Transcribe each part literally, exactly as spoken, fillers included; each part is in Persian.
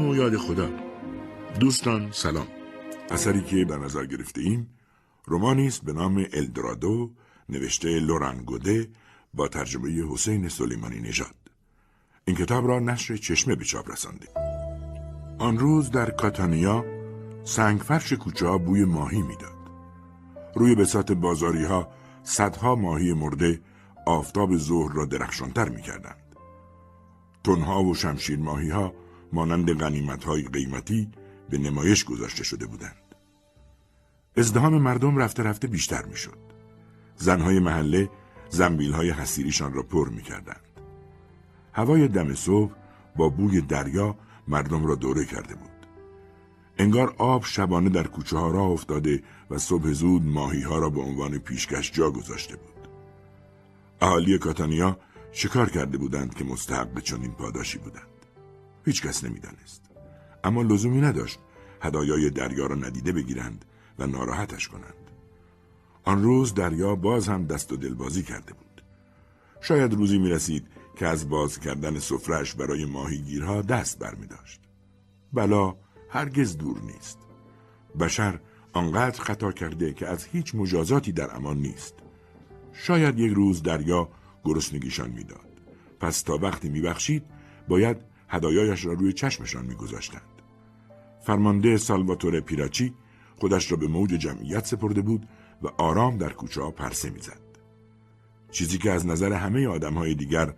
سلام و یاد خدا. دوستان سلام. اثری که در نظر گرفته ایم رمانی است به نام الدورادو نوشته لوران گوده با ترجمه حسین سلیمانی نژاد. این کتاب را نشر چشمه به چاپ رسانده. آن روز در کاتانیا سنگفرش کوچه‌ها بوی ماهی میداد. روی بساط بازاری‌ها صدها ماهی مرده آفتاب ظهر را درخشان‌تر می‌کردند. تنها و شمشیر ماهی‌ها مانند غنیمت‌های قیمتی به نمایش گذاشته شده بودند. ازدحام مردم رفته رفته بیشتر می‌شد. زن‌های محله زنبیل‌های حصیریشان را پر می‌کردند. هوای دم صبح با بوی دریا مردم را دوره کرده بود. انگار آب شبانه در کوچه ها راه افتاده و صبح زود ماهی ها را به عنوان پیشکش جا گذاشته بود. اهالی کاتانیا شکار کرده بودند که مستحق چنین پاداشی بودند. هیچ کس نمیدانست. اما لزومی نداشت هدایای دریا را ندیده بگیرند و ناراحتش کنند. آن روز دریا باز هم دست و دلبازی کرده بود. شاید روزی می رسید که از باز کردن سفره‌اش برای ماهیگیرها دست برمی داشت. بلا هرگز دور نیست. بشر آنقدر خطا کرده که از هیچ مجازاتی در امان نیست. شاید یک روز دریا گرسنگیشان میداد. پس تا وقتی میبخشید باید هدایایش را روی چشمشان میگذاشتند. فرمانده سالواتوره پیراچی خودش را به موج جمعیت سپرده بود و آرام در کوچه‌ها پرسه میزد. چیزی که از نظر همه آدمهای دیگر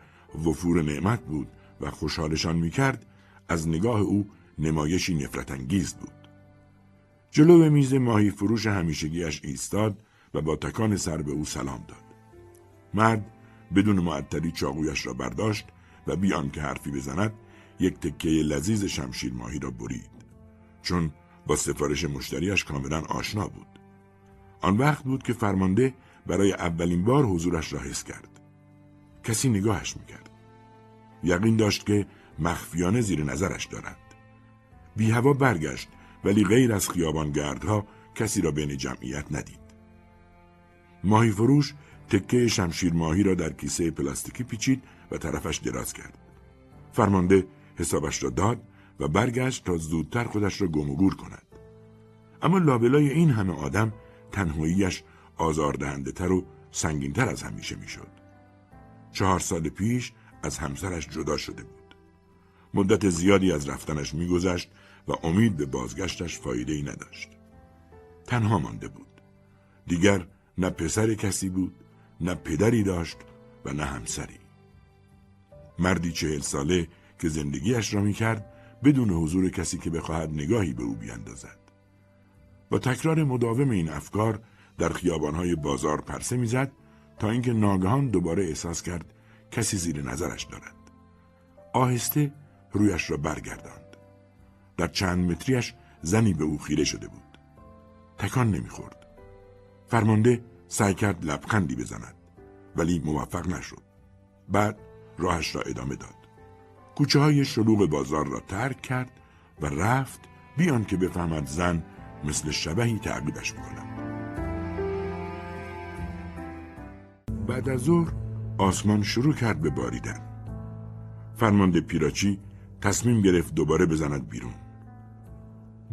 وفور نعمت بود و خوشحالشان میکرد، از نگاه او نمایشی نفرت انگیز بود. جلو میز ماهی فروش همیشگیش ایستاد و با تکان سر به او سلام داد. مرد بدون معطلی چاقویش را برداشت و بی آنکه حرفی بزند یک تکه لذیذ شمشیر ماهی را برید، چون با سفارش مشتریش کاملا آشنا بود. آن وقت بود که فرمانده برای اولین بار حضورش را حس کرد. کسی نگاهش میکرد. یقین داشت که مخفیانه زیر نظرش دارد. بی هوا برگشت، ولی غیر از خیابانگردها کسی را بین جمعیت ندید. ماهی فروش تکه شمشیر ماهی را در کیسه پلاستیکی پیچید و طرفش دراز کرد. فرمانده حسابش را داد و برگشت تا زودتر خودش را گم و گور کند. اما لابلای این همه آدم تنهاییش آزاردهنده تر و سنگین تر از همیشه می شد. چهار سال پیش از همسرش جدا شده بود. مدت زیادی از رفتنش میگذشت و امید به بازگشتش فایده‌ای نداشت. تنها مانده بود. دیگر نه پسر کسی بود، نه پدری داشت و نه همسری. مردی چهل ساله که زندگیش را میکرد بدون حضور کسی که بخواهد نگاهی به او بیاندازد. با تکرار مداوم این افکار در خیابانهای بازار پرسه میزد تا اینکه ناگهان دوباره احساس کرد کسی زیر نظرش دارد. آهسته رویش را برگرداند. در چند متریش زنی به او خیره شده بود. تکان نمیخورد. فرمانده سعی کرد لبخندی بزند، ولی موفق نشد. بعد راهش را ادامه داد. کوچه های شلوغ بازار را ترک کرد و رفت بی آنکه بفهمد زن مثل شبحی تعقیبش میکند. بعد از ظهر آسمان شروع کرد به باریدن. فرمانده پیراچی تصمیم گرفت دوباره بزند بیرون.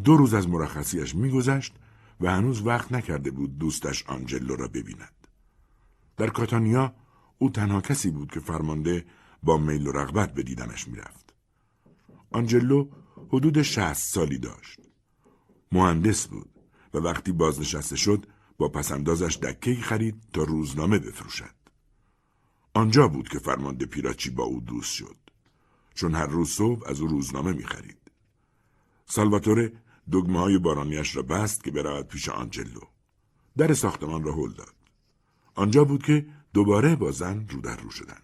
دو روز از مرخصیش میگذشت و هنوز وقت نکرده بود دوستش آنجلو را ببیند. در کاتانیا او تنها کسی بود که فرمانده با میل و رغبت به دیدنش میرفت. آنجلو حدود شصت سالی داشت. مهندس بود و وقتی بازنشسته شد با پسندازش دکه‌ای خرید تا روزنامه بفروشد. آنجا بود که فرمانده پیراچی با او دوست شد، چون هر روز صبح از او روزنامه می خرید. سالواتوره دگمه های بارانیش را بست که برود پیش آنجلو. در ساختمان را هل داد. آنجا بود که دوباره با زن رو در رو شدند.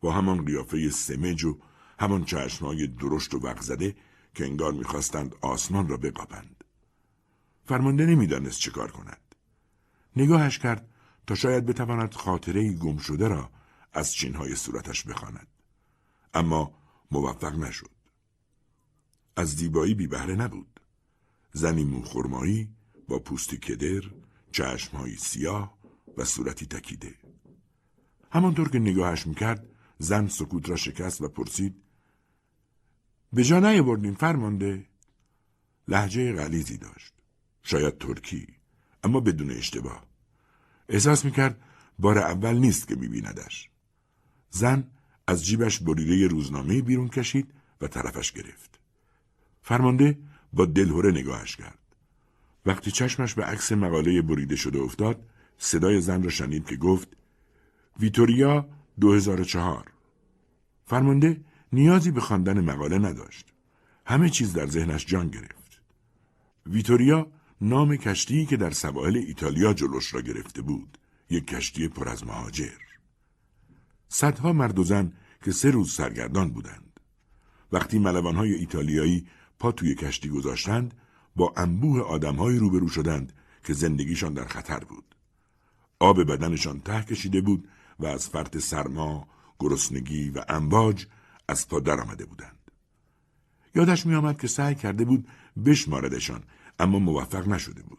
با همان قیافه سمج و همان چشمهای درشت و وقزده که انگار می خواستند آسمان را بقاپند. فرمانده نمی دانست چه کار کند. نگاهش کرد تا شاید بتواند خاطره‌ای گم شده را از چینهای صورتش بخواند. اما موفق نشد. از زیبایی بی بهره نبود. زنی موخرمایی با پوستی کدر، چشمهایی سیاه و صورتی تکیده. همانطور که نگاهش میکرد زن سکوت را شکست و پرسید: به جا نیاوردیم فرمانده. لهجه غلیظی داشت، شاید ترکی، اما بدون اشتباه. احساس میکرد بار اول نیست که میبیندش. زن از جیبش بریده روزنامه بیرون کشید و طرفش گرفت. فرمانده با دلهوره نگاهش کرد. وقتی چشمش به عکس مقاله بریده شده افتاد، صدای زن را شنید که گفت ویتوریا دو هزار و چهار. فرمانده نیازی به خواندن مقاله نداشت. همه چیز در ذهنش جان گرفت. ویتوریا نام کشتی که در سواحل ایتالیا جلوش را گرفته بود، یک کشتی پر از مهاجر. صدها مرد و زن که سه روز سرگردان بودند. وقتی ملوانهای ایتالیایی پا توی کشتی گذاشتند، با انبوه آدم‌های روبرو شدند که زندگیشان در خطر بود. آب بدنشان ته کشیده بود و از فرط سرما، گرسنگی و امواج از پا در آمده بودند. یادش می آمد که سعی کرده بود بشماردشان، اما موفق نشده بود.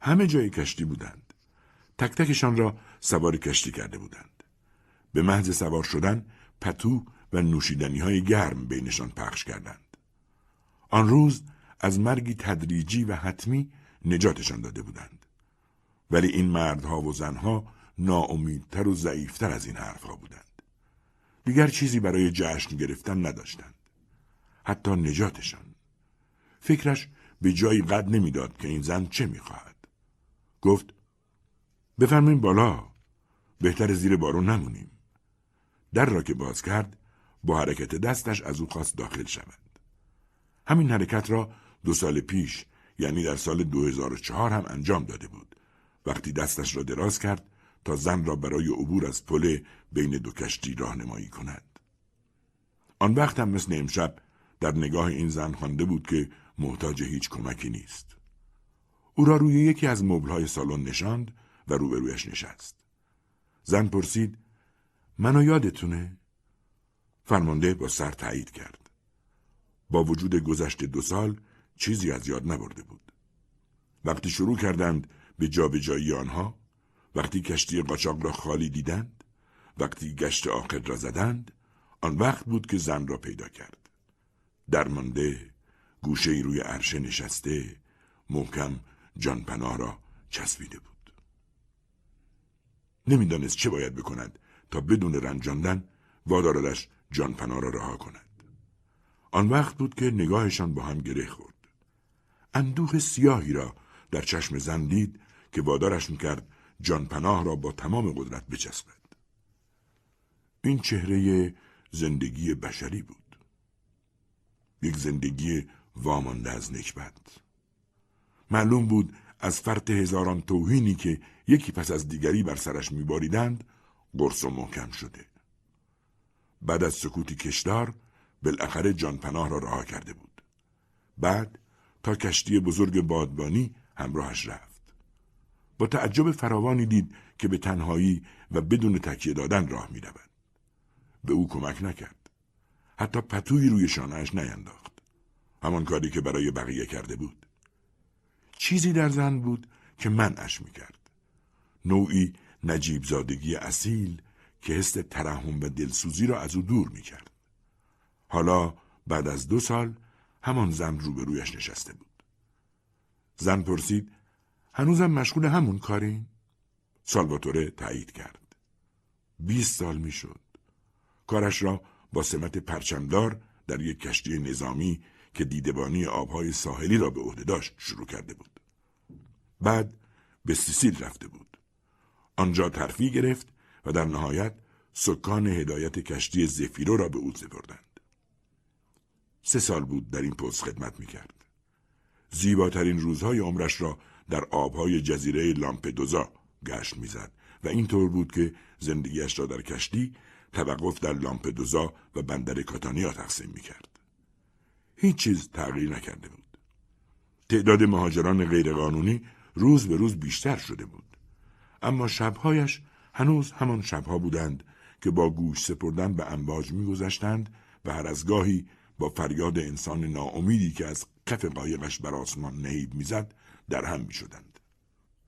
همه جای کشتی بودند. تک تکشان را سوار کشتی کرده بودند. به محض سوار شدن، پتو و نوشیدنی‌های گرم بینشان پخش کردند. آن روز از مرگی تدریجی و حتمی نجاتشان داده بودند. ولی این مردها و زنها ناامیدتر و ضعیفتر از این حرفها بودند. دیگر چیزی برای جشن گرفتن نداشتند. حتی نجاتشان. فکرش به جایی قد نمیداد که این زن چه میخواهد. گفت بفرمایید بالا، بهتر زیر بارون نمونیم. در را که باز کرد، با حرکت دستش از او خواست داخل شود. همین حرکت را دو سال پیش، یعنی در سال دو هزار و چهار هم انجام داده بود. وقتی دستش را دراز کرد تا زن را برای عبور از پله بین دو کشتی راهنمایی کند. آن وقت هم مثل امشب در نگاه این زن خوانده بود که محتاج هیچ کمکی نیست. او را روی یکی از مبل‌های سالن نشاند و روبرویش نشست. زن پرسید منو یادتونه؟ فرمانده با سر تایید کرد. با وجود گذشت دو سال چیزی از یاد نبرده بود. وقتی شروع کردند به جابجایی آنها، وقتی کشتی قاچاق را خالی دیدند، وقتی گشت آخر را زدند، آن وقت بود که زن را پیدا کرد. درمانده، گوشه‌ای روی عرشه نشسته، محکم جانپناه را چسبیده بود. نمیدانست چه باید بکند تا بدون رنجاندن واداردش جانپناه را رها کند. آن وقت بود که نگاهشان با هم گره خورد. اندوه سیاهی را در چشم زن دید که وادارش میکرد جانپناه را با تمام قدرت بچسبد. این چهره زندگی بشری بود. یک زندگی وامانده از نکبت. معلوم بود از فرط هزاران توهینی که یکی پس از دیگری بر سرش میباریدند، قرص و محکم شده. بعد از سکوتی کشدار، بالاخره جانپناه را رها کرده بود. بعد تا کشتی بزرگ بادبانی همراهش رفت. با تعجب فراوانی دید که به تنهایی و بدون تکیه دادن راه می رود. به او کمک نکرد. حتی پتویی روی شانهش نینداخت. همان کاری که برای بقیه کرده بود. چیزی در زن بود که منعش می کرد. نوعی نجیب زادگی اصیل که حس ترحم و دلسوزی را از او دور می کرد. حالا بعد از دو سال همان زن روبرویش نشسته بود. زن پرسید هنوزم مشغول همون کارین؟ سالواتوره تایید کرد. بیست سال می شد. کارش را با سمت پرچمدار در یک کشتی نظامی که دیدبانی آبهای ساحلی را به عهده داشت شروع کرده بود. بعد به سیسیل رفته بود. آنجا ترفیع گرفت و در نهایت سکان هدایت کشتی زفیرو را به او سپردند. سه سال بود در این پست خدمت میکرد. زیباترین روزهای عمرش را در آبهای جزیره لامپدوزا گشت میزد و اینطور بود که زندگیش را در کشتی توقف در لامپدوزا و بندر کاتانیا تقسیم میکرد. هیچ چیز تغییر نکرده بود. تعداد مهاجران غیرقانونی روز به روز بیشتر شده بود. اما شبهایش هنوز همان شبها بودند که با گوش سپردن به امواج میگذشتند و هر از گاهی با فریاد انسان ناامیدی که از کف قایقش بر آسمان نهیب میزد در هم می شدند.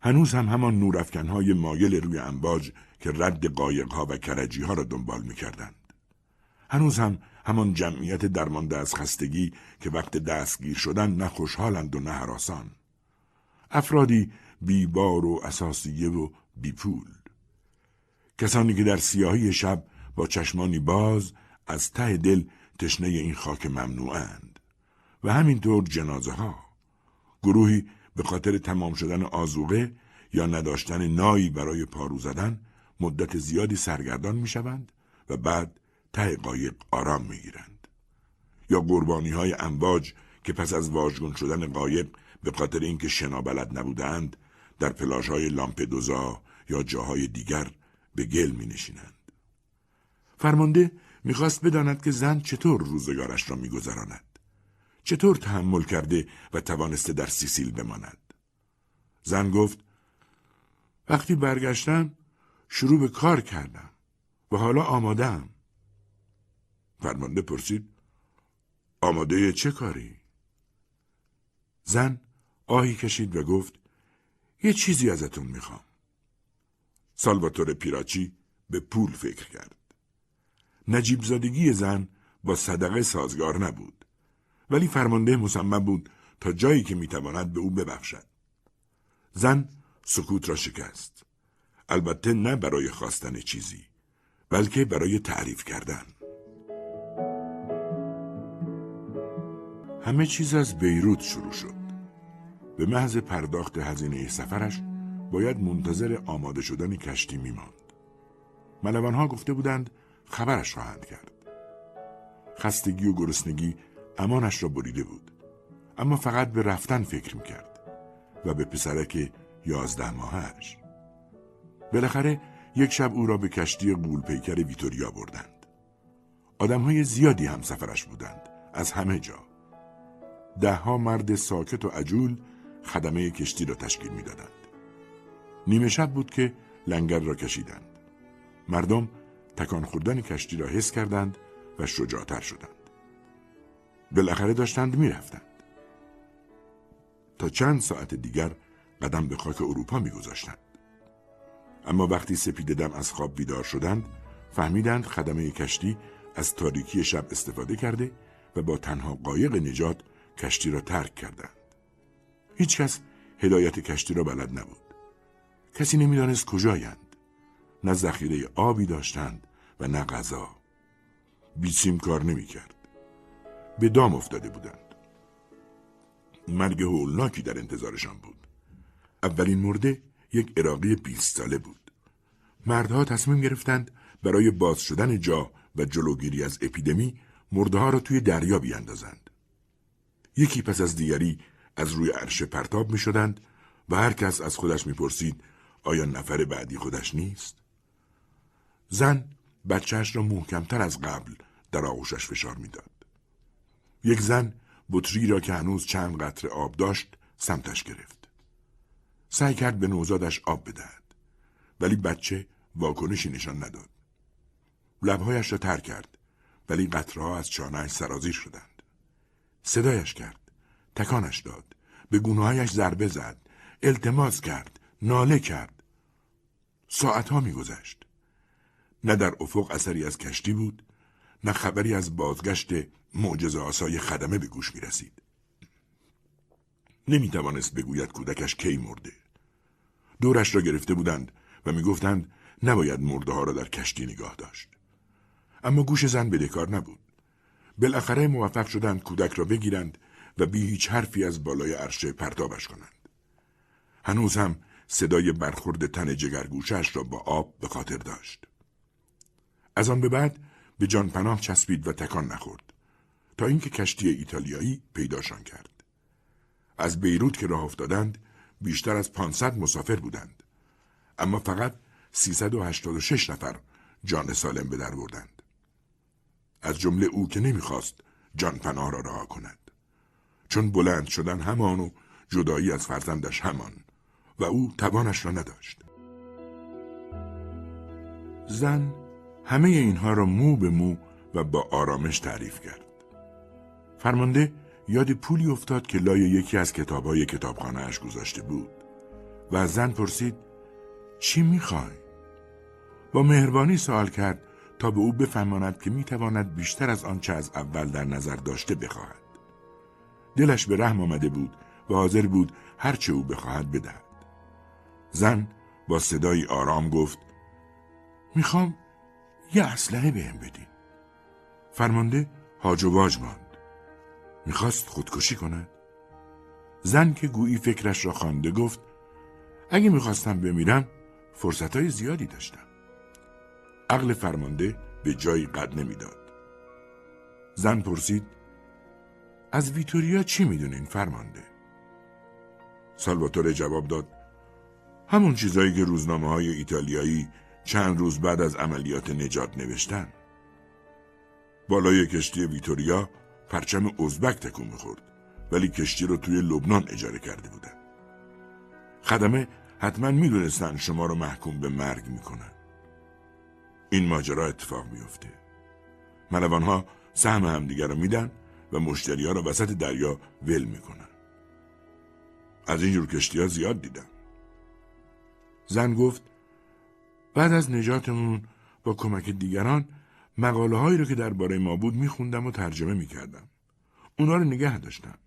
هنوز هم همان نورافکنهای مایل روی امواج که رد قایقها و کرجیها را دنبال می کردند. هنوز هم همان جمعیت درمانده از خستگی که وقت دستگیر شدن نه خوشحالند و نه هراسان. افرادی بیبار و اساسیه و بیپول. کسانی که در سیاهی شب با چشمانی باز از ته دل تشنه این خاک ممنوعند. و همینطور جنازه ها. گروهی به خاطر تمام شدن آذوقه یا نداشتن نایی برای پارو زدن مدت زیادی سرگردان می شوند و بعد ته قایق آرام می گیرند. یا قربانی های امواج که پس از واژگون شدن قایق به خاطر اینکه شنا بلد نبودند در پلاژ های لامپدوزا یا جاهای دیگر به گل می نشینند. فرمانده می خواست بداند که زن چطور روزگارش را می گذراند. چطور تحمل کرده و توانسته در سیسیل بماند. زن گفت وقتی برگشتم شروع به کار کردم و حالا آماده‌ام. فرمانده پرسید آماده چه کاری؟ زن آهی کشید و گفت یه چیزی ازتون میخوام. سالواتوره پیراچی به پول فکر کرد. نجیب زادگی زن با صدقه سازگار نبود، ولی فرمانده مصمم بود تا جایی که میتواند به او ببخشد. زن سکوت را شکست، البته نه برای خواستن چیزی، بلکه برای تعریف کردن. همه چیز از بیروت شروع شد. به محض پرداخت هزینه سفرش باید منتظر آماده شدن کشتی میماند. ملوانها گفته بودند خبرش خواهند کرد. خستگی و گرسنگی امانش را بریده بود، اما فقط به رفتن فکر میکرد و به پسرک یازده ماهش. بالاخره یک شب او را به کشتی غول‌پیکر ویتوریا بردند. آدمهای زیادی همسفرش بودند، از همه جا. ده ها مرد ساکت و عجول خدمه کشتی را تشکیل می دادند. نیمه شب بود که لنگر را کشیدند. مردم تکان خوردن کشتی را حس کردند و شجاعتر شدند. بالاخره داشتند می رفتند. تا چند ساعت دیگر قدم به خاک اروپا می گذاشتند. اما وقتی سپیده دم از خواب بیدار شدند، فهمیدند خدمه کشتی از تاریکی شب استفاده کرده و با تنها قایق نجات کشتی را ترک کردند. هیچ کس هدایت کشتی را بلد نبود. کسی نمیدانست کجایند. نه ذخیره آبی داشتند و نه غذا. بیسیم کار نمی کرد. به دام افتاده بودند. مرگ هولناکی در انتظارشان بود. اولین مرده یک عراقی بیست ساله بود. مردها تصمیم گرفتند برای باز شدن جا و جلوگیری از اپیدمی مرده ها را توی دریا بیاندازند. یکی پس از دیگری از روی عرشه پرتاب می شدند و هر کس از خودش می پرسید آیا نفر بعدی خودش نیست؟ زن بچهش را محکمتر از قبل در آغوشش فشار می داد. یک زن بطری را که هنوز چند قطره آب داشت سمتش گرفت. سعی کرد به نوزادش آب بدهد، ولی بچه واکنشی نشان نداد. لبهایش را تر کرد، ولی قطره ها از چانهش سرازیر شدند. صدایش کرد، تکانش داد، به گونه‌هایش ضربه زد، التماس کرد، ناله کرد. ساعتها می‌گذشت. نه در افق اثری از کشتی بود، نه خبری از بازگشت معجزه آسای خدمه به گوش می‌رسید. نمی‌توانست بگوید کودکش کی مرده. دورش را گرفته بودند و می‌گفتند نباید مرده‌ها را در کشتی نگاه داشت. اما گوش زن بدهکار نبود. بالاخره موفق شدند کودک را بگیرند و بی هیچ حرفی از بالای عرشه پرتابش کنند. هنوز هم صدای برخورد تن جگرگوشش را با آب به خاطر داشت. از آن به بعد به جان پناه چسبید و تکان نخورد تا اینکه کشتی ایتالیایی پیداشان کرد. از بیروت که راه افتادند بیشتر از پانصد مسافر بودند، اما فقط سیصد و هشتاد و شش نفر جان سالم به در بردند. از جمله او که نمیخواست جان پناه را رها کند، چون بلند شدن همان و جدایی از فرزندش همان و او توانش را نداشت. زن همه اینها را مو به مو و با آرامش تعریف کرد. فرمانده یاد پولی افتاد که لای یکی از کتاب‌های کتابخانه‌اش گذاشته بود و از زن پرسید چی میخوای؟ با مهربانی سوال کرد تا به او بفهماند که میتواند بیشتر از آنچه از اول در نظر داشته بخواهد. دلش به رحم آمده بود و حاضر بود هرچه او بخواهد بدهد. زن با صدای آرام گفت: میخوام یه اسلحه بهم بدین. فرمانده هاج و واج ماند. میخواست خودکشی کند. زن که گویی فکرش را خوانده گفت: اگه میخواستم بمیرم فرصتهای زیادی داشتم. عقل فرمانده به جایی قد نمیداد. زن پرسید: از ویتوریا چی میدونین فرمانده؟ سالواتوره جواب داد: همون چیزایی که روزنامه‌های ایتالیایی چند روز بعد از عملیات نجات نوشتن. بالای کشتی ویتوریا پرچم ازبک تکون می‌خورد، ولی کشتی رو توی لبنان اجاره کرده بودن. خدمه حتما می‌دونستن شما رو محکوم به مرگ می‌کنن. این ماجرا اتفاق می‌افته. ملوان‌ها سهم همدیگر رو میدن و مشتری‌ها رو وسط دریا ول می‌کنن. از اینجور کشتی‌ها زیاد دیدم. زن گفت: بعد از نجاتمون با کمک دیگران مقاله هایی رو که درباره ما بود میخوندم و ترجمه میکردم. اونا رو نگه داشتم.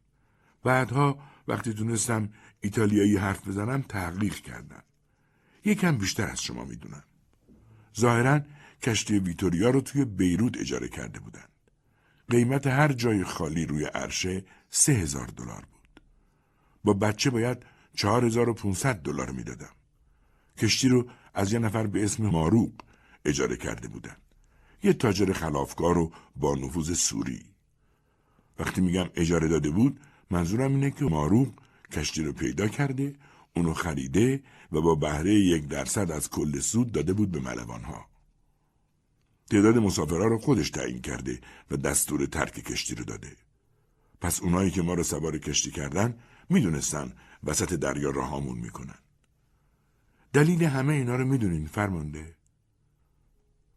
بعدها وقتی تونستم ایتالیایی حرف بزنم تحقیق کردم. یکم بیشتر از شما میدونم. ظاهراً کشتی ویتوریا رو توی بیروت اجاره کرده بودن. قیمت هر جای خالی روی عرشه سه هزار دلار بود. با بچه باید چهار هزار و پونصد دلار میدادم. کشتی رو از یه نفر به اسم ماروق اجاره کرده بودن. یه تاجر خلافکار و با نفوذ سوری. وقتی میگم اجاره داده بود، منظورم اینه که ماروق کشتی رو پیدا کرده، اونو خریده و با بهره یک درصد از کل سود داده بود به ملوانها. تعداد مسافرها رو خودش تعیین کرده و دستور ترک کشتی رو داده. پس اونایی که ما رو سوار کشتی کردن میدونستن وسط دریا راهامون میکنن. دلیل همه اینا رو میدونین فرمانده؟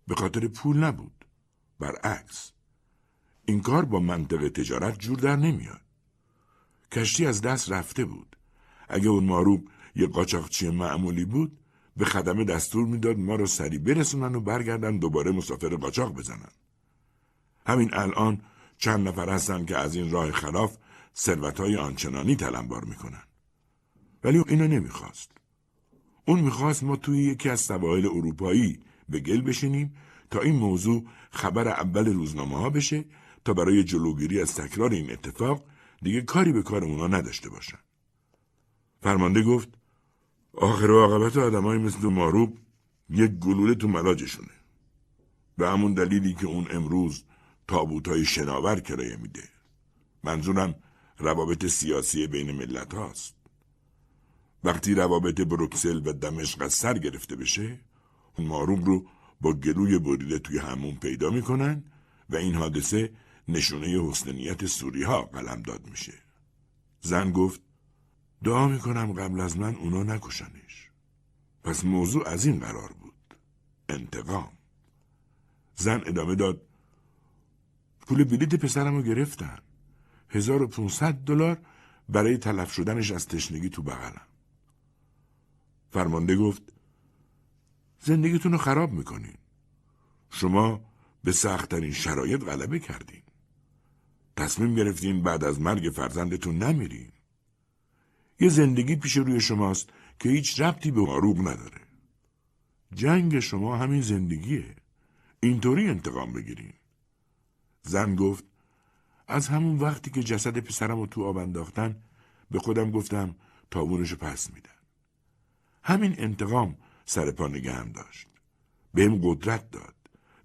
به خاطر پول نبود. برعکس. این کار با منطق تجارت جور در نمیاد. کشتی از دست رفته بود. اگه اون ماروب یه قاچاقچی معمولی بود، به خدمه دستور میداد ما رو سری برسونن و برگردن دوباره مسافر قاچاق بزنن. همین الان چند نفر هستن که از این راه خلاف ثروت‌های آنچنانی تلمبار میکنن. ولی اون اینو نمیخواست. اون میخواست ما توی یکی از سواحل اروپایی به گل بشینیم تا این موضوع خبر اول روزنامه ها بشه، تا برای جلوگیری از تکرار این اتفاق دیگه کاری به کار اونا نداشته باشن. فرمانده گفت: آخر و عاقبت آدمای مثل ماروب یک گلوله تو ملاجشونه. به همون دلیلی که اون امروز تابوتای شناور کرایه میده. منظورم روابط سیاسی بین ملت هاست. وقتی روابط بروکسل و دمشق از سر گرفته بشه، اون ماروق رو با گلوی بریده توی همون پیدا میکنن و این حادثه نشونه حسن نیت سوری ها قلمداد میشه. زن گفت: دعا میکنم قبل از من اونا نکشنش. پس موضوع از این قرار بود. انتقام. زن ادامه داد: پول بلیت پسرم رو گرفتن. هزار و پانصد دلار برای تلف شدنش از تشنگی تو بغلم. فرمانده گفت: زندگیتون رو خراب میکنین. شما به سخت‌ترین شرایط غلبه کردین. تصمیم گرفتین بعد از مرگ فرزندتون نمیرین. یه زندگی پیش روی شماست که هیچ ربطی به ماروق نداره. جنگ شما همین زندگیه. اینطوری انتقام بگیرین. زن گفت: از همون وقتی که جسد پسرم رو تو آب انداختن به خودم گفتم تاوانش رو پس میدن. همین انتقام سر پا نگه هم داشت. بهم قدرت داد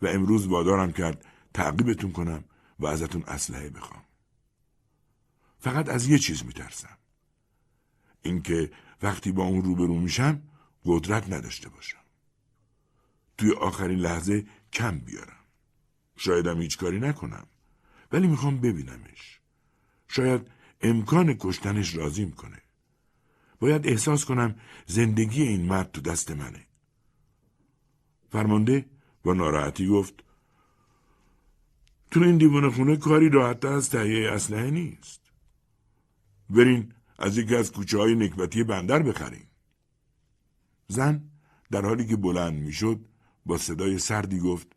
و امروز وادارم کرد تعقیبتون کنم و ازتون اسلحه بخوام. فقط از یه چیز میترسم. اینکه وقتی با اون روبرو میشم قدرت نداشته باشم. توی آخرین لحظه کم بیارم. شایدم هیچ کاری نکنم. ولی میخوام ببینمش. شاید امکان کشتنش راضیم کنه. باید احساس کنم زندگی این مرد تو دست منه. فرمانده با ناراحتی گفت: تو این دیوانه خونه کاری راحت‌تر از تهیه اسلحه نیست. برین از یکی از کوچه های نکبتی بندر بخرین. زن در حالی که بلند میشد با صدای سردی گفت: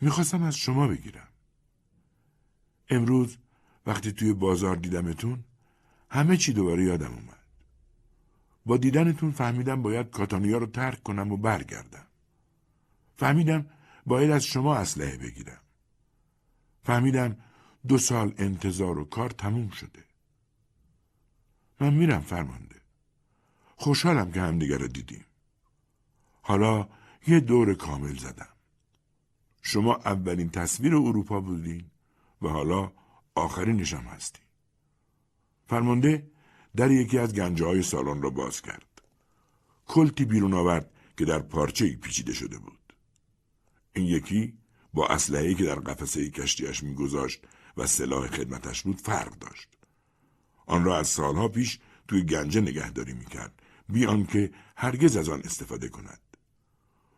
میخواستم از شما بگیرم. امروز وقتی توی بازار دیدمتون همه چی دوباره یادم اومد. با دیدنتون فهمیدم باید کاتانیا رو ترک کنم و برگردم. فهمیدم باید از شما اسلحه بگیرم. فهمیدم دو سال انتظار و کار تموم شده. من میرم فرمانده. خوشحالم که همدیگر رو دیدیم. حالا یه دور کامل زدم. شما اولین تصویر اروپا بودین و حالا آخرینش هم هستی. فرمانده در یکی از گنجه‌های سالن را باز کرد. کلتی بیرون آورد که در پارچه‌ای پیچیده شده بود. این یکی با اسلحه‌ای که در قفسه کشتی‌اش می‌گذاشت و سلاح خدمتش بود فرق داشت. آن را از سالها پیش توی گنجه نگهداری می‌کرد، بی آنکه هرگز از آن استفاده کند.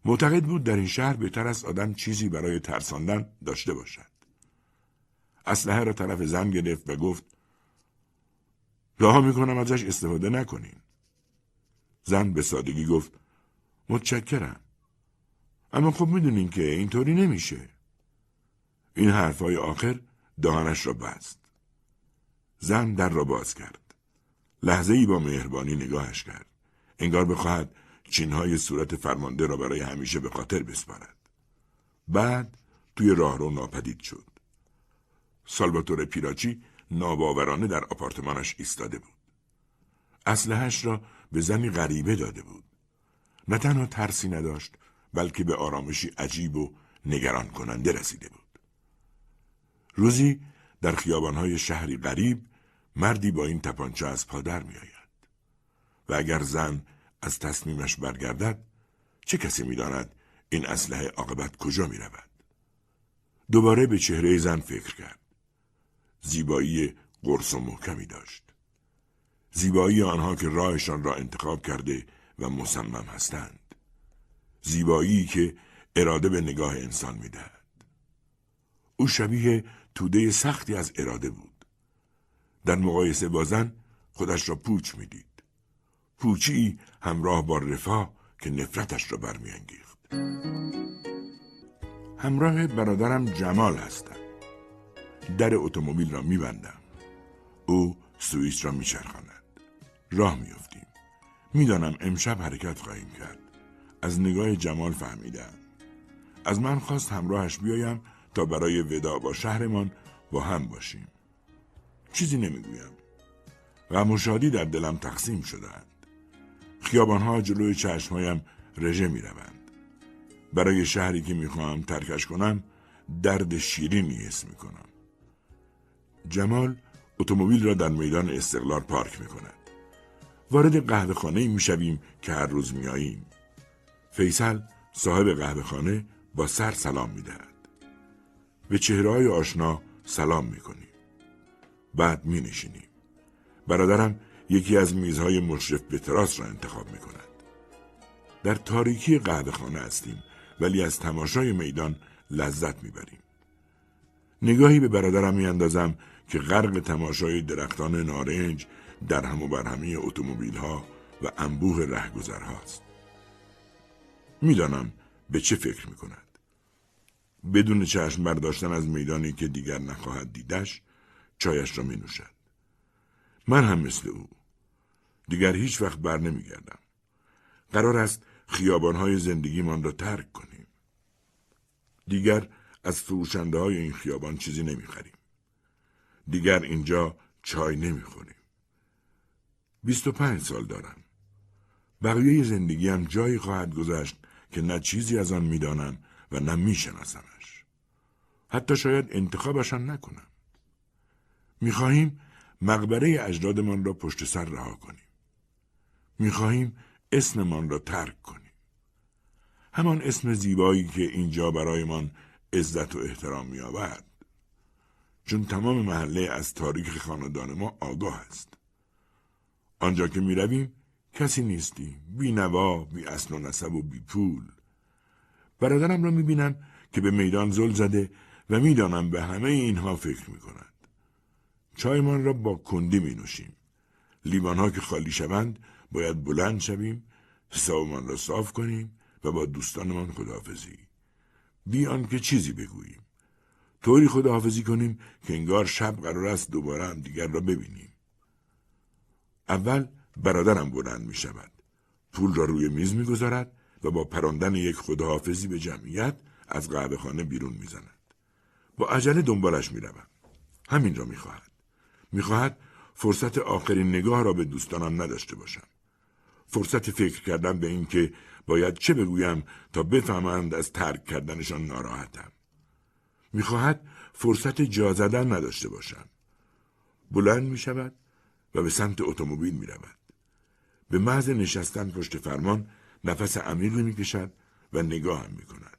معتقد بود در این شهر بهتر است آدم چیزی برای ترساندن داشته باشد. اسلحه را طرف زن گرفت و گفت رها میکنم ازش استفاده نکنین. زن به سادگی گفت متشکرم. اما خب میدونین که اینطوری نمیشه. این حرفای آخر دهانش را بست. زن در را باز کرد. لحظه ای با مهربانی نگاهش کرد. انگار بخواهد چینهای صورت فرمانده را برای همیشه به خاطر بسپارد. بعد توی راهرو ناپدید شد. سالواتوره پیراچی ناباورانه در آپارتمانش ایستاده بود. اسلحه‌اش را به زنی غریبه داده بود. نه تنها ترسی نداشت، بلکه به آرامشی عجیب و نگران کننده رسیده بود. روزی در خیابان‌های شهری غریب مردی با این تپانچه از پا در می‌آید. و اگر زن از تصمیمش برگردد، چه کسی می‌داند این اسلحه عاقبت کجا می‌رود؟ دوباره به چهره زن فکر کرد. زیبایی قرص و محکمی داشت. زیبایی آنها که راهشان را انتخاب کرده و مصمم هستند. زیبایی که اراده به نگاه انسان می‌دهد. او شبیه توده سختی از اراده بود. در مقایسه با زن خودش را پوچ می‌دید. پوچی همراه با رفاه که نفرتش را برمی‌انگیخت. همراه برادرم جمال هستم. در اتومبیل را میبندم. او سوئیس را میچرخاند. راه میافتیم. میدانم امشب حرکت خواهیم کرد. از نگاه جمال فهمیدم. از من خواست همراهش بیایم تا برای وداع با شهرمان با هم باشیم. چیزی نمیگویم. غم و شادی در دلم تقسیم شدند. خیابانها جلوی چشمهایم رژه میروند. برای شهری که میخواهم ترکش کنم درد شیرینی حس میکنم. جمال اتومبیل را در میدان استقلال پارک میکند. وارد قهوه خانه میشویم که هر روز میاییم. فیصل صاحب قهوه خانه با سر سلام میدهد. به چهره‌های آشنا سلام میکنیم. بعد مینشینیم. برادرم یکی از میزهای مشرف به تراس را انتخاب میکند. در تاریکی قهوه خانه هستیم ولی از تماشای میدان لذت میبریم. نگاهی به برادرم میاندازم که غرق تماشای درختان نارنج در هم و برهمی اتومبیل‌ها و انبوه رهگذرهاست. میدانم به چه فکر میکند. بدون چشم برداشتن از میدانی که دیگر نخواهد دیدش چایش را مینوشد. من هم مثل او دیگر هیچ وقت بر نمیگردم. قرار است خیابان‌های زندگیمان را ترک کنیم. دیگر از فروشنده های این خیابان چیزی نمی خریم. دیگر اینجا چای نمی خوریم. بیست و پنج سال دارم. بقیه زندگیم جایی خواهد گذشت که نه چیزی از آن می دانم و نه می شناسمش. حتی شاید انتخابش هم نکنم. می خواهیم مقبره اجدادمان را پشت سر رها کنیم. می خواهیم اسممان را ترک کنیم. همان اسم زیبایی که اینجا برایمان عزت و احترام می‌یابد، چون تمام محله از تاریخ خاندان ما آگاه است. آنجا که می‌رویم کسی نیستیم، بی نوا، بی اصل و نسب و بی پول. برادرم را می‌بینم که به میدان زل زده و می‌دانم به همه اینها فکر می‌کند. چایمان را با کندی می‌نوشیم. لیوان‌ها که خالی شوند باید بلند شویم، حسابمان را صاف کنیم و با دوستانمان خداحافظی. بیان که چیزی بگوییم. طوری خداحافظی کنیم که انگار شب قرار است دوباره هم دیگر را ببینیم. اول برادرم بلند می شود. پول را روی میز می گذارد و با پراندن یک خداحافظی به جمعیت از قهوه خانه بیرون می زند. با عجله دنبالش می روم. همین را می خواهد. می خواهد فرصت آخرین نگاه را به دوستانم نداشته باشم. فرصت فکر کردن به این که باید چه بگویم تا بفهمند از ترک کردنشان ناراحتم. میخواهد فرصت جا زدن نداشته باشم. بلند میشود و به سمت اتومبیل میرود. به محض نشستن پشت فرمان نفس عمیقی میکشد و نگاهم میکند.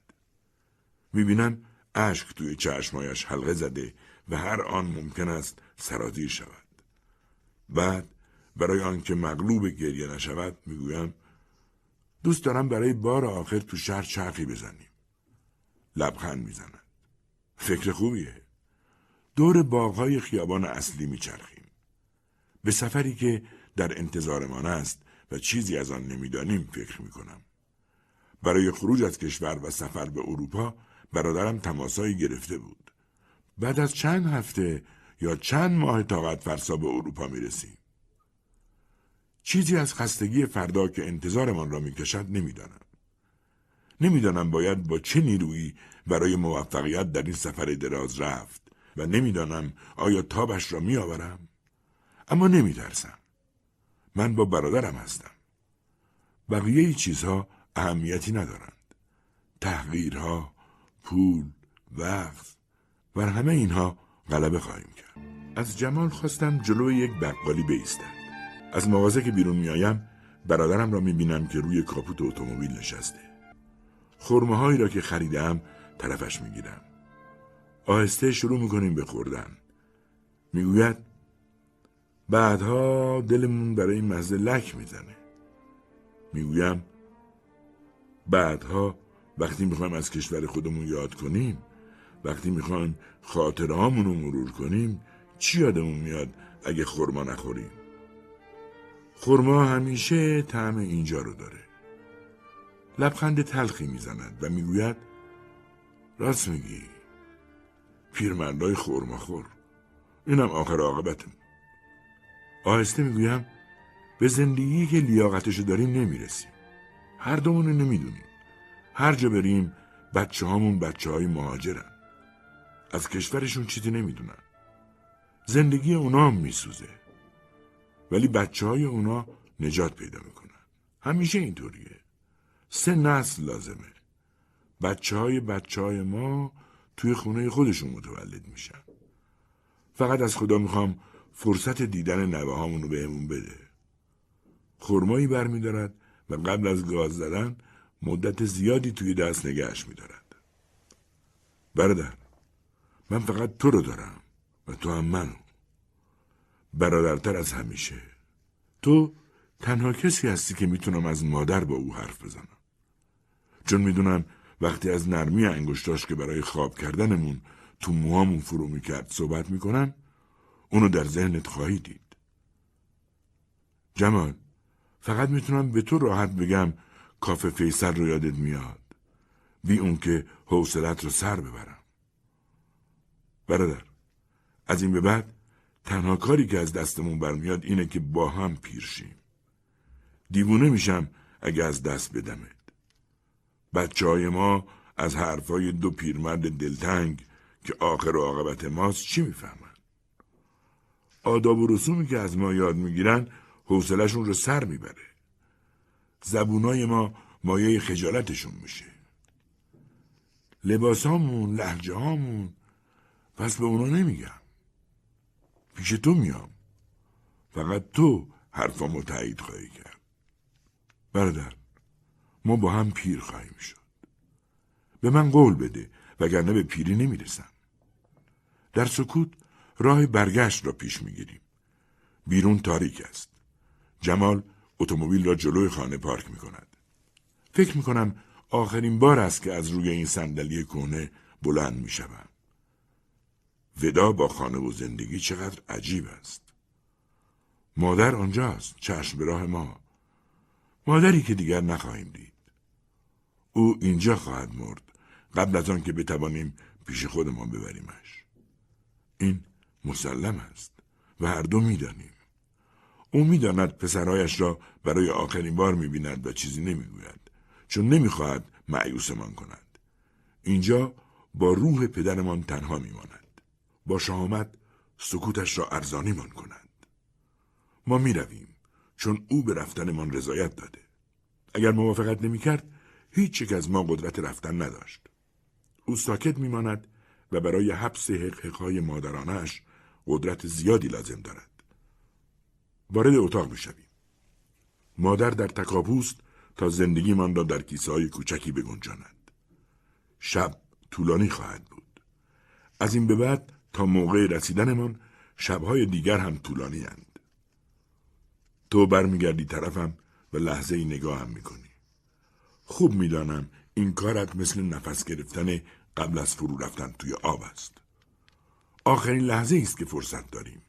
میبینم اشک توی چشمایش حلقه زده و هر آن ممکن است سرازیر شود. بعد برای آنکه مغلوب گریه نشود میگویم دوست دارم برای بار آخر تو شهر چرخی بزنیم. لبخند میزند. فکر خوبیه. دور باغهای خیابان اصلی میچرخیم. به سفری که در انتظارمان است و چیزی از آن نمیدانیم فکر میکنم. برای خروج از کشور و سفر به اروپا برادرم تماسایی گرفته بود. بعد از چند هفته یا چند ماه طاقت فرسا به اروپا میرسیم. چیزی از خستگی فردا که انتظارمان را میکشد نمیدانم. نمیدانم باید با چه نیرویی برای موفقیت در این سفر دراز رفت و نمیدانم آیا تابش را میآورم. اما نمیترسم. من با برادرم هستم. بقیه چیزها اهمیتی ندارند. تحقیرها، پول، وقت، بر همه اینها غلبه خواهیم کرد. از جمال خواستم جلوی یک بقالی بایستد. از مغازه که بیرون میایم برادرم را میبینم که روی کاپوت اتومبیل نشسته. خرمه هایی را که خریدم طرفش میگیرم. آهسته شروع میکنیم به خوردن. میگوید بعدها دلمون برای این مزه لک میزنه. میگویم بعدها وقتی میخوایم از کشور خودمون یاد کنیم، وقتی میخوایم خاطره هامون رو مرور کنیم، چی یادمون میاد اگه خرما نخوریم؟ خرما همیشه طعم اینجا رو داره. لبخند تلخی میزند و میگوید راست میگی، پیرمردای خرما خور. اینم آخر عاقبتم. آهسته میگویم به زندگی که لیاقتشو داریم نمیرسیم. هر دومونو نمیدونیم. هر جا بریم بچه هامون بچه های مهاجرن. از کشورشون چیزی نمیدونن. زندگی اونا هم میسوزه. ولی بچه های اونا نجات پیدا میکنن. همیشه اینطوریه. سه نسل لازمه. بچه های بچه های ما توی خونه خودشون متولد میشن. فقط از خدا میخوام فرصت دیدن نوه هامونو به همون بده. خرمایی بر میدارد و قبل از گاز زدن مدت زیادی توی دست نگهش میدارد. برادر، من فقط تو رو دارم و تو هم منو. برادرتر از همیشه. تو تنها کسی هستی که میتونم از مادر با او حرف بزنم. چون میدونم وقتی از نرمی انگشتاش که برای خواب کردنمون تو موهامون فرو میکرد صحبت میکنم، اونو در ذهنت خواهی دید. جمال، فقط میتونم به تو راحت بگم کافه فیصل رو یادت میاد، بی اون که حوصلت رو سر ببرم. برادر، از این به بعد تنها کاری که از دستمون برمیاد اینه که با هم پیرشیم. دیوونه میشم اگه از دست بدمت. بچه های ما از حرفای دو پیرمرد دلتنگ که آخر و عاقبت ماست چی میفهمن؟ آداب و رسومی که از ما یاد میگیرن حوصله‌شون رو سر میبره. زبونای ما مایه خجالتشون میشه. لباسامون، لهجه‌هامون، پس به اونا نمیگم. پیش تو میام. فقط تو حرفامو تایید خواهی کرد. برادر، ما با هم پیر خواهیم شد. به من قول بده وگرنه به پیری نمیرسم. در سکوت راه برگشت را پیش میگیریم. بیرون تاریک است. جمال اتومبیل را جلوی خانه پارک میکند. فکر میکنم آخرین بار است که از روی این صندلی کهنه بلند میشوم. ودا با خانه و زندگی چقدر عجیب است. مادر آنجاست، چشم به راه ما. مادری که دیگر نخواهیم دید. او اینجا خواهد مرد قبل از آن که بتوانیم پیش خودمان ببریمش. این مسلم است و هر دو می‌دانیم. او می‌داند پسرهایش را برای آخرین بار می‌بیند و چیزی نمی‌گوید، چون نمی‌خواهد مأیوسمان کند. اینجا با روح پدرمان تنها می‌ماند. با شهامت سکوتش را ارزانیمان کند. ما می‌رویم چون او به رفتنمان رضایت داده. اگر موافقت نمی‌کرد، هیچ یک از ما قدرت رفتن نداشت. او ساکت می‌ماند و برای حبس حق‌های مادرانه‌اش قدرت زیادی لازم دارد. وارد اتاق می‌شویم. مادر در تکاپوست تا زندگی من را در کیسه‌های کوچکی بگنجاند. شب طولانی خواهد بود. از این به بعد تا موقع رسیدنمان شب‌های دیگر هم طولانی اند. تو برمیگردی طرفم و لحظه‌ای نگاهم می‌کنی. خوب می‌دانم این کارت مثل نفس گرفتن قبل از فرو رفتن توی آب است. آخرین لحظه ایست که فرصت داریم.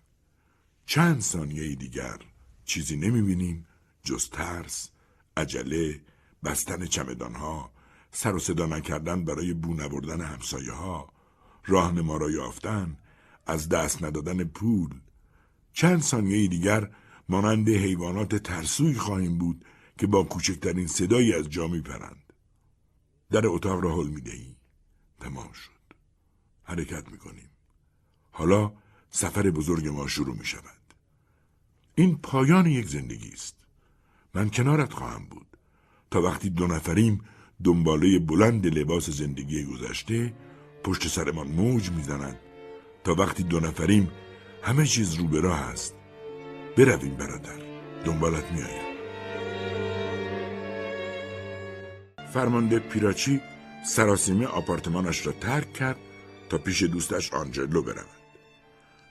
چند ثانیه دیگر چیزی نمی‌بینیم جز ترس، عجله، بستن چمدان‌ها، سر و صدا نکردن برای بو نبردن همسایه‌ها، راهنما را یافتن، از دست ندادن پول. چند ثانیه دیگر مانند حیوانات ترسوی خواهیم بود که با کوچکترین صدایی از جا می‌پرند. در اتاق را هل می‌دهی. تمام شد. حرکت می‌کنیم. حالا سفر بزرگ ما شروع می شود. این پایان یک زندگی است. من کنارت خواهم بود تا وقتی دو نفریم دنباله بلند لباس زندگی گذشته پشت سرمان موج می زند. تا وقتی دو نفریم همه چیز رو به راه است. برویم برادر، دنبالت می آیم. فرمانده پیراچی سراسیمه آپارتمانش را ترک کرد تا پیش دوستش آنجلو برود.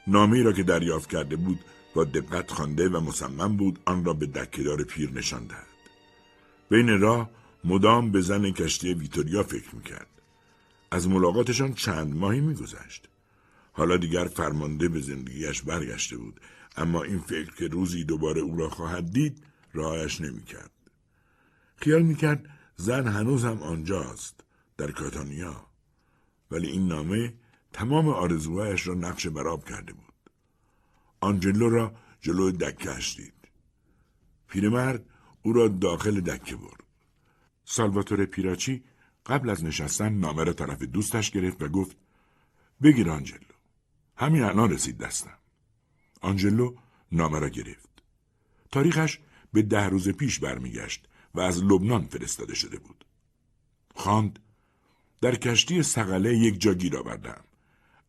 نامه‌ای را که دریافت کرده بود با دقت خوانده و مصمم بود آن را به دکه‌دار پیر نشان دهد. بین راه مدام به زن کشتی ویتوریا فکر می‌کرد. از ملاقاتشان چند ماهی می‌گذشت. حالا دیگر فرمانده به زندگیش برگشته بود، اما این فکر که روزی دوباره او را خواهد دید راهش نمی‌کرد. خیال می‌کرد زن هنوز هم آنجاست، در کاتانیا. ولی این نامه تمام آرزوهایش را نقش برآب کرده بود. آنجلو را جلوی دکه‌اش دید. پیرمرد او را داخل دکه برد. سالواتوره پیراچی قبل از نشستن نامه را طرف دوستش گرفت و گفت: بگیر آنجلو. همین الان رسید دستم. آنجلو نامه را گرفت. تاریخش به ده روز پیش برمیگشت و از لبنان فرستاده شده بود. خواند: در کشتی سقله یک جا گیر آوردم.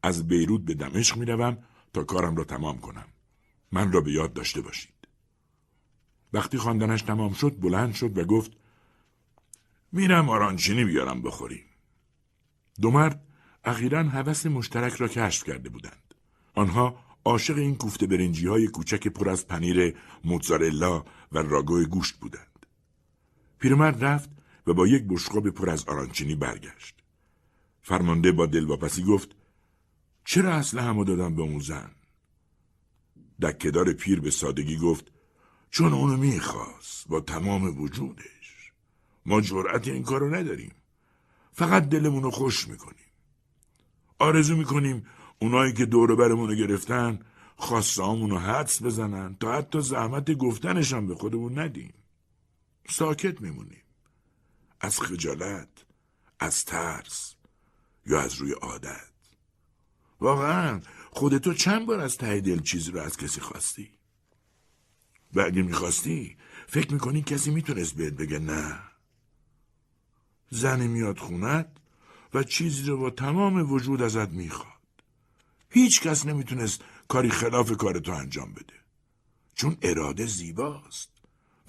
از بیروت به دمشق می روم تا کارم را تمام کنم. من را به یاد داشته باشید. وقتی خواندنش تمام شد بلند شد و گفت: میرم آرانچینی بیارم بخوریم. دو مرد اخیراً هوس مشترک را کشف کرده بودند. آنها عاشق این کوفته برنجی های کوچک پر از پنیر موزارلا و راگوی گوشت بودند. پیرمرد رفت و با یک بشقاب پر از آرانچینی برگشت. فرمانده با دلواپسی گفت: چرا اصل همو دادم به اون زن؟ دکه‌دار پیر به سادگی گفت: چون اونو میخواست با تمام وجودش. ما جرأت این کارو نداریم. فقط دلمونو خوش میکنیم. آرزو میکنیم اونایی که دور و برمونو گرفتن خواسته‌هامونو حدس بزنن تا حتی زحمت گفتنش هم به خودمون ندیم. ساکت میمونیم. از خجالت، از ترس یا از روی عادت. واقعا خودتو چند بار از ته دل چیزی رو از کسی خواستی؟ و اگه میخواستی فکر میکنی کسی میتونست بهت بگه نه؟ زنی میاد خونت و چیزی رو با تمام وجود ازت میخواد. هیچ کس نمیتونست کاری خلاف کارتو انجام بده، چون اراده زیباست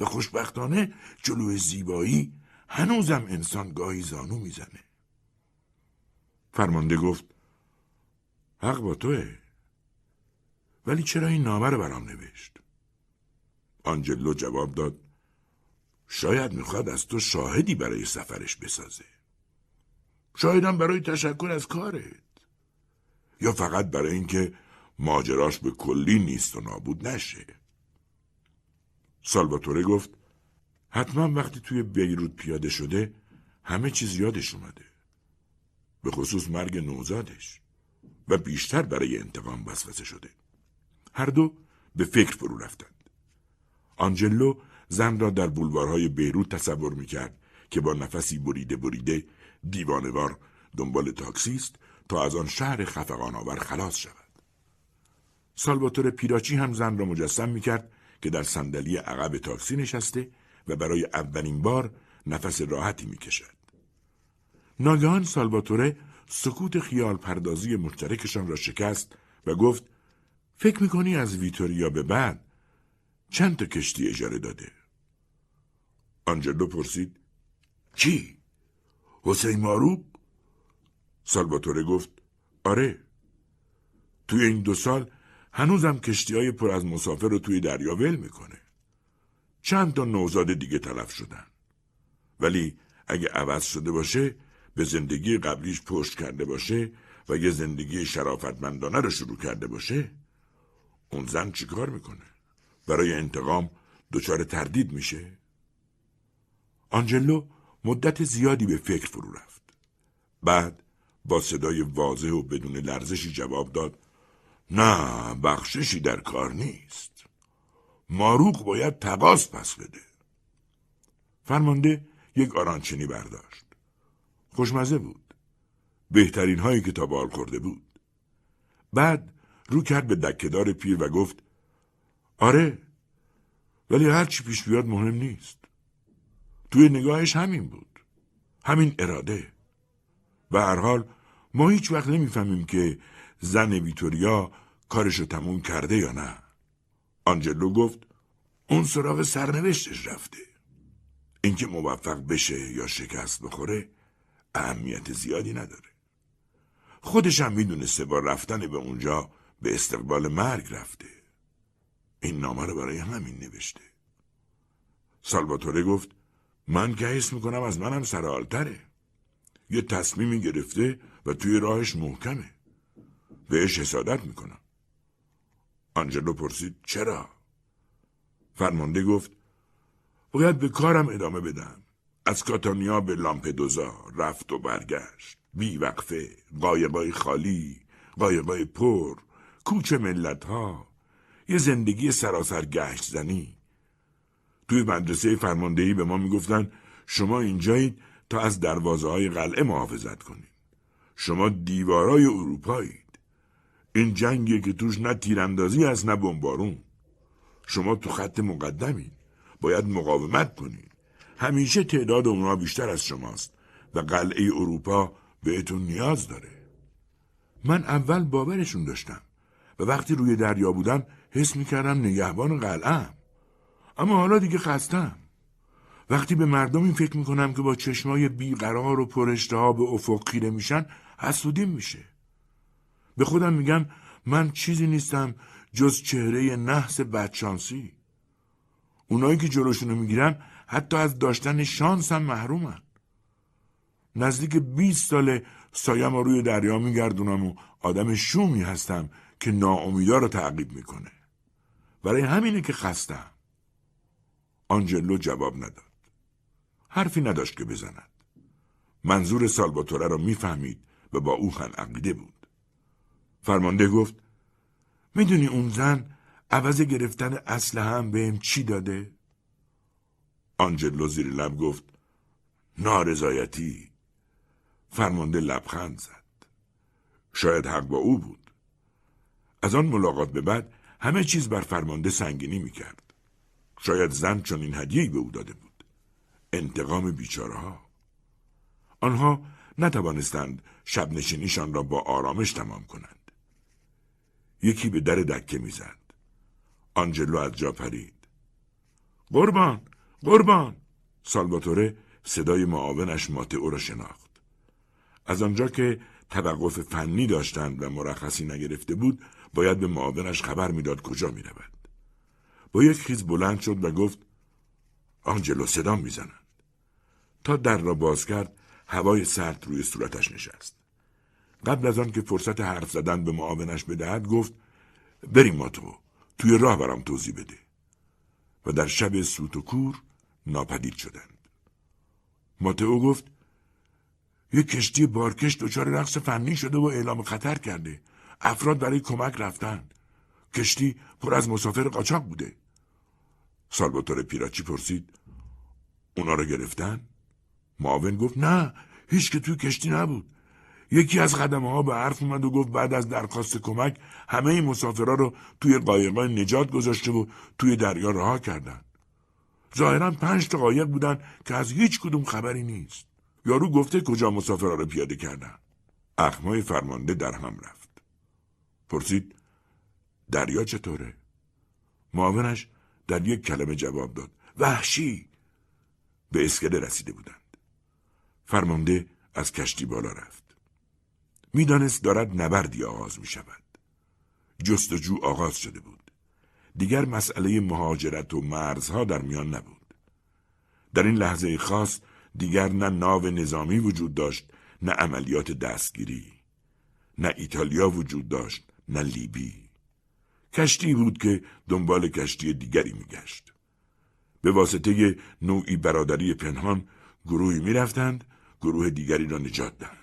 و خوشبختانه جلوی زیبایی هنوزم انسان گاهی زانو میزنه. فرمانده گفت: حق با توه، ولی چرا این نامه رو برام نوشت؟ آنجلو جواب داد: شاید میخواد از تو شاهدی برای سفرش بسازه. شاهدم برای تشکر از کارت، یا فقط برای اینکه ماجراش به کلی نیست و نابود نشه. سالواتوره گفت: حتما وقتی توی بیروت پیاده شده همه چیز یادش اومده. به خصوص مرگ نوزادش، و بیشتر برای انتقام وسوسه شده. هر دو به فکر فرو رفتند. آنجلو زن را در بولوارهای بیروت تصور می‌کرد که با نفسی بریده بریده دیوانوار دنبال تاکسی است تا از آن شهر خفقان آور خلاص شود. سالواتوره پیراچی هم زن را مجسم می‌کرد که در صندلی عقب تاکسی نشسته و برای اولین بار نفس راحتی می‌کشد. ناگهان سالواتوره سکوت خیال پردازی مشترکشان را شکست و گفت: فکر میکنی از ویتوریا به بعد چند تا کشتی اجاره داده؟ آنجلو پرسید: چی؟ حسین ماروق؟ سالواتوره گفت: آره. توی این دو سال هنوزم کشتی های پر از مسافر رو توی دریا ول میکنه. چند تا نوزاد دیگه تلف شدن. ولی اگه عوض شده باشه، به زندگی قبلیش پشت کرده باشه و یه زندگی شرافتمندانه رو شروع کرده باشه، اون زن چی کار میکنه؟ برای انتقام دچار تردید میشه؟ آنجلو مدت زیادی به فکر فرو رفت. بعد با صدای واضح و بدون لرزشی جواب داد: نه، بخششی در کار نیست. ماروق باید تقاضا پس بده. فرمانده یک آرانچینی برداشت. خوشمزه بود. بهترین هایی که تا بال خورده بود. بعد رو کرد به دکه‌دار پیر و گفت: آره، ولی هر چی پیش بیاد مهم نیست. توی نگاهش همین بود. همین اراده. به هر حال ما هیچ وقت نمیفهمیم که زن ویتوریا کارشو تموم کرده یا نه. آنجلو گفت: اون سراغ سرنوشتش رفته. اینکه موفق بشه یا شکست بخوره اهمیت زیادی نداره. خودش هم میدونسته با رفتن به اونجا به استقبال مرگ رفته. این نامه رو برای همین نوشته. سالواتوره گفت: من که حس میکنم از منم سرحال‌تره. یه تصمیمی گرفته و توی راهش محکمه. بهش حسادت میکنم. آنجلو پرسید: چرا؟ فرمانده گفت: باید به کارم ادامه بدم. از کاتانیا به لامپدوزا رفت و برگشت، بی وقفه، قایقای خالی، قایقای پر، کوچ ملت ها، یه زندگی سراسر گشت زنی. توی مدرسه فرماندهی به ما میگفتن شما اینجایید تا از دروازه های قلعه محافظت کنید. شما دیوارای اروپایید. این جنگی که توش نه تیراندازی هست نه بمبارون. شما تو خط مقدمید. باید مقاومت کنید. همیشه تعداد اونا بیشتر از شماست و قلعه اروپا بهتون نیاز داره. من اول باورشون داشتم و وقتی روی دریا بودم حس میکردم نگهبان قلعه‌ام. اما حالا دیگه خستم. وقتی به مردم این فکر میکنم که با چشمای بیقرار و پراشتها به افق خیره میشن، حسودیم میشه. به خودم میگم من چیزی نیستم جز چهره نحس بدشانسی. اونایی که جلوشونو میگیرن حتی از داشتن شانس هم محرومن. نزدیک بیست ساله سایم روی دریا میگردونم و آدم شومی هستم که ناامیدا رو تعقیب میکنه. برای همینه که خستم. آنجلو جواب نداد. حرفی نداشت که بزند. منظور سالواتوره رو میفهمید و با او هم عقیده بود. فرمانده گفت: میدونی اون زن عوض گرفتن اسلحه هم بهم چی داده؟ آنجلو زیر لب گفت: نارضایتی. فرمانده لبخند زد. شاید حق با او بود. از آن ملاقات به بعد همه چیز بر فرمانده سنگینی میکرد. شاید زن چون این هدیه‌ای به او داده بود. انتقام بیچاره ها. آنها نتوانستند شب نشینیشان را با آرامش تمام کنند. یکی به در دکه میزد. آنجلو از جا پرید. قربان! قربان! سالواتوره صدای معاونش ماتعو را شناخت. از آنجا که توقف فنی داشتند و مرخصی نگرفته بود، باید به معاونش خبر میداد کجا می رود. با یک خیز بلند شد و گفت: آنجلو، صدا می زنند. تا در را باز کرد، هوای سرد روی صورتش نشست. قبل از آن که فرصت حرف زدن به معاونش بدهد، گفت: بریم ماتعو، توی راه برام توضیح بده. و در شب سوت و کور، ناپدید شدند. ماتعو گفت: یک کشتی بارکش دچار رقص فنی شده و اعلام خطر کرده. افراد برای کمک رفتند. کشتی پر از مسافر قاچاق بوده. سالواتوره پیراچی پرسید: اونا رو گرفتن؟ معاون گفت: نه، هیچ که توی کشتی نبود. یکی از خدمه ها به حرف اومد و گفت بعد از درخواست کمک همه این مسافرها رو توی قایق‌های نجات گذاشته و توی دریا رها کردن. ظاهراً پنج تا قایق بودن که از هیچ کدوم خبری نیست. یارو گفته کجا مسافرها رو پیاده کردن. اخمای فرمانده در هم رفت. پرسید: دریا چطوره؟ معاونش در یک کلمه جواب داد: وحشی. به اسکله رسیده بودند. فرمانده از کشتی بالا رفت. میدانست دارد نبردی آغاز می شود. جستجو آغاز شده بود. دیگر مسئله مهاجرت و مرزها در میان نبود. در این لحظه خاص دیگر نه ناو نظامی وجود داشت، نه عملیات دستگیری. نه ایتالیا وجود داشت، نه لیبی. کشتی بود که دنبال کشتی دیگری می گشت. به واسطه نوعی برادری پنهان گروهی می رفتند، گروه دیگری را نجات دهند.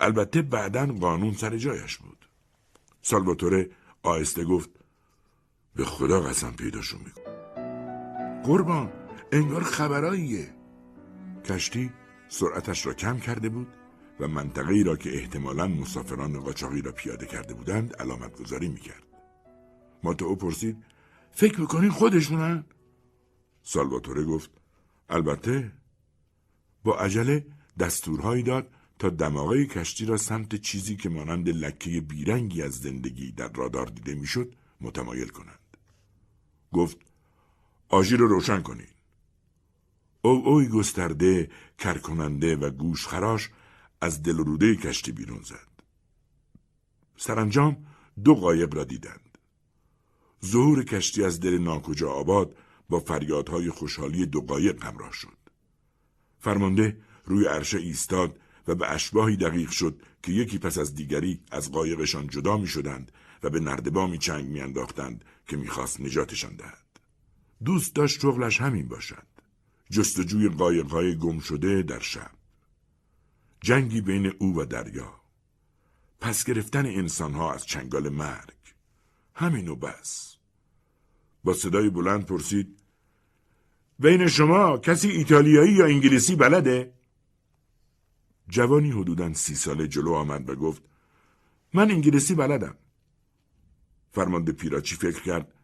البته بعداً قانون سر جایش بود. سالواتوره آهسته گفت: به خدا قسم پیداشون میکنم. قربان، انگار خبراییه. کشتی سرعتش را کم کرده بود و منطقه‌ای را که احتمالاً مسافران قاچاقی را پیاده کرده بودند علامت گذاری میکرد. ماتعو پرسید: فکر میکنین خودشونن؟ سالواتوره گفت: البته. با عجله دستورهایی داد تا دماغه کشتی را سمت چیزی که مانند لکه بیرنگی از زندگی در رادار دیده میشد متمایل کنند. گفت: آژیر رو روشن کنین. او اوی گسترده، کرکننده و گوش خراش از دل و روده کشتی بیرون زد. سرانجام دو قایب را دیدند. ظهور کشتی از دل ناکجا آباد با فریادهای خوشحالی دو قایب همراه شد. فرمانده روی عرشه ایستاد و به اشباهی دقیق شد که یکی پس از دیگری از قایقشان جدا می شدند و به نردبامی چنگ می انداختند که می خواست نجاتشان دهد. دوست داشت شغلش همین باشد: جستجوی قایقهای گم شده در شب. جنگی بین او و دریا. پس گرفتن انسانها از چنگال مرگ. همینو بس. با صدای بلند پرسید: بین شما کسی ایتالیایی یا انگلیسی بلده؟ جوانی حدوداً سی ساله جلو آمد و گفت: من انگلیسی بلدم. فرمانده پیراچی فکر کرد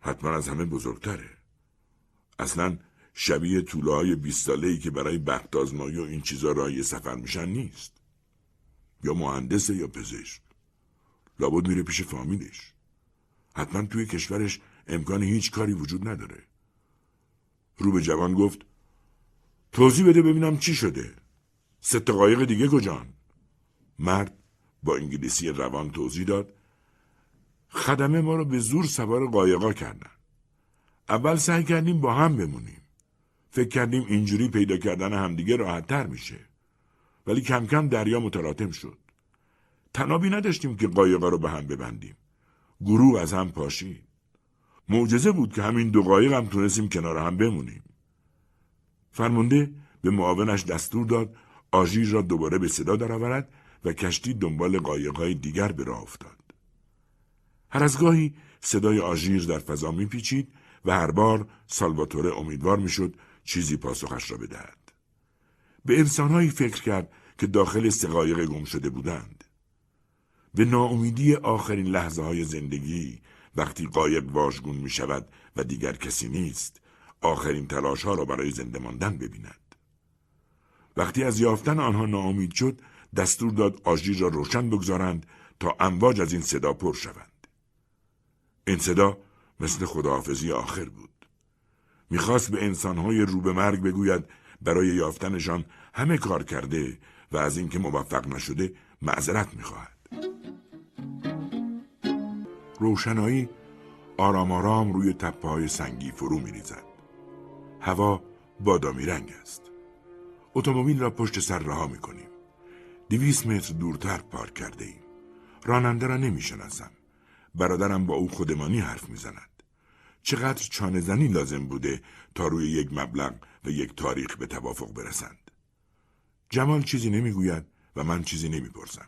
حتما از همه بزرگتره. اصلاً شبیه طوله‌های بیست ساله‌ای که برای بخت آزمایی و این چیزا راهی سفر میشن نیست. یا مهندسه یا پزشک. لابد میره پیش فامیلش. حتما توی کشورش امکان هیچ کاری وجود نداره. رو به جوان گفت: توضیح بده ببینم چی شده. سه تا قایق دیگه کجان؟ مرد با انگلیسی روان توضیح داد: خدمه ما رو به زور سوار قایقا کردن. اول سعی کردیم با هم بمونیم. فکر کردیم اینجوری پیدا کردن همدیگه راحت تر میشه. ولی کم کم دریا متلاطم شد. تنابی نداشتیم که قایقا رو به هم ببندیم. گروه از هم پاشید. معجزه بود که همین دو قایق هم تونستیم کنار هم بمونیم. فرمانده به معاونش دستور داد آژیر را دوباره به صدا درآورد و کشتی دنبال قایق‌های دیگر به راه افتاد. هر از گاهی صدای آژیر در فضا میپیچید و هر بار سالواتوره امیدوار میشد چیزی پاسخش را بدهد. به انسانهایی فکر کرد که داخل سه قایق گم شده بودند. به ناامیدی آخرین لحظه های زندگی وقتی قایق واژگون می شود و دیگر کسی نیست، آخرین تلاش ها را برای زنده ماندن ببیند. وقتی از یافتن آنها ناامید شد، دستور داد آژیر را روشن بگذارند تا امواج از این صدا پر شوند. این صدا مثل خداحافظی آخر بود. میخواست به انسانهای رو به مرگ بگوید برای یافتنشان همه کار کرده و از اینکه موفق نشده معذرت میخواهد. روشنایی آرام آرام روی تپه‌های سنگی فرو میریزد. هوا بادامی رنگ است. اتومبیل را پشت سر رها می‌کنیم. دویست متر دورتر پارک کرده ایم. راننده را نمی‌شناسم. برادرم با او خودمانی حرف می‌زند. چقدر چانه‌زنی لازم بوده تا روی یک مبلغ و یک تاریخ به توافق برسند. جمال چیزی نمیگوید و من چیزی نمیپرسم.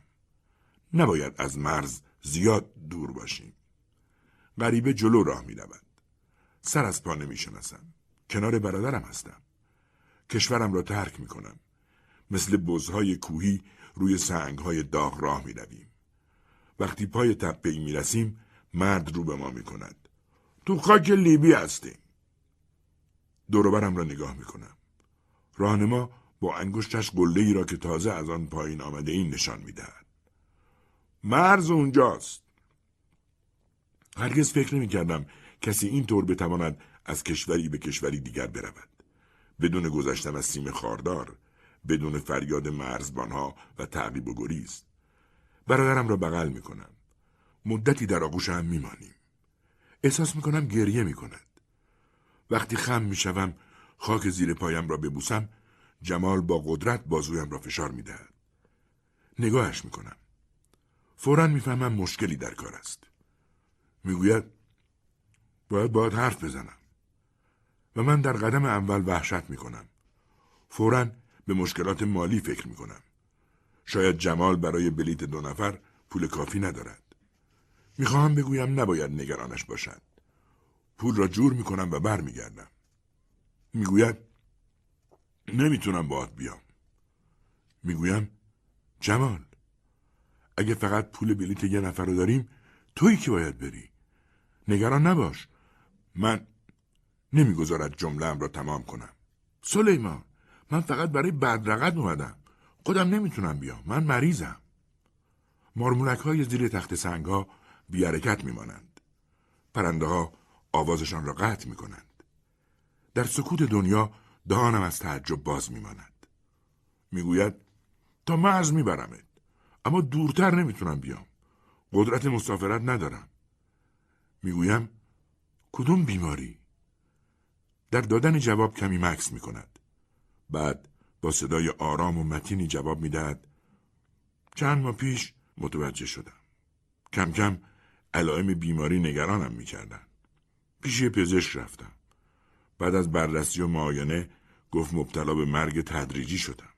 نباید از مرز زیاد دور باشیم. غریبه جلو راه می‌رود. سر از پا نمی‌شناسم. کنار برادرم هستم. کشورم را ترک می‌کنم. مثل بزهای کوهی روی سنگ‌های داغ راه می‌رویم. وقتی پای تپه‌ای می‌رسیم، مرد رو به ما می‌کند. تو خاک لیبی هستیم. دور و برم را نگاه می‌کنم. راهنما با انگشتش گله‌ای را که تازه از آن پایین آمده این نشان می‌دهد. مرز اونجاست. هرگز فکر نمی‌کردم کسی این طور بتواند از کشوری به کشوری دیگر برود. بدون گذشتن از سیم خاردار، بدون فریاد مرزبانها و تعقیب و گریز. برادرم را بغل می‌کنم. مدتی در آغوش هم می‌مانیم. احساس می‌کنم گریه می‌کند. وقتی خم می‌شوم خاک زیر پایم را ببوسم، جمال با قدرت بازویم را فشار می‌دهد. نگاهش می‌کنم. فوراً می‌فهمم مشکلی در کار است. میگوید باید باید حرف بزنم و من در قدم اول وحشت میکنم. فوراً به مشکلات مالی فکر میکنم. شاید جمال برای بلیت دو نفر پول کافی ندارد. میخواهم بگویم نباید نگرانش باشد. پول را جور میکنم و بر میگردم. میگوید نمیتونم باهات بیام. میگویم جمال، اگه فقط پول بلیت یه نفر رو داریم، تویی که باید بری. نگران نباش. من نمیگذارد جمله‌ام را تمام کنم. سلیمان، من فقط برای بدرقد اومدم. خودم نمیتونم بیام. من مریضم. مارمولک‌های زیر تخت سنگ‌ها بی حرکت میمانند. پرنده‌ها آوازشان را قطع میکنند. در سکوت دنیا دهانم از تعجب باز میماند. میگوید تا مرز میبرمت، اما دورتر نمیتونم بیام. قدرت مسافرت ندارم. میگویم کدوم بیماری؟ در دادن جواب کمی مکث میکند. بعد با صدای آرام و متینی جواب میدهد چند ماه پیش متوجه شدم. کم کم علائم بیماری نگرانم میکردن. پیش پزشک رفتم. بعد از بررسی و معاینه گفت مبتلا به مرگ تدریجی شدم.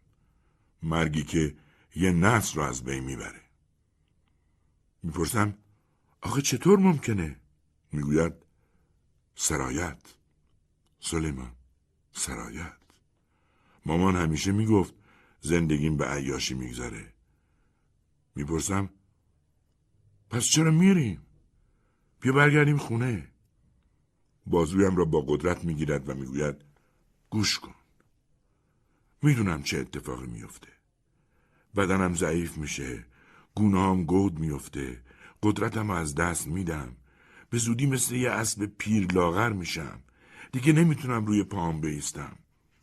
مرگی که یه نسل را از بین میبره. میپرسم آخه چطور ممکنه؟ میگوید سرایت. سلیمان، سرایت. مامان همیشه میگفت زندگیم به عیاشی میگذره. میپرسم پس چرا میریم؟ بیا برگردیم خونه. بازویم را با قدرت میگیرد و میگوید گوش کن. میدونم چه اتفاقی میفته. بدنم ضعیف میشه، گونه‌ام گود میفته، قدرتم از دست میدم، به زودی مثل یه اسب پیر لاغر میشم، دیگه نمیتونم روی پاهم بایستم،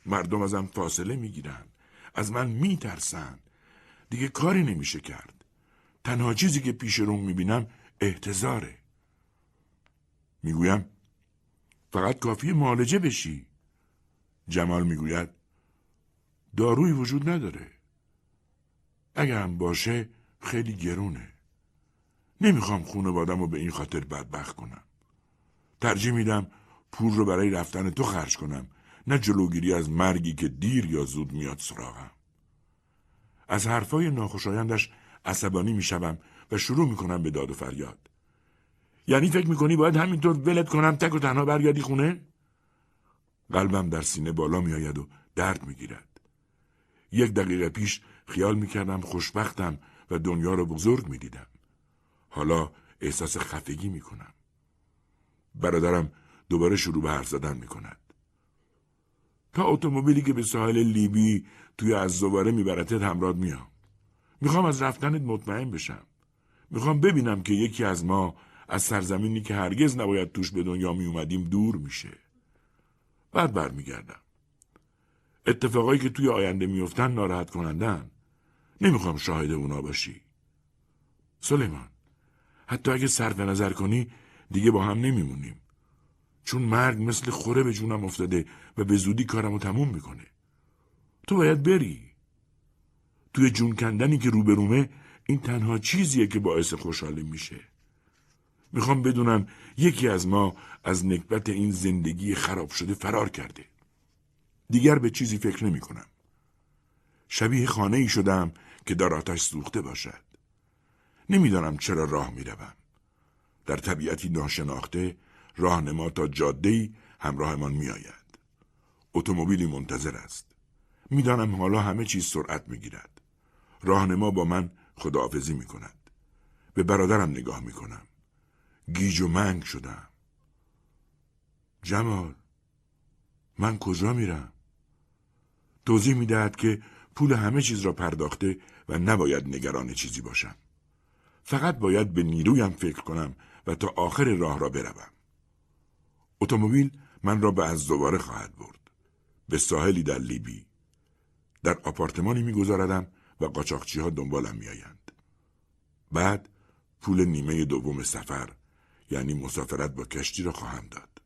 مردم ازم فاصله میگیرن، از من میترسن، دیگه کاری نمیشه کرد، تنها چیزی که پیش روم میبینم احتضاره. میگویم فقط کافیه معالجه بشی. جمال میگوید دارویی وجود نداره، اگه هم باشه خیلی گرونه. نمیخوام خانوادم رو به این خاطر بدبخت کنم. ترجیح میدم پول رو برای رفتن تو خرج کنم، نه جلوگیری از مرگی که دیر یا زود میاد سراغم. از حرفای ناخوشایندش عصبانی میشوم و شروع میکنم به داد و فریاد. یعنی فکر میکنی باید همینطور ولت کنم تک و تنها برگردی خونه؟ قلبم در سینه بالا میآید و درد میگیرد. یک دقیقه پیش خیال میکردم خوشبختم و دنیا رو بزرگ میدیدم. حالا احساس خفگی میکنم. برادرم دوباره شروع به حرف زدن میکند. تا اتومبیلی که به ساحل لیبی توی از زواره میبرتت همراهت میام. میخوام از رفتنت مطمئن بشم. میخوام ببینم که یکی از ما از سرزمینی که هرگز نباید توش به دنیا میومدیم دور میشه. بعد برمیگردم. اتفاقایی که توی آینده میفتن ناراحت کنندن. نمیخوام شاهد اونا باشی. سلیمان، حتی اگه صرف نظر کنی دیگه با هم نمیمونیم، چون مرگ مثل خوره به جونم افتاده و به زودی کارمو تموم میکنه. تو باید بری. توی جون کندنی که روبرومه این تنها چیزیه که باعث خوشحالی میشه. میخوام بدونم یکی از ما از نکبت این زندگی خراب شده فرار کرده. دیگر به چیزی فکر نمی کنم. شبیه خانه ای شدم که در آتش سوخته باشد. نمیدانم چرا راه میروم. در طبیعتی ناشناخته راهنما تا جاده‌ای همراهمان میآید. اتومبیلی منتظر است. میدانم حالا همه چیز سرعت میگیرد. راهنما با من خداحافظی میکند. به برادرم نگاه میکنم. گیج و منگ شدم. جمال، من کجا میرم؟ توضیح میدهد که پول همه چیز را پرداخته و نباید نگران چیزی باشم. فقط باید به نیرویم فکر کنم و تا آخر راه را بروم. اتومبیل من را به از دوباره خواهد برد. به ساحلی در لیبی. در آپارتمانی میگذاردم و قاچاقچی‌ها دنبالم میآیند. بعد پول نیمه دوم سفر، یعنی مسافرت با کشتی را خواهم داد.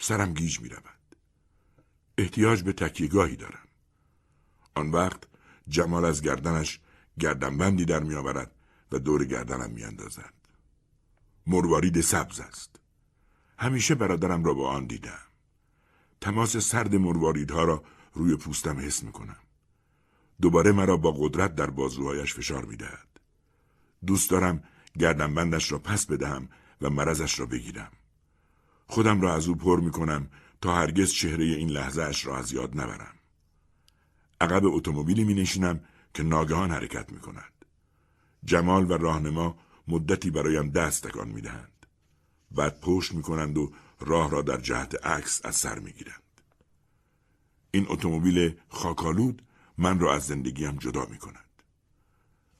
سرم گیج می رود. احتیاج به تکیه‌گاهی دارم. آن وقت جمال از گردنش گردنبندی در می آورد و دور گردنم می اندازد. مروارید سبز است. همیشه برادرم را با آن دیدم. تماس سرد مرواریدها را روی پوستم حس می کنم. دوباره مرا با قدرت در بازوهایش فشار می دهد. دوست دارم گردنبندش را پس بدهم و مرضش را بگیرم. خودم را از او پر می کنم تا هرگز چهره این لحظه اش را از یاد نبرم. عقب اتومبیلی می نشینم که ناگهان حرکت می کند. جمال و راهنما مدتی برایم دست تکان می دهند. بعد پشت می کنند و راه را در جهت عکس از سر می گیرند. این اتومبیل خاکالود من را از زندگیم جدا می کند.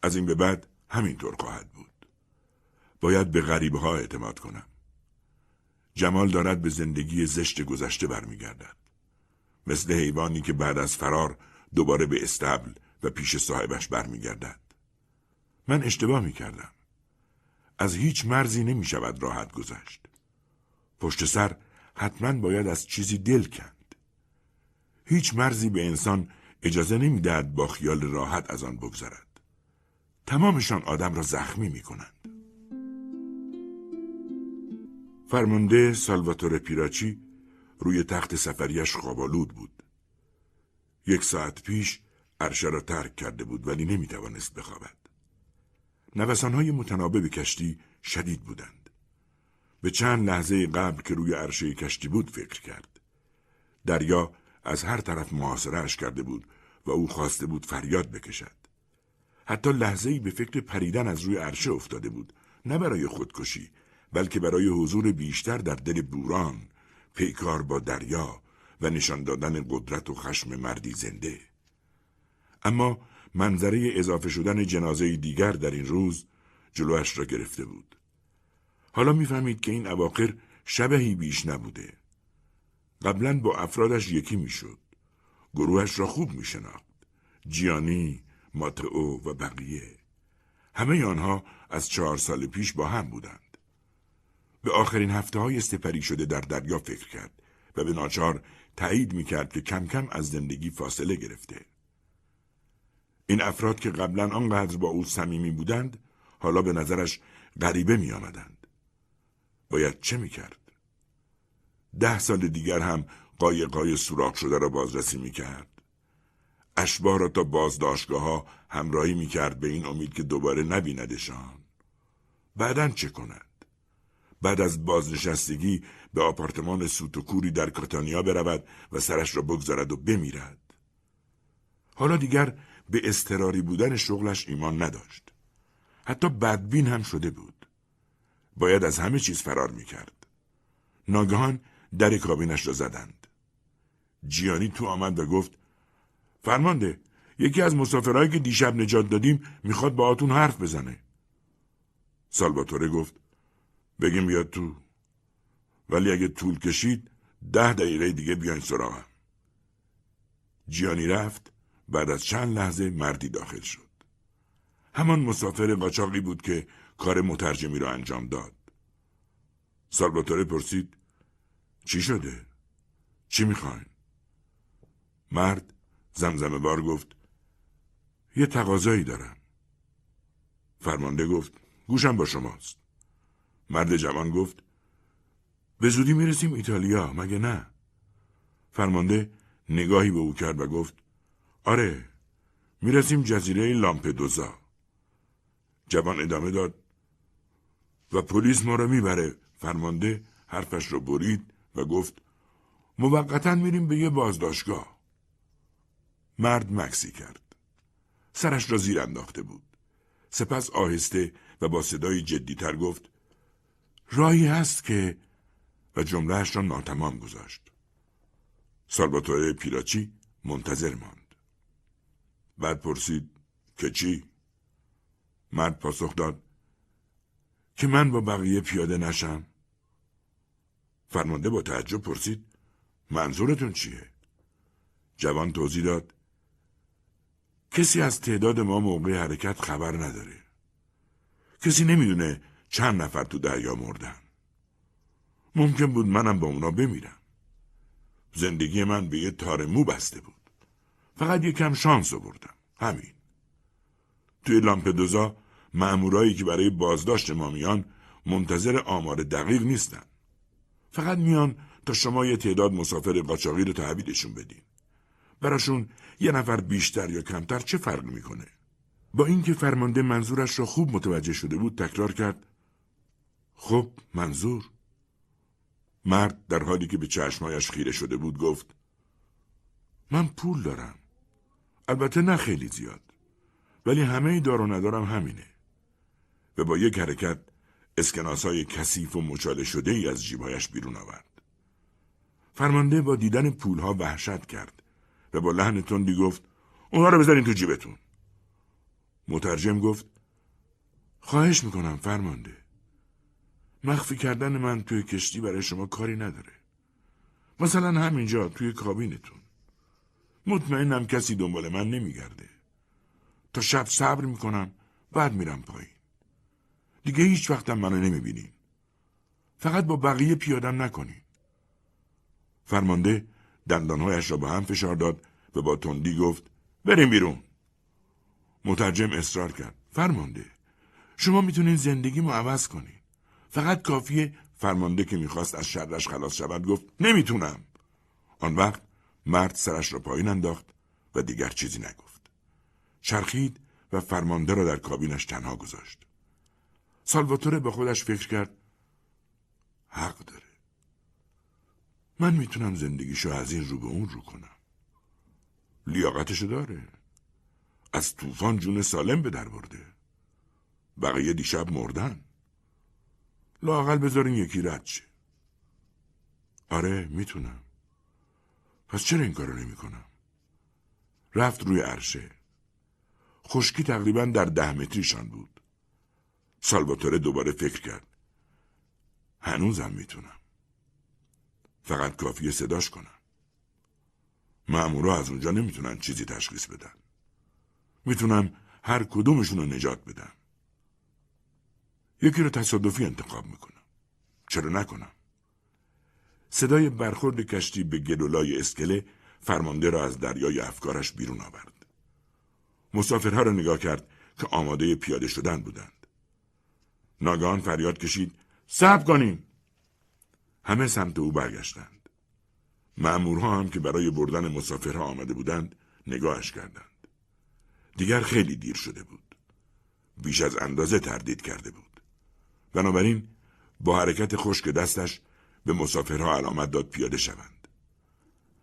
از این به بعد همینطور خواهد بود. باید به غریبه ها اعتماد کنم. جمال دارد به زندگی زشت گذشته برمیگردد. مثل حیوانی که بعد از فرار دوباره به استبل و پیش صاحبش برمیگردد. من اشتباه میکردم. از هیچ مرزی نمیشود راحت گذشت. پشت سر حتما باید از چیزی دل کند. هیچ مرزی به انسان اجازه نمیدهد با خیال راحت از آن بگذرد. تمامشان آدم را زخمی می کنند. فرمانده سالواتوره پیراچی روی تخت سفریش خوابالود بود. یک ساعت پیش عرشه را ترک کرده بود ولی نمی توانست بخوابد. نوسانهای متناوب کشتی شدید بودند. به چند لحظه قبل که روی عرشه کشتی بود فکر کرد. دریا از هر طرف محاصره‌اش کرده بود و او خواسته بود فریاد بکشد. حتی لحظه‌ای به فکر پریدن از روی عرشه افتاده بود، نه برای خودکشی، بلکه برای حضور بیشتر در دل بوران، پیکار با دریا و نشان دادن قدرت و خشم مردی زنده. اما منظره اضافه شدن جنازه دیگر در این روز جلویش را گرفته بود. حالا می‌فهمید که این اواخر شبهی بیش نبوده. قبلاً با افرادش یکی می‌شد. گروهش را خوب می‌شناخت. جیانی، ماتعو و بقیه. همه آنها از چهار سال پیش با هم بودند. به آخرین هفته های سپری شده در دریا فکر کرد و به ناچار تایید میکرد که کم کم از زندگی فاصله گرفته. این افراد که قبلا آنقدر با او صمیمی بودند حالا به نظرش غریبه می آمدند. باید چه میکرد؟ ده سال دیگر هم قایق‌های سوراخ شده را بازرسی میکرد. اشباح را تا بازداشتگاه‌ها همراهی می‌کرد به این امید که دوباره نبیندشان. بعداً چه کند؟ بعد از بازنشستگی به آپارتمان سوتوکوری در کاتانیا برود و سرش را بگذارد و بمیرد. حالا دیگر به اضطراری بودن شغلش ایمان نداشت. حتی بدبین هم شده بود. باید از همه چیز فرار می‌کرد. ناگهان در کابینش را زدند. جیانی تو آمد و گفت: فرمانده، یکی از مسافرهایی که دیشب نجات دادیم میخواد با آتون حرف بزنه. سالواتوره گفت: بگیم بیاد تو، ولی اگه طول کشید ده دقیقه دیگه بیاین سراغم. جیانی رفت. بعد از چند لحظه مردی داخل شد. همان مسافر قاچاقی بود که کار مترجمی را انجام داد. سالواتوره پرسید: چی شده؟ چی میخواین؟ مرد زمزمه بار گفت: یه تقاضایی دارم. فرمانده گفت: گوشم با شماست. مرد جوان گفت: به زودی میرسیم ایتالیا، مگه نه؟ فرمانده نگاهی به او کرد و گفت: آره، میرسیم جزیره لامپدوزا. جوان ادامه داد و پلیس ما را میبره. فرمانده حرفش را برید و گفت موقتاً میریم به یه بازداشتگاه. مرد مکسی کرد. سرش را زیر انداخته بود. سپس آهسته و با صدای جدی‌تر گفت راهی هست که، و جمله‌اش را ناتمام گذاشت. سالواتوره پیراچی منتظر ماند. بعد پرسید که چی؟ مرد پاسخ داد که من با بقیه پیاده نشم. فرمانده با تعجب پرسید منظورتون چیه؟ جوان توضیح داد کسی از تعداد ما موقع حرکت خبر نداره. کسی نمیدونه چند نفر تو دریا مردن. ممکن بود منم با اونا بمیرم. زندگی من به یه تار مو بسته بود. فقط یکم شانس آوردم. همین. توی لامپدوزا مامورایی که برای بازداشت ما میان منتظر آمار دقیق نیستن. فقط میان تا شما یه تعداد مسافر قاچاقی رو تحویلشون بدین. براشون یه نفر بیشتر یا کمتر چه فرق میکنه؟ با اینکه فرمانده منظورش را خوب متوجه شده بود تکرار کرد خب منظور؟ مرد در حالی که به چشمایش خیره شده بود گفت من پول دارم، البته نه خیلی زیاد، ولی همه دار و ندارم همینه. و با یک حرکت اسکناس‌های کثیف و مچاله شده ای از جیبهایش بیرون آورد. فرمانده با دیدن پولها وحشت کرد و با لحن تندی گفت اونها رو بذارین تو جیبتون. مترجم گفت خواهش میکنم فرمانده، مخفی کردن من توی کشتی برای شما کاری نداره. مثلا همینجا توی کابینتون. مطمئنم کسی دنبال من نمیگرده. تا شب صبر میکنم بعد میرم پایین. دیگه هیچ وقتم منو نمیبینین. فقط با بقیه پیادم نکنین. فرمانده دندانهایش را به هم فشار داد و با تندی گفت بریم بیرون. مترجم اصرار کرد فرمانده شما میتونین زندگیمو عوض کنین. فقط کافیه. فرمانده که میخواست از شرش خلاص شود گفت نمیتونم. آن وقت مرد سرش را پایین انداخت و دیگر چیزی نگفت. چرخید و فرمانده را در کابینش تنها گذاشت. سالواتوره به خودش فکر کرد حق داره. من میتونم زندگیشو از این رو به اون رو کنم. لیاقتشو داره. از طوفان جون سالم به در برده. بقیه دیشب مردن. لااقل بذارین یکی رد شه. آره میتونم. پس چرا این کارو نمیکنم؟ رفت روی عرشه. خشکی تقریبا در ده متریشان بود. سالواتوره دوباره فکر کرد. هنوزم میتونم. فقط کافیه صداش کنم. مامورا از اونجا نمیتونن چیزی تشخیص بدن. میتونم هر کدومشون رو نجات بدم. یکی رو تصادفی انتخاب میکنم. چرا نکنم؟ صدای برخورد کشتی به گلولای اسکله فرمانده را از دریای افکارش بیرون آورد. مسافرها را نگاه کرد که آماده پیاده شدن بودند. ناگهان فریاد کشید صبر کنیم. همه سمت او برگشتند. مأمورها هم که برای بردن مسافرها آمده بودند نگاهش کردند. دیگر خیلی دیر شده بود. بیش از اندازه تردید کرده بود. بنابراین با حرکت خشک دستش به مسافرها علامت داد پیاده شوند.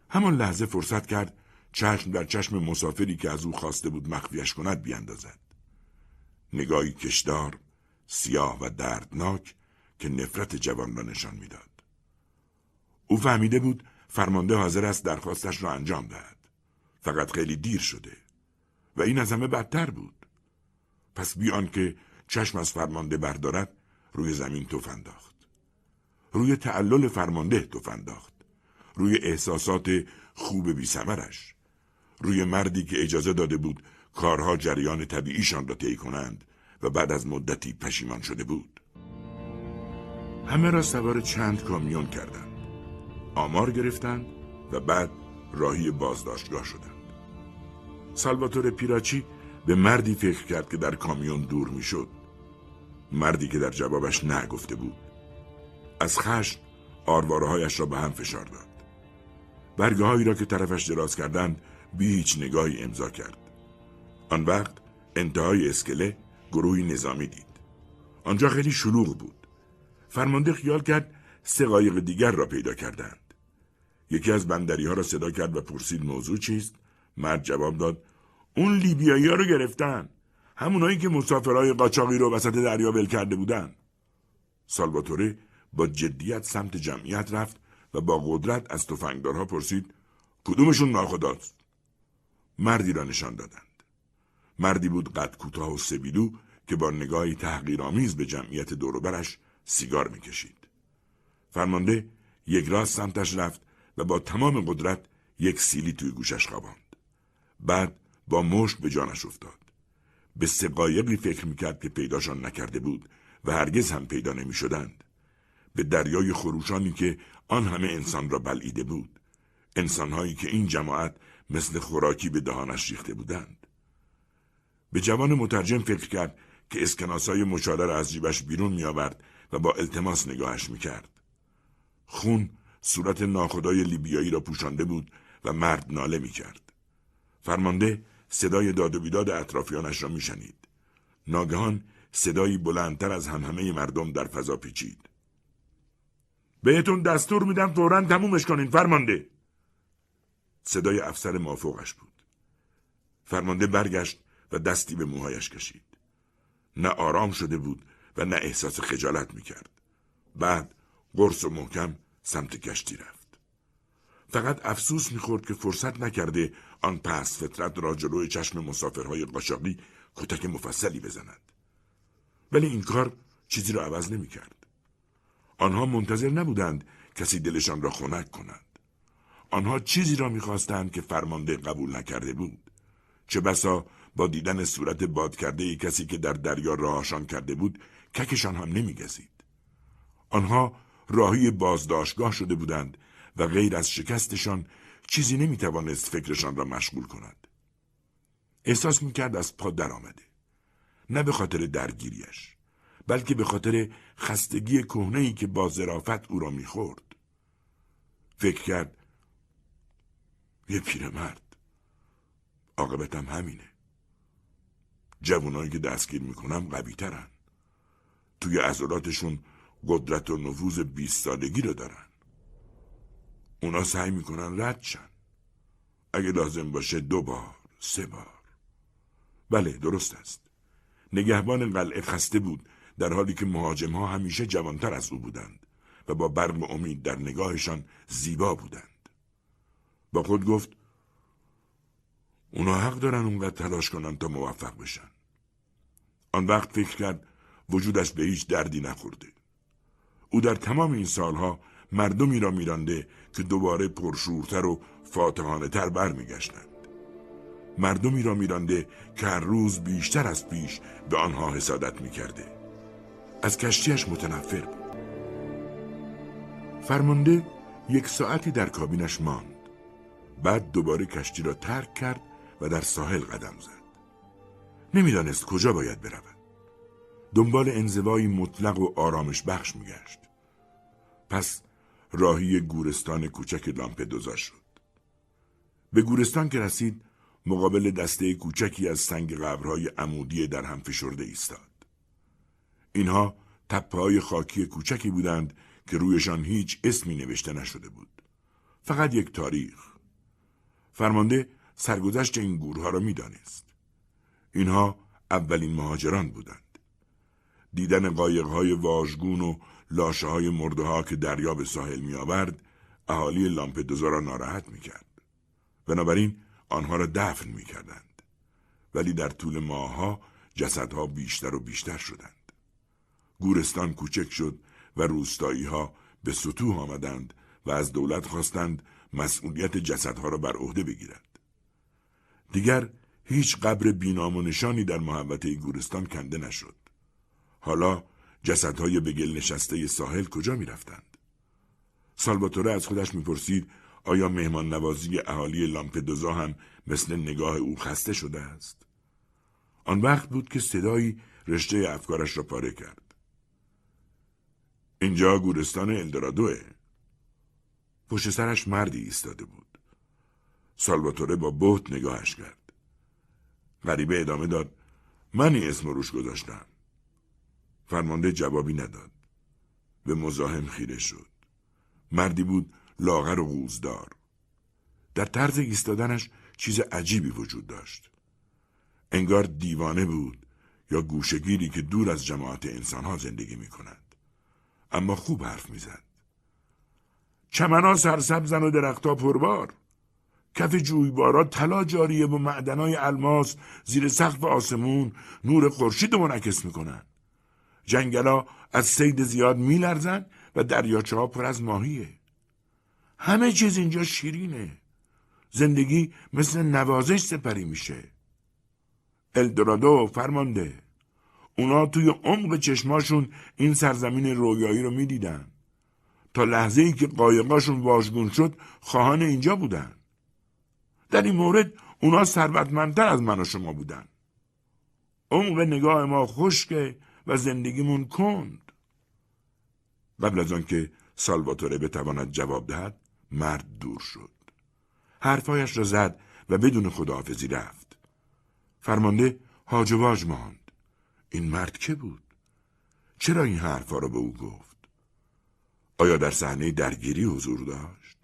همان لحظه فرصت کرد چشم در چشم مسافری که از او خواسته بود مخفیش کند بیاندازد. نگاهی کشدار، سیاه و دردناک که نفرت جوان را نشان میداد. او فهمیده بود فرمانده حاضر است درخواستش را انجام دهد. فقط خیلی دیر شده و این از همه بدتر بود. پس بی آنکه چشم از فرمانده بردارد روی زمین تف انداخت. روی تعلل فرمانده تف انداخت. روی احساسات خوب بی ثمرش. روی مردی که اجازه داده بود کارها جریان طبیعیشان را طی کنند و بعد از مدتی پشیمان شده بود. همه را سوار چند کامیون کردند. آمار گرفتند و بعد راهی بازداشتگاه شدند. سالواتوره پیراچی به مردی فکر کرد که در کامیون دور می شد. مردی که در جوابش نه گفته بود. از خشم آروارهایش را به هم فشار داد. برگه‌هایی را که طرفش دراز کردند بی هیچ نگاهی امضا کرد. آن وقت انتهای اسکله گروهی نظامی دید. آنجا خیلی شلوغ بود. فرمانده خیال کرد سه قایق دیگر را پیدا کردند. یکی از بندری ها را صدا کرد و پرسید موضوع چیست؟ مرد جواب داد اون لیبیایی ها رو گرفتن. همونایی که مسافرهای قاچاقی رو وسط دریا ول کرده بودن. سالواتوره با جدیت سمت جمعیت رفت و با قدرت از تفنگدارها پرسید کدومشون ناخداست؟ مردی را نشان دادند. مردی بود قد کوتاه و سبیلو که با نگاهی تحقیرآمیز به جمعیت دور و برش سیگار میکشید. فرمانده یک راست سمتش رفت و با تمام قدرت یک سیلی توی گوشش خواباند. بعد با مشت به جانش افتاد. به سه قایقی فکر میکرد که پیداشان نکرده بود و هرگز هم پیدا نمیشدند. به دریای خروشانی که آن همه انسان را بلعیده بود. انسانهایی که این جماعت مثل خوراکی به دهانش ریخته بودند. به جوان مترجم فکر کرد که اسکناسای مچاله را از جیبش بیرون می آورد و با التماس نگاهش می کرد. خون صورت ناخدای لیبیایی را پوشانده بود و مرد ناله می کرد. فرمانده صدای داد و بیداد اطرافیانش را می شنید. ناگهان صدایی بلندتر از همهمه مردم در فضا پیچید. بهتون دستور میدم فوراً تمومش کنین فرمانده. صدای افسر مافوقش بود. فرمانده برگشت و دستی به موهایش کشید. نه آرام شده بود و نه احساس خجالت میکرد. بعد قرص و محکم سمت کشتی رفت. فقط افسوس میخورد که فرصت نکرده آن پس فطرت را جلوی چشم مسافرهای قاچاقی کتک مفصلی بزند. ولی این کار چیزی را عوض نمیکرد. آنها منتظر نبودند کسی دلشان را خنک کند. آنها چیزی را می‌خواستند که فرمانده قبول نکرده بود. چه بسا با دیدن صورت باد کرده کسی که در دریا راهشان کرده بود ککشان هم نمی‌گزید. آنها راهی بازداشتگاه شده بودند و غیر از شکستشان چیزی نمی‌توانست فکرشان را مشغول کند. احساس می‌کرد از پا در آمده. نه به خاطر درگیریش، بلکه به خاطر خستگی کهنه‌ای که با ظرافت او را می‌خورد. فکر کرد یه پیرمرد، عاقبتم همینه. جوانایی که دستگیر میکنم قوی‌ترن. توی عضلاتشون قدرت و نفوذ بیست سالگی رو دارن. اونا سعی میکنن رد شن. اگه لازم باشه دو بار، سه بار. بله درست است. نگهبان قلعه خسته بود در حالی که مهاجم‌ها همیشه جوانتر از او بودند و با برق امید در نگاهشان زیبا بودند. با خود گفت اونا حق دارن اونقدر تلاش کنن تا موفق بشن. آن وقت فکر کرد وجودش به هیچ دردی نخورده. او در تمام این سالها مردمی را میرانده که دوباره پرشورتر و فاتحانه تر بر میگشتند. مردمی را میرانده که هر روز بیشتر از پیش به آنها حسادت میکرده. از کشتیش متنفر بود. فرمانده یک ساعتی در کابینش ماند. بعد دوباره کشتی را ترک کرد و در ساحل قدم زد. نمیدانست کجا باید برود. دنبال انزوایی مطلق و آرامش بخش میگشت. پس راهی گورستان کوچک لامپدوزا شد. به گورستان که رسید مقابل دسته کوچکی از سنگ قبرهای عمودی در هم فشرده ایستاد. اینها تپه‌های خاکی کوچکی بودند که رویشان هیچ اسمی نوشته نشده بود. فقط یک تاریخ. فرمانده سرگذشت این گورها را می دانست. اینها اولین مهاجران بودند. دیدن قایق‌های واژگون و لاشه‌های مرده‌ها که دریا به ساحل می آورد، اهالی لامپدوزا را ناراحت می کرد. بنابراین آنها را دفن می کردند. ولی در طول ماه‌ها جسدها بیشتر و بیشتر شدند. گورستان کوچک شد و روستایی‌ها به سطوح آمدند و از دولت خواستند مسئولیت جسدها را بر عهده بگیرد. دیگر هیچ قبر بی‌نام و نشانی در محوطه گورستان کنده نشد. حالا جسدهای به گل نشسته ساحل کجا می رفتند؟ سالواتوره از خودش می پرسید آیا مهمان نوازی اهالی لامپدوزا هم مثل نگاه او خسته شده است؟ آن وقت بود که صدایی رشته افکارش را پاره کرد. اینجا گورستان الدورادوه. پشت سرش مردی ایستاده بود. سالواتوره با بهت نگاهش کرد. غریبه ادامه داد. من اسم روش گذاشتم. فرمانده جوابی نداد. به مزاحم خیره شد. مردی بود لاغر و قوزدار. در طرز ایستادنش چیز عجیبی وجود داشت. انگار دیوانه بود یا گوشه‌گیری که دور از جماعت انسان‌ها زندگی می‌کند. اما خوب حرف می‌زد. چمن‌ها سرسبزن و درخت‌ها پربار. کف جویبارا طلا جاریه و معدن‌های الماس زیر سقف آسمون نور خورشید منعکس می‌کنند. جنگلا از صید زیاد می‌لرزند و دریاچه‌ها پر از ماهیه. همه چیز اینجا شیرینه. زندگی مثل نوازش سپری میشه. الدورادو فرمانده. اونا توی عمق چشماشون این سرزمین رویایی رو میدیدن. تا لحظه‌ای که قایقاشون واژگون شد خواهان اینجا بودن. در این مورد اونا ثروتمندتر از من و شما بودن. عمق نگاه ما خشکه و زندگیمون کند. قبل از آن که سالواتوره بتواند جواب دهد مرد دور شد. حرفایش را زد و بدون خداحافظی رفت. فرمانده هاج و واج ماند. این مرد که بود؟ چرا این حرفا را به او گفت؟ آیا در صحنه درگیری حضور داشت؟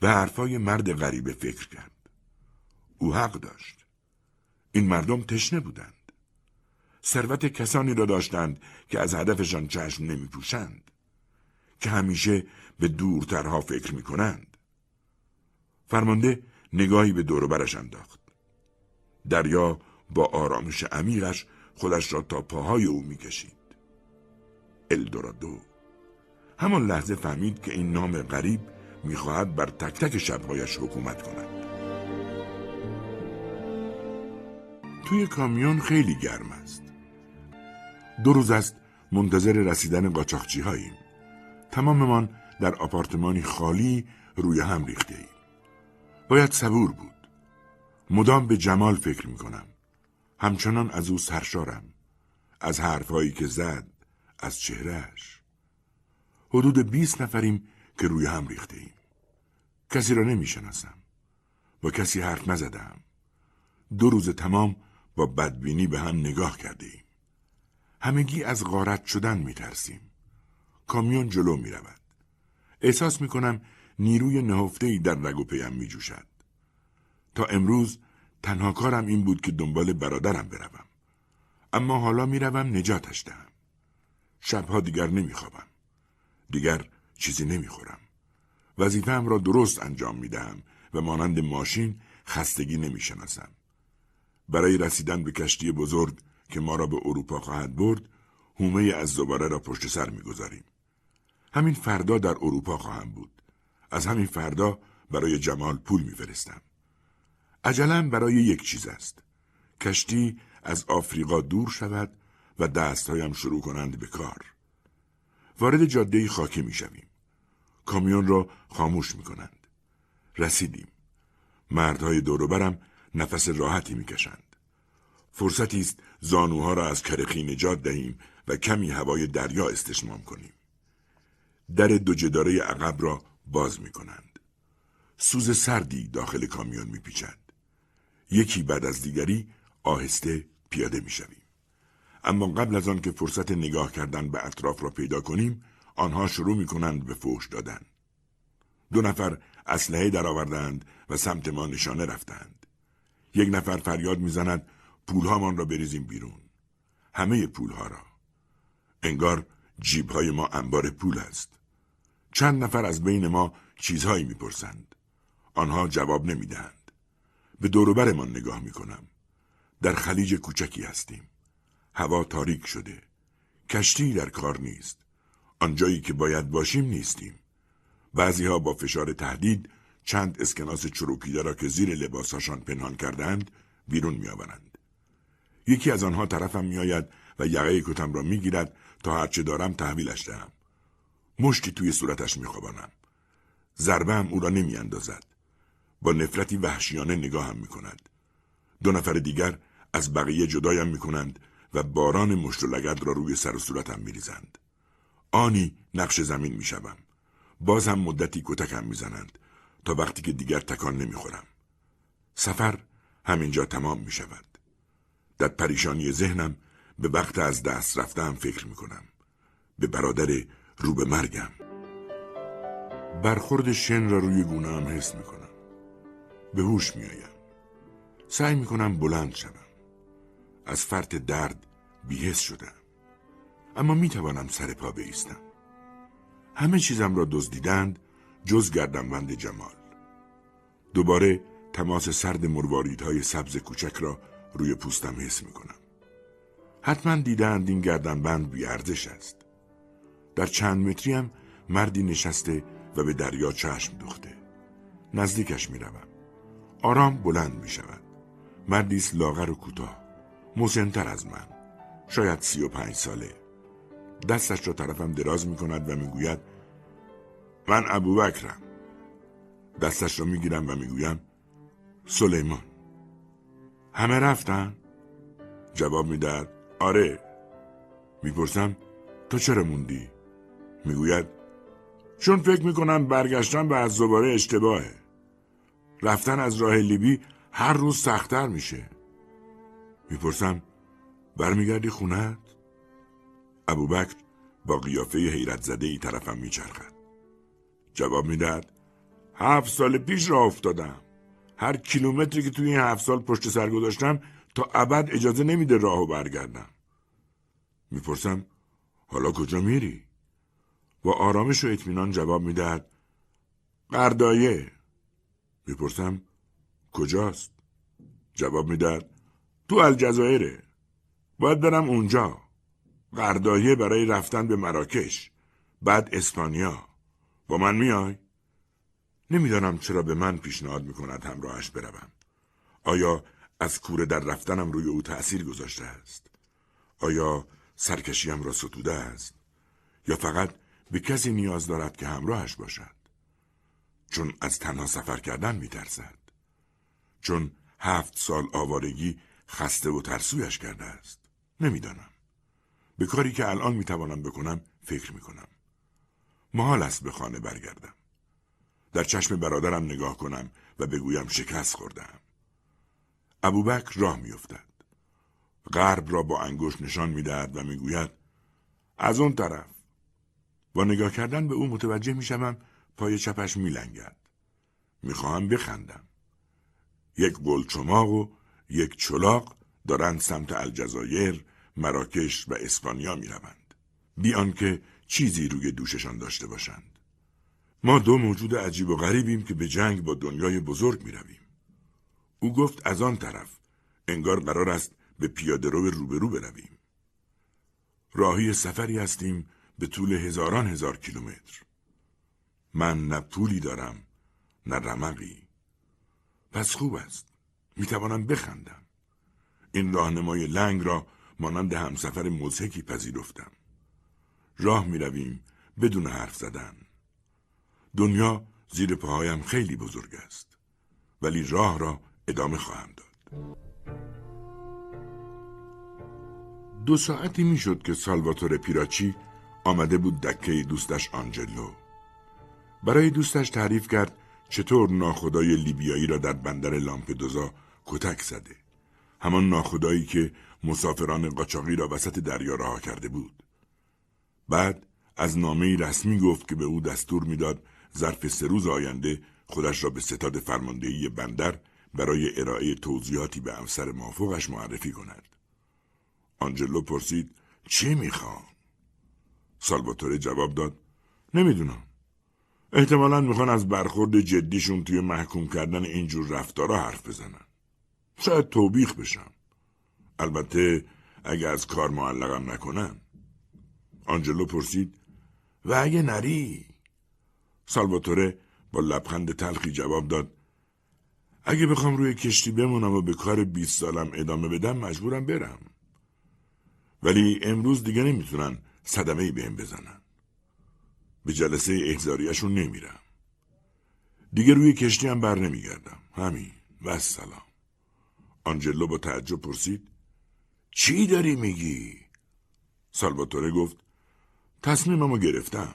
به حرفای مرد غریبه فکر کرد. او حق داشت. این مردم تشنه بودند. ثروت کسانی را داشتند که از هدفشان چشم نمی پوشند. که همیشه به دورترها فکر می کنند. فرمانده نگاهی به دور و برش انداخت. دریا با آرامش عمیقش خودش را تا پاهای او می کشید. الدورادو. همان لحظه فهمید که این نام غریب می خواهد بر تک تک شبهایش حکومت کند. توی کامیون خیلی گرم است. دو روز است منتظر رسیدن قاچاقچی هاییم. تماممان در آپارتمانی خالی روی هم ریخته ایم. باید صبور بود. مدام به جمال فکر می کنم. همچنان از او سرشارم. از حرفهایی که زد، از چهرهش. حدود بیست نفریم که روی هم ریخته ایم. کسی را نمی شناسم. با کسی حرف نزدم. دو روز تمام با بدبینی به هم نگاه کرده ایم. همگی از غارت شدن می ترسیم. کامیون جلو می رود. احساس می کنم نیروی نهفته‌ای در رگ و پیم می جوشد. تا امروز تنها کارم این بود که دنبال برادرم بروم. اما حالا می روم نجاتش دهم. شبها دیگر نمی خوابم. دیگر چیزی نمی خورم. وظیفه‌ام را درست انجام می دهم و مانند ماشین خستگی نمی شناسم. برای رسیدن به کشتی بزرگ که ما را به اروپا خواهد برد، هومه از زباله را پشت سر می گذاریم. همین فردا در اروپا خواهم بود. از همین فردا برای جمال پول می فرستم. عجلم برای یک چیز است. کشتی از آفریقا دور شود و دستهایم شروع کنند به کار. وارد جادهی خاکی می شویم. کامیون را خاموش می کنند. رسیدیم. مردهای دوروبرم نفس راحتی می کشند. فرصتی است زانوها را از کرخی نجات دهیم و کمی هوای دریا استشمام کنیم. در دو جداره عقب را باز می کنند. سوز سردی داخل کامیون می پیچند. یکی بعد از دیگری آهسته پیاده می شویم. اما قبل از آن که فرصت نگاه کردن به اطراف را پیدا کنیم، آنها شروع می کنند به فحش دادن. دو نفر اسلحه درآوردند و سمت ما نشانه رفتند. یک نفر فریاد می زند پولهامان را بریزیم بیرون. همه پولها را. انگار جیبهای ما انبار پول است. چند نفر از بین ما چیزهایی میپرسند. آنها جواب نمیدهند. به دوروبرمان نگاه میکنم. در خلیج کوچکی هستیم. هوا تاریک شده. کشتی در کار نیست. آنجایی که باید باشیم نیستیم. بعضیها با فشار تهدید چند اسکناس چروکیده را که زیر لباساشان پنهان کردند بیرون میآورند. یکی از آنها طرفم میآید و یقه کتم را میگیرد تا هرچه دارم تحویلش دهم. مشتی توی صورتش میخوابانم. ضربه هم او را نمی اندازد. با نفرتی وحشیانه نگاهم می کند. دو نفر دیگر از بقیه جدایم می کنند و باران مشت و لگد را روی سر و صورتم می ریزند. آنی نقش زمین می شدم. باز هم مدتی کتکم می زنند تا وقتی که دیگر تکان نمی خورم. سفر همینجا تمام می شود. در پریشانی ذهنم به وقت از دست رفتم فکر می کنم. به برادر روبه مرگم. برخورد شن را روی گونه هم حس می کنم. به هوش می آیم. سعی می کنم بلند شدم. از فرط درد بی‌حس شدم. اما می توانم سر پا بایستم. همه چیزم را دزدیدند جز گردنبند جمال. دوباره تماس سرد مرواریدهای سبز کوچک را روی پوستم حس می کنم. حتما دیدند این گردنبند بی‌ارزش است. در چند متری هم مردی نشسته و به دریا چشم دوخته. نزدیکش می روم. آرام بلند می شود. مردی است لاغر و کوتاه، مسن‌تر از من، شاید سی و پنج ساله. دستش را طرفم دراز می کند و می گوید من ابو بکرم. دستش را می گیرم و می گویم سلیمان. همه رفتن؟ جواب می دهد آره. می پرسم تو چرا موندی؟ می گوید چون فکر می کنم برگشتن به از دوباره اشتباهه. رفتن از راه لیبی هر روز سخت‌تر میشه. میپرسم برمیگردی خونه‌ات؟ ابو بکر با قیافه حیرت زده ای طرفم میچرخد. جواب میدهد هفت سال پیش راه افتادم. هر کیلومتری که توی این هفت سال پشت سر گذاشتم تا ابد اجازه نمیده راهو برگردم. میپرسم حالا کجا میری؟ با آرامش و اطمینان جواب میدهد غردایه. میپرسم کجاست؟ جواب میدهد تو الجزایره. باید برم اونجا. غردایه برای رفتن به مراکش، بعد اسپانیا. با من میای؟ نمیدانم چرا به من پیشنهاد میکند همراهش بروم. آیا از کوره در رفتنم روی او تأثیر گذاشته است؟ آیا سرکشیم را ستوده است؟ یا فقط به کسی نیاز دارد که همراهش باشد؟ چون از تنها سفر کردن میترسد. چون هفت سال آوارگی خسته و ترسویش کرده است. نمیدانم. به کاری که الان میتوانم بکنم فکر میکنم. محال است به خانه برگردم. در چشم برادرم نگاه کنم و بگویم شکست خوردم. ابو بکر راه میافتد. غرب را با انگشت نشان میدهد و میگوید از اون طرف. با نگاه کردن به او متوجه میشوم پای چپش میلنگد. میخواهم بخندم. یک گلچماق و یک چلاق دارند سمت الجزایر، مراکش و اسپانیا می روند بی آنکه چیزی روی دوششان داشته باشند. ما دو موجود عجیب و غریبیم که به جنگ با دنیای بزرگ می رویم. او گفت از آن طرف. انگار قرار است به پیاده رو روبرو برویم. راهی سفری هستیم به طول هزاران هزار کیلومتر. من نه پولی دارم نه رمقی. پس خوب است. می توانم بخندم. این راهنمای لنگ را مانند همسفر مضحکی پذیرفتم. راه می رویم بدون حرف زدن. دنیا زیر پاهایم خیلی بزرگ است. ولی راه را ادامه خواهم داد. دو ساعتی می شد که سالواتوره پیراچی آمده بود دکه دوستش آنجلو. برای دوستش تعریف کرد چطور ناخدای لیبیایی را در بندر لامپدوزا کتک زده. همان ناخدایی که مسافران قاچاقی را وسط دریا رها کرده بود. بعد از نامه‌ای رسمی گفت که به او دستور میداد ظرف سه روز آینده خودش را به ستاد فرماندهی بندر برای ارائه توضیحاتی به افسر مافوقش معرفی کند. آنجلو پرسید چی میخوام؟ سالواتوره جواب داد نمیدونم. احتمالاً میخوان از برخورد جدیشون توی محکوم کردن اینجور رفتارا حرف بزنن. شاید توبیخ بشم. البته اگه از کار معلقم نکنن. آنجلو پرسید و اگه نری؟ سالواتوره با لبخند تلخی جواب داد اگه بخوام روی کشتی بمونم و به کار بیست سالم ادامه بدم مجبورم برم. ولی امروز دیگه نمیتونن صدمه‌ای بهم بزنن. به جلسه احضاریشون نمیرم. دیگه روی کشتی هم بر نمیگردم. همین. و سلام. آنجلو با تعجب پرسید چی داری میگی؟ سالواتوره گفت تصمیممو گرفتم.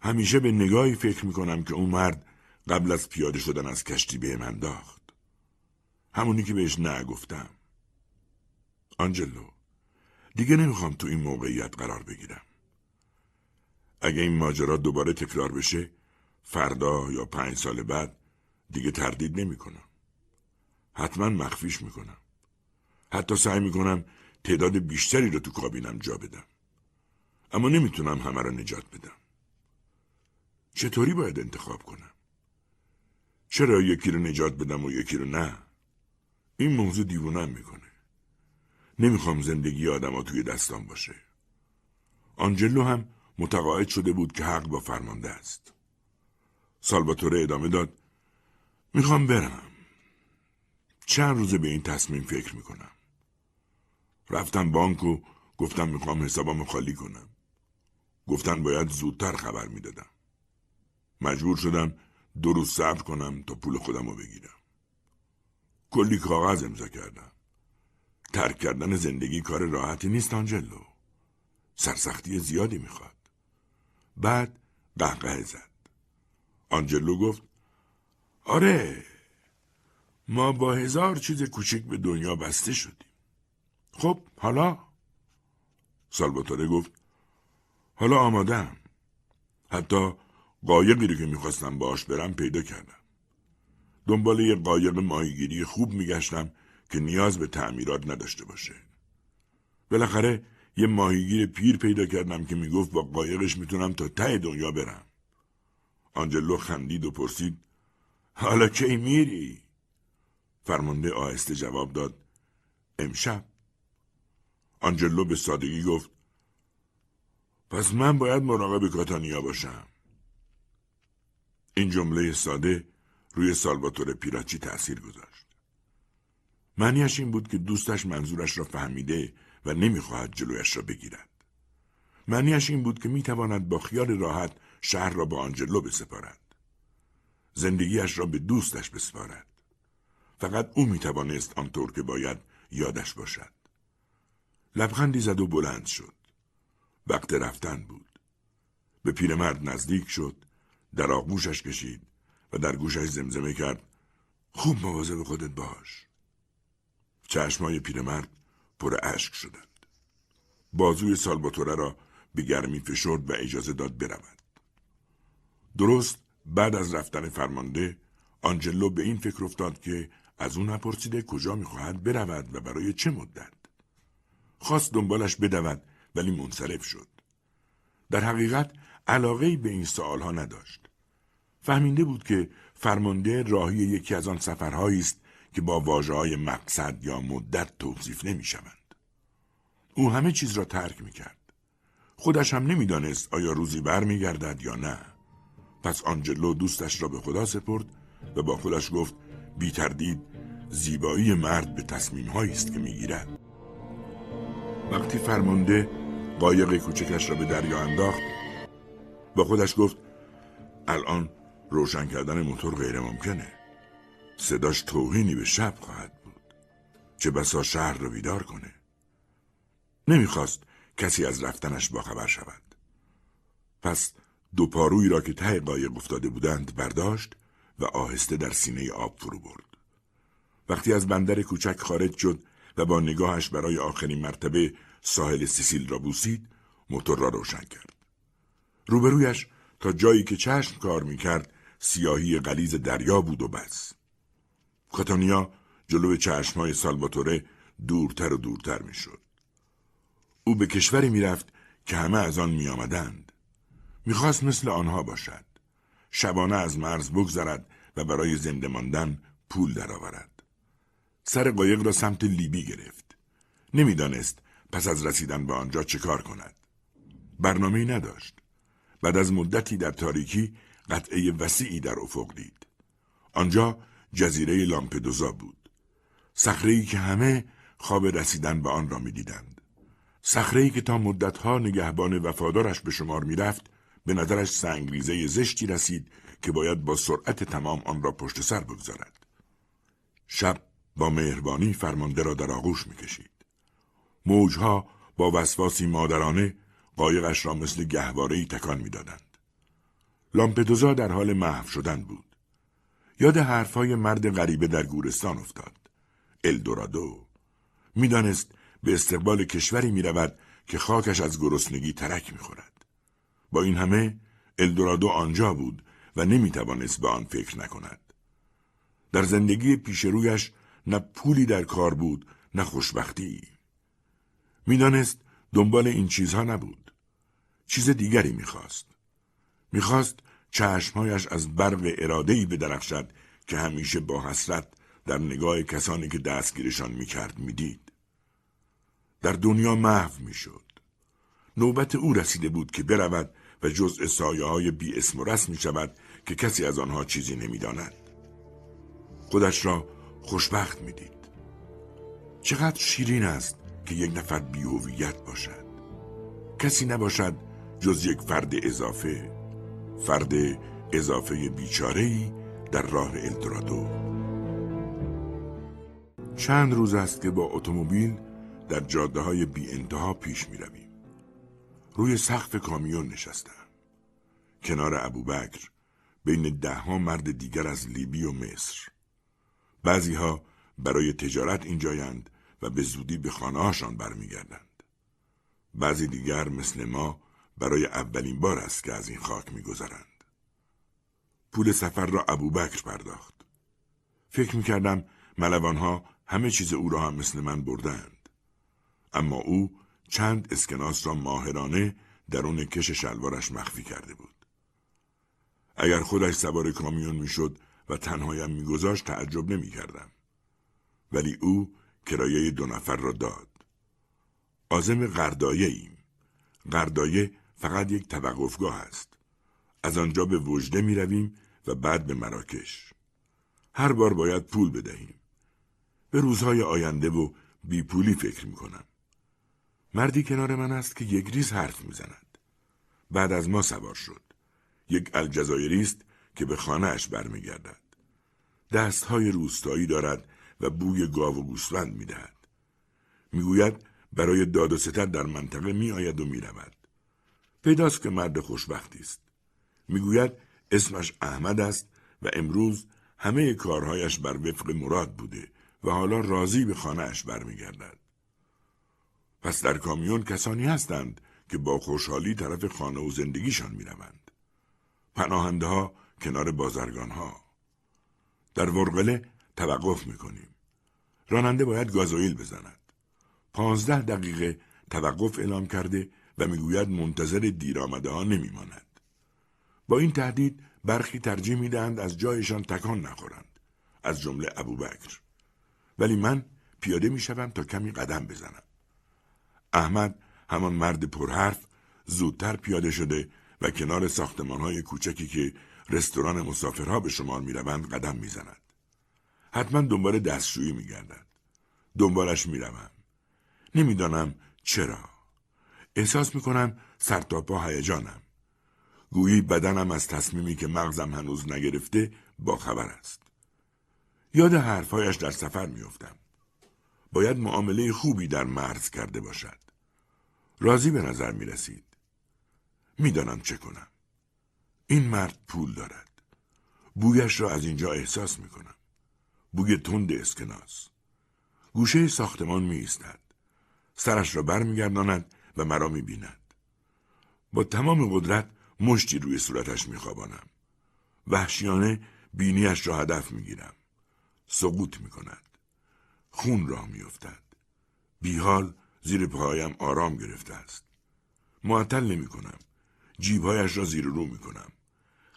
همیشه به نگاهی فکر میکنم که اون مرد قبل از پیاده شدن از کشتی بهم انداخت. همونی که بهش نگفتم. آنجلو، دیگه نمیخوام تو این موقعیت قرار بگیرم. اگه این ماجرا دوباره تکرار بشه، فردا یا پنج سال بعد دیگه تردید نمی کنم. حتما مخفیش می کنم. حتی سعی می کنم تعداد بیشتری رو تو کابینم جا بدم. اما نمیتونم همه رو نجات بدم. چطوری باید انتخاب کنم؟ چرا یکی رو نجات بدم و یکی رو نه؟ این موضوع دیوونم میکنه. نمیخوام زندگی آدم ها توی دستان باشه. آنجلو هم متقاعد شده بود که حق با فرمانده است. سالواتوره ادامه داد. میخوام برم. چند روزه به این تصمیم فکر میکنم. رفتم بانک و گفتم میخوام حسابم خالی کنم. گفتن باید زودتر خبر میدادم. مجبور شدم دو روز صبر کنم تا پول خودم رو بگیرم. کلی کاغذ امضا کردم. ترک کردن زندگی کار راحتی نیست آنجلو. سرسختی زیادی میخواد. بعد قهقه زد. آنجلو گفت آره، ما با هزار چیز کوچیک به دنیا بسته شدیم. خب حالا؟ سالواتوره گفت حالا آمادم. حتی قایقی رو که میخواستم باش برم پیدا کردم. دنبال یه قایق ماهیگیری خوب میگشتم که نیاز به تعمیرات نداشته باشه. بالاخره یه ماهیگیر پیر پیدا کردم که میگفت با قایقش میتونم تا ته دنیا برم. آنجلو خندید و پرسید حالا کی میری؟ فرمانده آهسته جواب داد امشب. آنجلو به سادگی گفت پس من باید مراقب کاتانیا باشم. این جمله ساده روی سالواتوره پیراچی تأثیر گذاشت. معنیش این بود که دوستش منظورش را فهمیده و نمیخواهد جلویش را بگیرد. معنیش این بود که میتواند با خیال راحت شهر را به آنجلو بسپارد. زندگیش را به دوستش بسپارد. فقط او میتوانست آنطور که باید یادش باشد. لبخندی زد و بلند شد. وقت رفتن بود. به پیرمرد نزدیک شد، در آغوشش کشید و در گوشش زمزمه کرد خوب مواظب خودت باش. چشمای پیرمرد پر اشک شدند. بازوی سالواتوره را به گرمی فشرد و اجازه داد برود. درست بعد از رفتن فرمانده آنجلو به این فکر افتاد که از اون نپرسیده کجا میخواهد برود و برای چه مدت. خواست دنبالش بدود ولی منصرف شد. در حقیقت علاقه‌ای به این سوالها نداشت. فهمیده بود که فرمانده راهی یکی از آن سفرهایی است که با واژه‌های مقصد یا مدت توصیف نمی‌شوند. او همه چیز را ترک می‌کرد. خودش هم نمی‌دانست آیا روزی برمیگردد یا نه. پس آنجلو دوستش را به خدا سپرد و با خودش گفت بی تردید زیبایی مرد به تصمیم‌هایی است که می‌گیرد. وقتی فرمانده قایق کوچکش را به دریا انداخت با خودش گفت الان روشن کردن موتور غیر ممکنه. صداش توهینی به شب خواهد بود. چه بسا شهر رو بیدار کنه. نمیخواست کسی از رفتنش باخبر شود. پس دو پارویی را که ته قایق افتاده بودند برداشت و آهسته در سینه آب فرو برد. وقتی از بندر کوچک خارج شد و با نگاهش برای آخرین مرتبه ساحل سیسیل را بوسید، موتور را روشن کرد. روبرویش تا جایی که چشم کار میکرد سیاهی غلیظ دریا بود و بس. کاتانیا جلو چشمهای سالواتوره دورتر و دورتر میشد. او به کشوری میرفت که همه از آن میآمدند. میخواست مثل آنها باشد. شبانه از مرز بگذرد و برای زنده ماندن پول درآورد. سر قایق را سمت لیبی گرفت. نمیدانست پس از رسیدن به آنجا چه کار کند. برنامه‌ای نداشت. بعد از مدتی در تاریکی قطعه وسیعی در افق دید. آنجا جزیره لامپدوزا بود. صخره‌ای که همه خواب رسیدن به آن را می‌دیدند. صخره‌ای که تا مدت‌ها نگهبان وفادارش به شمار می‌رفت، به نظرش سنگریزه زشتی رسید که باید با سرعت تمام آن را پشت سر بگذارد. شب با مهربانی فرمانده را در آغوش می‌کشید. موج‌ها با وسواسی مادرانه قایقش را مثل گهواره‌ای تکان می‌دادند. لامپدوزا در حال محو شدن بود. یاد حرف‌های مرد غریبه در گورستان افتاد. الدورادو. میدانست به استقبال کشوری میرود که خاکش از گرسنگی ترک میخورد. با این همه الدورادو آنجا بود و نمیتوانست به آن فکر نکند. در زندگی پیش رویش نه پولی در کار بود نه خوشبختی. میدانست دنبال این چیزها نبود. چیز دیگری میخواست. میخواست چشمهایش از برق اراده‌ای بدرخشد که همیشه با حسرت در نگاه کسانی که دستگیرشان میکرد میدید. در دنیا محو میشد. نوبت او رسیده بود که برود و جزء سایه‌های بی اسم و رسم میشود که کسی از آنها چیزی نمیداند. خودش را خوشبخت میدید. چقدر شیرین است که یک نفر بی‌هویت باشد. کسی نباشد جز یک فرد اضافه. فرد اضافه بیچاره‌ای در راه الدورادو. چند روز است که با اتومبیل در جاده‌های بی انتها پیش می رویم. روی سقف کامیون نشستم. کنار ابو بکر بین ده ها مرد دیگر از لیبی و مصر. بعضی ها برای تجارت اینجایند و به زودی به خانه‌هاشان برمی گردند. بعضی دیگر مثل ما برای اولین بار است که از این خاک می گذرند. پول سفر را ابو بکر پرداخت. فکر می کردم ملوانها همه چیز او را هم مثل من بردند. اما او چند اسکناس را ماهرانه درون کش شلوارش مخفی کرده بود. اگر خودش سوار کامیون می شد و تنهایم می گذاشت تعجب نمی کردم. ولی او کرایه دو نفر را داد. عازم غردایه ایم. غردایه فقط یک توقفگاه است. از آنجا به وجده می رویم و بعد به مراکش. هر بار باید پول بدهیم. به روزهای آینده و بی پولی فکر می کنم. مردی کنار من است که یک ریز حرف می زند. بعد از ما سوار شد. یک الجزایری است که به خانه‌اش برمی گردد. دستهای روستایی دارد و بوی گاو و گوسفند می دهد. می گوید برای داد و ستد در منطقه می آید و می رود. پیداست که مرد خوشبختی است. می گوید اسمش احمد است و امروز همه کارهایش بر وفق مراد بوده و حالا راضی به خانه‌اش برمی گردد. پس در کامیون کسانی هستند که با خوشحالی طرف خانه و زندگیشان می روند. پناهنده ها کنار بازرگان ها. در ورقله توقف می کنیم. راننده باید گازوئیل بزند. پانزده دقیقه توقف اعلام کرده و می گوید منتظر دیر آمده ها نمی ماند. با این تهدید برخی ترجیح می دهند از جایشان تکان نخورند. از جمله ابو بکر. ولی من پیاده می شدم تا کمی قدم بزنم. احمد همان مرد پرحرف زودتر پیاده شده و کنار ساختمان‌های کوچکی که رستوران مسافرها به شمار می‌روند قدم می‌زند. حتما دنبال دستشویی می‌گردد. دنبالش می‌روم. نمی‌دانم چرا. احساس می‌کنم سر تا پا هیجانم. گویی بدنم از تصمیمی که مغزم هنوز نگرفته باخبر است. یاد حرف‌هایش در سفر می‌افتم. باید معامله خوبی در مرز کرده باشد. راضی به نظر می رسید. می دانم چه کنم. این مرد پول دارد. بویش را از اینجا احساس می کنم. بوی تند اسکناس. گوشه ساختمان می ایستد. سرش را بر می گرداند و مرا می بیند. با تمام قدرت مشتی روی صورتش می خوابانم. وحشیانه بینیش را هدف می گیرم. سقوط می کند. خون راه می افتد. بیحال زیر پاهایم آرام گرفته است. معطل نمی کنم. جیبهایش را زیر رو می کنم.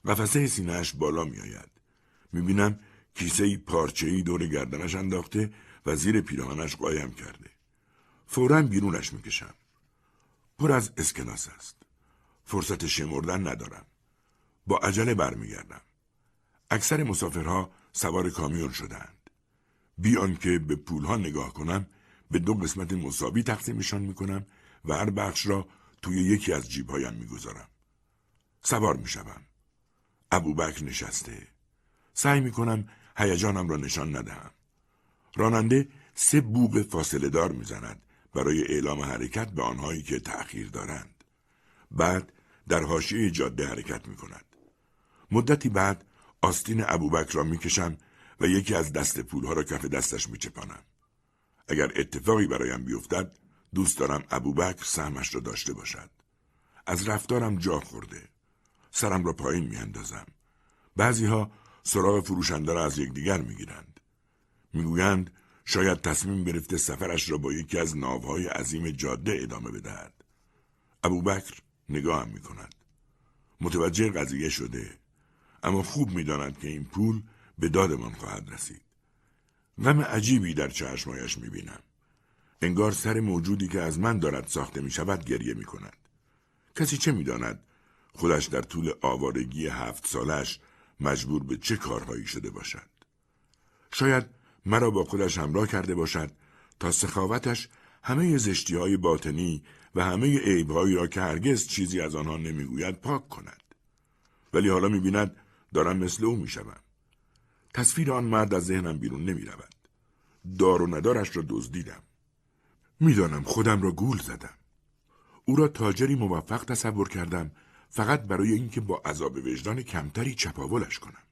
قفسه سینه‌اش بالا می آید. می بینم کیسه پارچه‌ای دور گردنش انداخته و زیر پیراهنش قایم کرده. فوراً بیرونش می کشم. پر از اسکناس است. فرصت شمردن ندارم. با عجله برمی گردم. اکثر مسافرها سوار کامیون شدند. بی آنکه به پولها نگاه کنم به دو قسمت مساوی تقسیمشان می کنم و هر بخش را توی یکی از جیبهایم می گذارم. سوار می شدم. ابو بکر نشسته. سعی می کنم هیجانم را نشان ندهم. راننده سه بوق فاصله دار می زند برای اعلام حرکت به آنهایی که تأخیر دارند. بعد در حاشیه جاده حرکت می کند. مدتی بعد آستین ابو بکر را می کشم و یکی از دست پولها را کف دستش می چپانم. اگر اتفاقی برایم بیفتد دوست دارم ابو بکر سهمش را داشته باشد. از رفتارم جا خورده. سرم را پایین میاندازم. بعضی ها سراغ فروشنده را از یکدیگر میگیرند. میگویند شاید تصمیم گرفته سفرش را با یکی از ناوهای عظیم جاده ادامه بدهد. ابو بکر نگاه هم می کند. متوجه قضیه شده، اما خوب می داند که این پول به دادمان خواهد رسید. غم عجیبی در چشمایش می بینم. انگار سر موجودی که از من دارد ساخته می شود گریه می کند. کسی چه می داند خودش در طول آوارگی هفت سالش مجبور به چه کارهایی شده باشد؟ شاید مرا با خودش همراه کرده باشد تا سخاوتش همه زشتی های باطنی و همه عیبهایی را که هرگز چیزی از آنها نمیگوید پاک کند. ولی حالا میبیند دارم مثل او میشوم. تصویر آن مرد از ذهنم بیرون نمیرود. دار و ندارش را دزدیدم. میدانم خودم را گول زدم. او را تاجری موفق تصور کردم فقط برای اینکه با عذاب وجدان کمتری چپاولش کنم.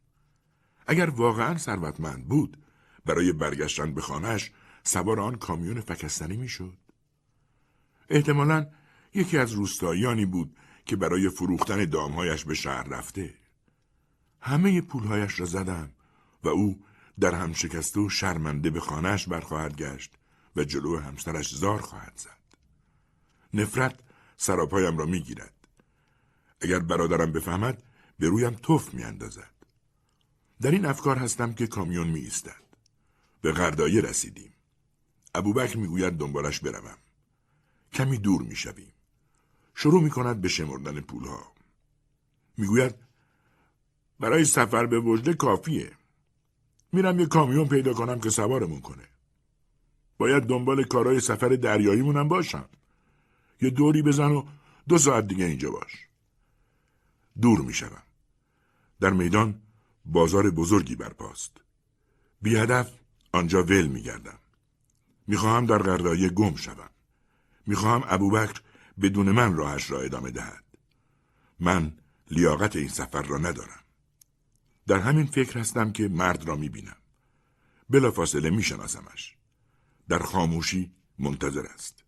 اگر واقعا ثروتمند بود برای برگشتن به خانه‌اش سوار آن کامیون فکستنی میشد. احتمالاً یکی از روستاییانی بود که برای فروختن دامهایش به شهر رفته. همه پولهایش را زدم و او در هم شکسته و شرمنده به خانه‌اش برخواهد گشت و جلو همسرش زار خواهد زد. نفرت سراپایم را میگیرد. اگر برادرم بفهمد به رویم تف میاندازد. در این افکار هستم که کامیون می ایستد. به غردایه رسیدیم. ابو بکر میگوید دنبالش بروم. کمی دور میشویم. شروع میکند به شمردن پولها. میگوید برای سفر به وجده کافیه. میرم یه کامیون پیدا کنم که سوارمون کنه. باید دنبال کارهای سفر دریاییمونم باشم. یه دوری بزن و دو ساعت دیگه اینجا باش. دور میشوم. در میدان بازار بزرگی برپاست. بی هدف آنجا ول میگردم. میخواهم در غردایه گم شوم. میخواهم ابو بکر بدون من راهش را ادامه دهد. من لیاقت این سفر را ندارم. در همین فکر هستم که مرد را میبینم. بلافاصله میشناسمش. در خاموشی منتظر است.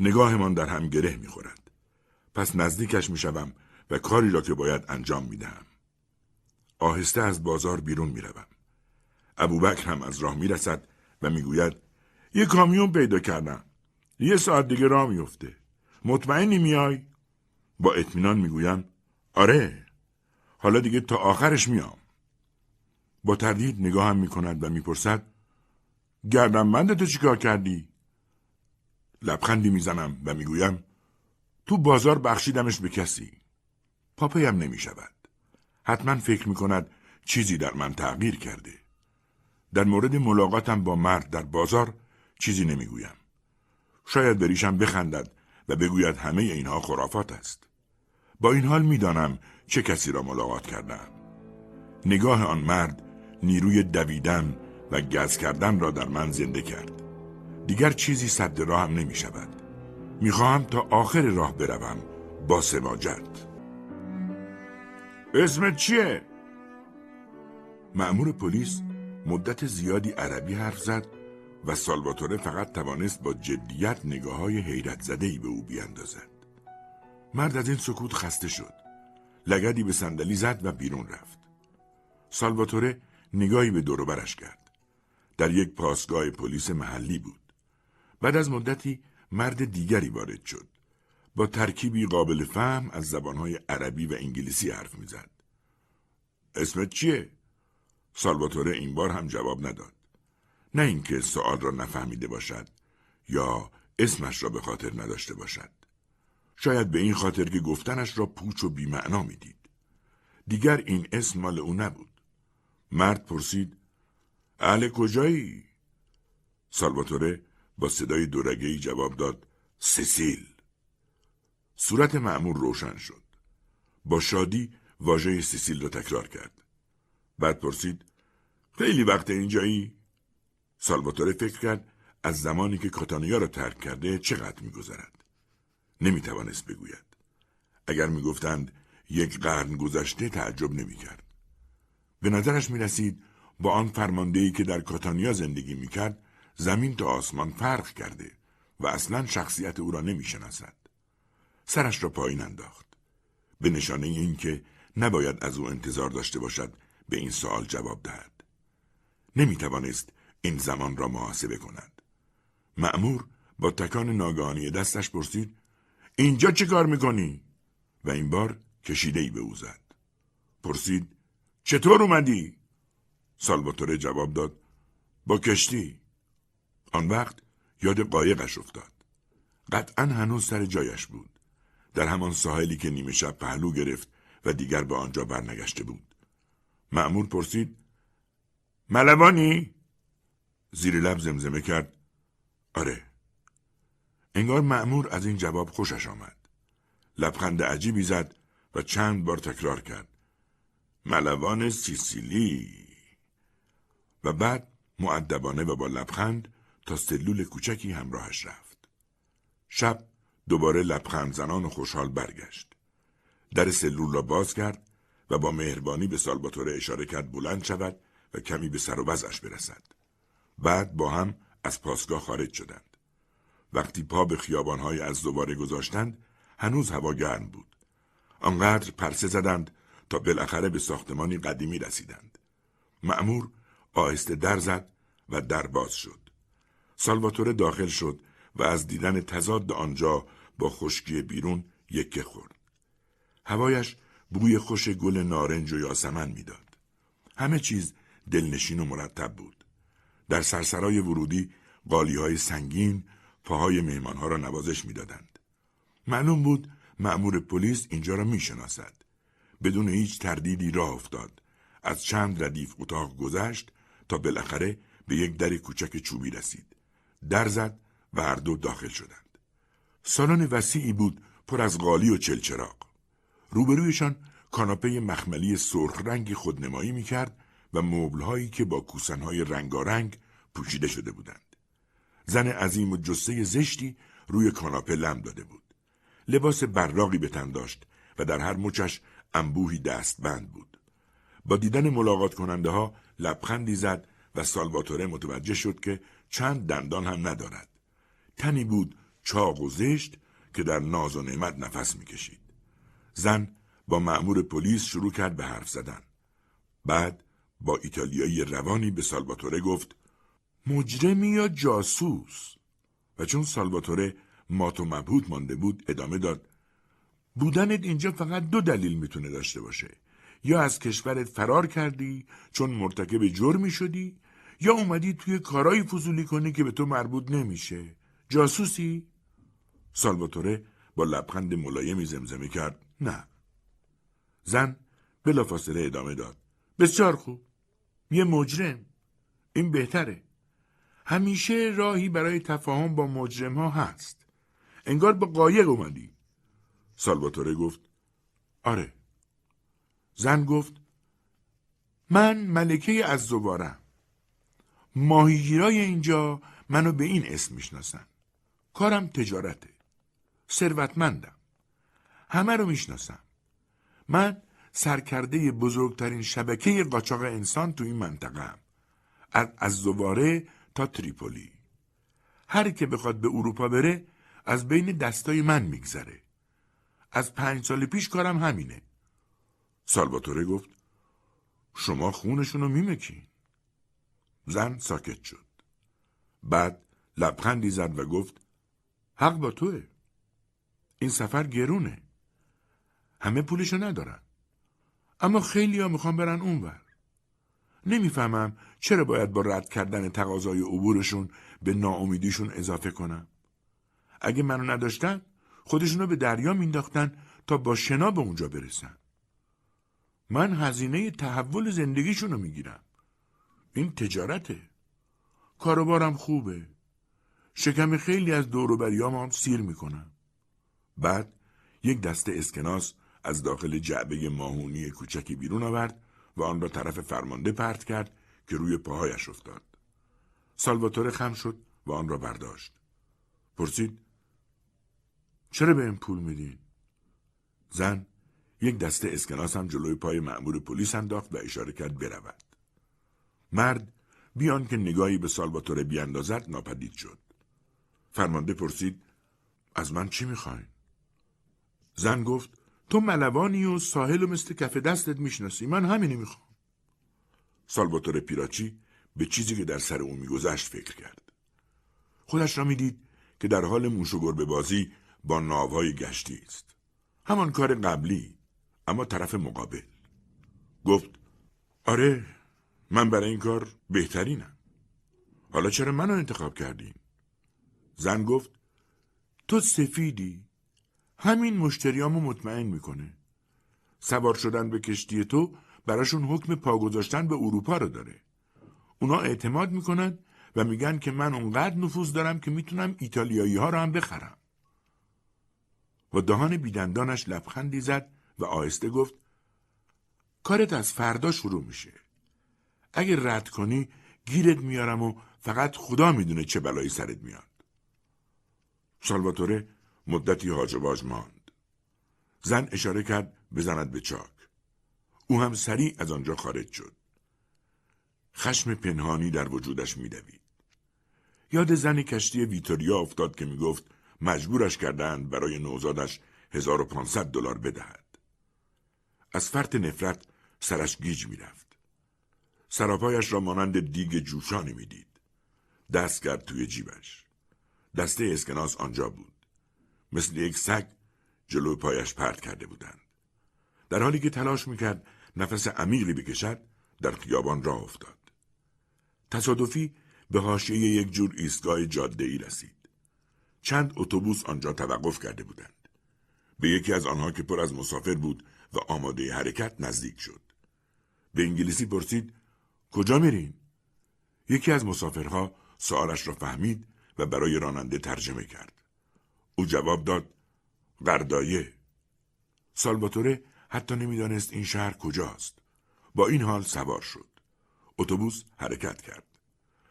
نگاهمان در هم گره میخورد. پس نزدیکش میشوم و کاری را که باید انجام میدهم. آهسته از بازار بیرون میروم. ابو بکر هم از راه میرسد و میگوید یه کامیون پیدا کردم. یه ساعت دیگه راه میفته. مطمئنی میای؟ با اطمینان میگویم آره. حالا دیگه تا آخرش میام. با تردید نگاهم میکند و میپرسد گردنبندتو چیکار کردی؟ لبخندی میزنم و میگویم تو بازار بخشیدمش به کسی. پاپایم نمیشود. حتما فکر میکند چیزی در من تغییر کرده. در مورد ملاقاتم با مرد در بازار چیزی نمیگویم. شاید بریشم بخندد و بگوید همه اینها خرافات است. با این حال میدانم چه کسی را ملاقات کردم. نگاه آن مرد نیروی دویدن و گز کردن را در من زنده کرد. دیگر چیزی سد راهم نمی شود. می خواهم تا آخر راه بروم با سماجت. اسمت چیه؟ مأمور پلیس مدت زیادی عربی حرف زد و سالواتوره فقط توانست با جدیت نگاه‌های حیرت زده‌ای به او بیاندازد. مرد از این سکوت خسته شد. لگدی به صندلی زد و بیرون رفت. سالواتوره نگاهی به دور و برش کرد. در یک پاسگاه پلیس محلی بود. بعد از مدتی مرد دیگری وارد شد. با ترکیبی قابل فهم از زبان‌های عربی و انگلیسی حرف می‌زد. اسمت چیه؟ سالواتوره این بار هم جواب نداد. نه اینکه سوال را نفهمیده باشد یا اسمش را به خاطر نداشته باشد. شاید به این خاطر که گفتنش را پوچ و بی‌معنا میدید. دیگر این اسم مال او نبود. مرد پرسید اهل کجایی؟ سالواتوره با صدای دورگه‌ای جواب داد سیسیل. صورت مأمور روشن شد. با شادی واژه سیسیل را تکرار کرد. بعد پرسید خیلی وقت اینجایی؟ سالواتوره فکر کرد از زمانی که کاتانیا را ترک کرده چقدر می‌گذرد. نمی‌توانست بگوید. اگر می‌گفتند یک قرن گذشته تعجب نمی‌کرد. به نظرش می‌رسید با آن فرماندهی که در کاتانیا زندگی می‌کرد زمین تا آسمان فرق کرده و اصلاً شخصیت او را نمی‌شناسد. سرش را پایین انداخت. به نشانه این که نباید از او انتظار داشته باشد به این سوال جواب دهد. نمی‌توانست این زمان را محاسبه کند. مأمور با تکان ناگهانی دستش پرسید: اینجا چه کار میکنی؟ و این بار کشیده‌ای به او زد. پرسید: چطور اومدی؟ سالواتوره جواب داد: با کشتی. آن وقت یاد قایقش افتاد. قطعاً هنوز سر جایش بود، در همان ساحلی که نیمه شب پهلو گرفت و دیگر به آنجا برنگشته بود. مأمور پرسید: ملوانی؟ زیر لب زمزمه کرد: آره. انگار مأمور از این جواب خوشش آمد. لبخند عجیبی زد و چند بار تکرار کرد: ملوان سیسیلی. و بعد مؤدبانه و با لبخند تا سلول کوچکی همراهش رفت. شب دوباره لبخند زنان و خوشحال برگشت. در سلول را باز کرد و با مهربانی به سالواتوره اشاره کرد بلند شود و کمی به سر و وضعش برسد. بعد با هم از پاسگاه خارج شدند. وقتی پا به خیابان‌های از دوباره گذاشتند، هنوز هوا گرم بود. آنقدر پرسه زدند تا بالاخره به ساختمانی قدیمی رسیدند. مأمور آهسته در زد و در باز شد. سالواتوره داخل شد و از دیدن تضاد آنجا با خشکی بیرون یکه خورد. هوایش بوی خوش گل نارنج و یاسمن میداد. همه چیز دلنشین و مرتب بود. در سرسرای ورودی قالی‌های سنگین پاهای مهمان‌ها را نوازش می‌دادند. معلوم بود مأمور پلیس اینجا را می‌شناسد. بدون هیچ تردیدی راه افتاد. از چند ردیف اتاق گذشت تا بالاخره به یک در کوچک چوبی رسید. در زد و هر دو داخل شدند. سالن وسیعی بود پر از قالی و چلچراغ. روبرویشان کاناپه مخملی سرخ رنگی خودنمایی می‌کرد و مبل‌هایی که با کوسن‌های رنگارنگ پوشیده شده بودند. زن عظیم و جثه زشتی روی کاناپه لم داده بود. لباس براقی به تن داشت و در هر مچش انبوهی دستبند بود. با دیدن ملاقات کننده ها لبخندی زد و سالواتوره متوجه شد که چند دندان هم ندارد. تنی بود چاق و زشت که در ناز و نعمت نفس می‌کشید. زن با مأمور پلیس شروع کرد به حرف زدن. بعد با ایتالیایی روانی به سالواتوره گفت: مجرمی یا جاسوس؟ و چون سالواتوره مات و مبهوت مانده بود ادامه داد: بودنت اینجا فقط دو دلیل میتونه داشته باشه. یا از کشورت فرار کردی چون مرتکب جرمی شدی، یا اومدی توی کارایی فضولی کنی که به تو مربوط نمیشه. جاسوسی؟ سالواتوره با لبخند ملایمی زمزمه کرد: نه. زن بلافاصله ادامه داد: بسیار خوب، یه مجرم. این بهتره. همیشه راهی برای تفاهم با مجرم ها هست. انگار با قایق اومدی. سالواتوره گفت: آره. زن گفت: من ملکه از زوارم. ماهیگیرای اینجا منو به این اسم میشناسن. کارم تجارته. ثروتمندم. همه رو میشناسم. من سرکرده بزرگترین شبکه قاچاق انسان تو این منطقه هم. از زواره تا تریپولی. هر که بخواد به اروپا بره از بین دستای من میگذره. از پنج سال پیش کارم همینه. سالواتوره گفت: شما خونشونو میمکین. زن ساکت شد. بعد لبخندی زد و گفت: حق با توه. این سفر گرونه. همه پولشو ندارن. اما خیلی ها میخوان برن اونور. نمیفهمم چرا باید با رد کردن تقاضای عبورشون به ناامیدیشون اضافه کنم. اگه منو نداشتن خودشونو به دریا مینداختن تا با شنا به اونجا برسن. من هزینه تحول زندگیشونو میگیرم. این تجارته. کاروبارم خوبه. شکم خیلی از دوروبریام هم سیر میکنم. بعد یک دسته اسکناس از داخل جعبه ماهونی کوچکی بیرون آورد و آن را طرف فرمانده پرت کرد که روی پاهایش افتاد. سالواتوره خم شد و آن را برداشت. پرسید: چرا به این پول میدین؟ زن یک دسته اسکناس هم جلوی پای مأمور پلیس انداخت و اشاره کرد برود. مرد بیان که نگاهی به سالواتوره بیاندازد ناپدید شد. فرمانده پرسید: از من چی میخواین؟ زن گفت: تو ملوانی و ساحل و مثل کف دستت میشناسی، من همینی میخوام. سالواتوره پیراچی به چیزی که در سر او میگذشت فکر کرد. خودش را میدید که در حال موش و گربه بازی با ناوهای گشتی است. همان کار قبلی، اما طرف مقابل. گفت: آره، من برای این کار بهترینم. حالا چرا منو انتخاب کردین؟ زن گفت: تو سفیدی، همین مشتریامو مطمئن میکنه. سوار شدن به کشتی تو براشون حکم پا گذاشتن به اروپا رو داره. اونا اعتماد میکنن و میگن که من اونقدر نفوذ دارم که میتونم ایتالیایی ها رو هم بخرم. و دهان بیدندانش لبخندی زد و آهسته گفت: کارت از فردا شروع میشه. اگه رد کنی گیرت میارم و فقط خدا میدونه چه بلایی سرت میاد. سالواتوره مدتی هاج و واج ماند. زن اشاره کرد بزند به چاک. او هم سریع از آنجا خارج شد. خشم پنهانی در وجودش میدوید. یاد زن کشتی ویتوریا افتاد که میگفت مجبورش کردند برای نوزادش هزار و پانصد دلار بدهد. از فرط نفرت سرش گیج میرفت. سراپایش را مانند دیگ جوشانی میدید. دست کرد توی جیبش. دسته اسکناس آنجا بود. مثل یک سگ جلو پایش پرت کرده بودند. در حالی که تلاش میکرد نفس عمیقی بکشد، در خیابان راه افتاد. تصادفی به حاشیه یک جور ایستگاه جاده‌ای رسید. چند اتوبوس آنجا توقف کرده بودند. به یکی از آنها که پر از مسافر بود و آماده حرکت نزدیک شد. به انگلیسی پرسید: کجا میرین؟ یکی از مسافرها سؤالش را فهمید و برای راننده ترجمه کرد. او جواب داد: غردایه. سالواتوره حتی نمیدانست این شهر کجاست. با این حال سوار شد. اتوبوس حرکت کرد.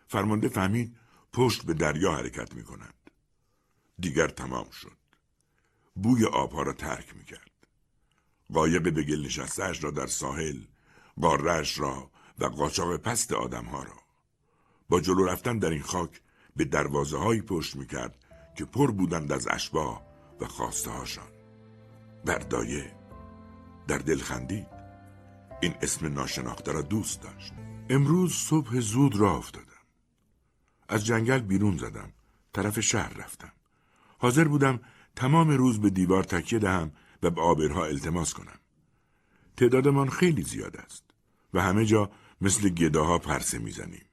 فرمانده فهمید پشت به دریا حرکت می کنند. دیگر تمام شد. بوی آبها را ترک می کرد. قایق به گل نشسته‌اش را در ساحل، قاره‌اش را و قاچاق پست آدمها را. با جلو رفتن در این خاک به دروازه های پشت می کرد که پر بودند از اشباح و خواسته هاشان. غردایه. در دل خندید. این اسم ناشناخته را دوست داشت. امروز صبح زود راه افتادم. از جنگل بیرون زدم. طرف شهر رفتم. حاضر بودم تمام روز به دیوار تکیه دهم و به آبرها التماس کنم. تعدادمان خیلی زیاد است و همه جا مثل گداها پرسه میزنیم.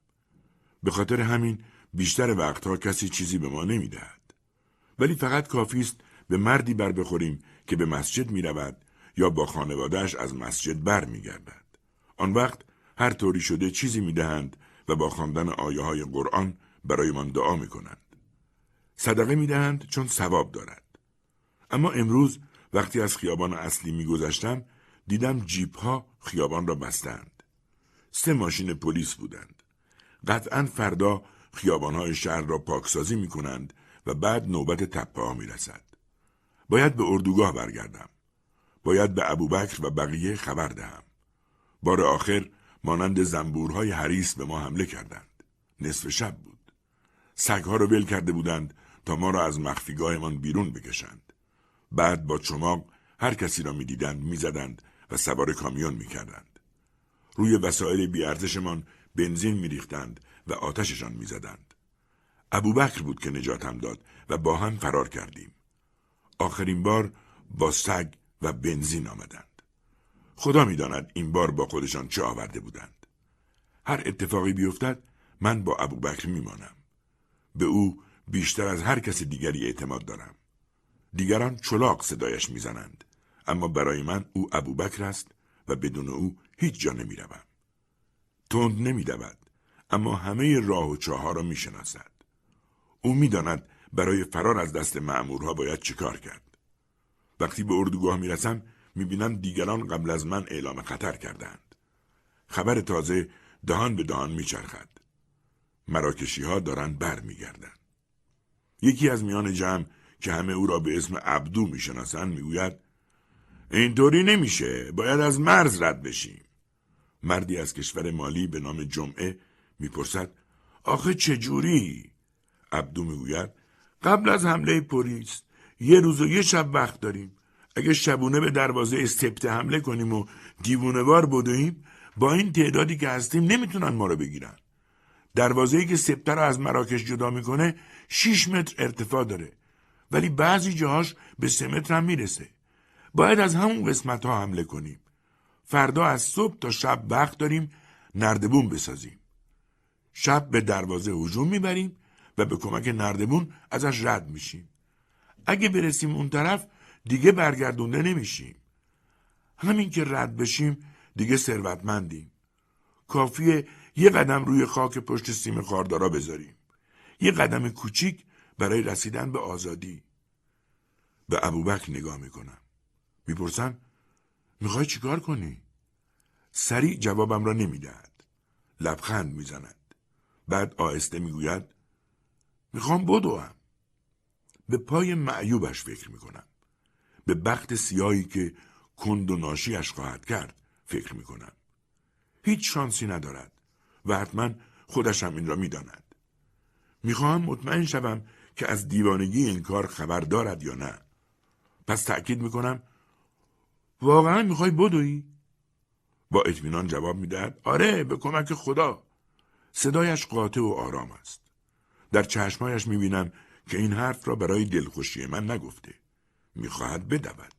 به خاطر همین بیشتر وقتها کسی چیزی به ما نمیدهد. ولی فقط کافی است به مردی بر بخوریم که به مسجد میرود یا با خانوادهش از مسجد بر میگردد. آن وقت هر طوری شده چیزی میدهند و با خواندن آیه های قرآن برای من دعا میکنند. صدقه میدهند چون ثواب دارد. اما امروز وقتی از خیابان اصلی میگذشتم دیدم جیپ ها خیابان را بستند. سه ماشین پلیس بودند. قطعاً فردا خیابان های شهر را پاکسازی میکنند و بعد نوبت تپه ها میرسد. باید به اردوگاه برگردم. باید به ابو بکر و بقیه خبر دهم. بار آخر مانند زنبورهای حریص به ما حمله کردند. نصف شب بود. سگها را ول کرده بودند تا ما را از مخفیگاهمان بیرون بکشند. بعد با چماق هر کسی را می دیدند می زدند و سوار کامیون می کردند. روی وسایل بیارزشمان بنزین می ریختند و آتششان می زدند. ابو بکر بود که نجاتم داد و با هم فرار کردیم. آخرین بار با سگ و بنزین آمدند. خدا می داند این بار با خودشان چه آورده بودند. هر اتفاقی بیفتد من با ابو بکر می مانم. به او بیشتر از هر کس دیگری اعتماد دارم. دیگران چلاق صدایش می زنند. اما برای من او ابو بکر است و بدون او هیچ جا نمی روم. تند نمی دود اما همه راه و چاه ها را می شناسد. او می داند برای فرار از دست مأمورها باید چیکار کرد. وقتی به اردوگاه میرسم میبینم دیگران قبل از من اعلام خطر کردند. خبر تازه دهان به دهان میچرخد. مراکشی ها دارن بر میگردن. یکی از میان جمع که همه او را به اسم عبدو میشناسن میگوید: اینطوری نمیشه، باید از مرز رد بشیم. مردی از کشور مالی به نام جمعه میپرسد آخه چجوری؟ عبدو میگوید قبل از حمله پلیس یه روز و یه شب وقت داریم. اگه شبونه به دروازه استپته حمله کنیم و دیوونه‌وار بدویم، با این تعدادی که هستیم نمیتونن ما رو بگیرن. دروازه‌ای که استپته رو از مراکش جدا میکنه شش متر ارتفاع داره، ولی بعضی جاهاش به سه متر هم میرسه. باید از همون قسمت ها حمله کنیم. فردا از صبح تا شب وقت داریم نردبون بسازیم. شب به دروازه هجوم میبریم و به کمک نردبون ازش رد میشیم. اگه برسیم اون طرف دیگه برگردونده نمیشیم. همین که رد بشیم دیگه ثروتمندیم. کافیه یه قدم روی خاک پشت سیم خاردارا بذاریم. یه قدم کوچیک برای رسیدن به آزادی. به ابو بکر نگاه میکنم. میپرسم میخوای چیکار کنی؟ سریع جوابم را نمیدهد. لبخند میزند. بعد آهسته میگوید میخوام بدوم. به پای معیوبش فکر میکنم. به بخت سیاهی که کند و ناشیش خواهد کرد فکر میکنم. هیچ شانسی ندارد و حتما خودش هم این را میداند. میخواهم مطمئن شوم که از دیوانگی این کار خبر دارد یا نه. پس تأکید میکنم واقعا میخوای بدوی؟ با اطمینان جواب میدهد آره به کمک خدا. صدایش قاطع و آرام است. در چشمایش میبینم که این حرف را برای دلخوشی من نگفته. میخواهد بدود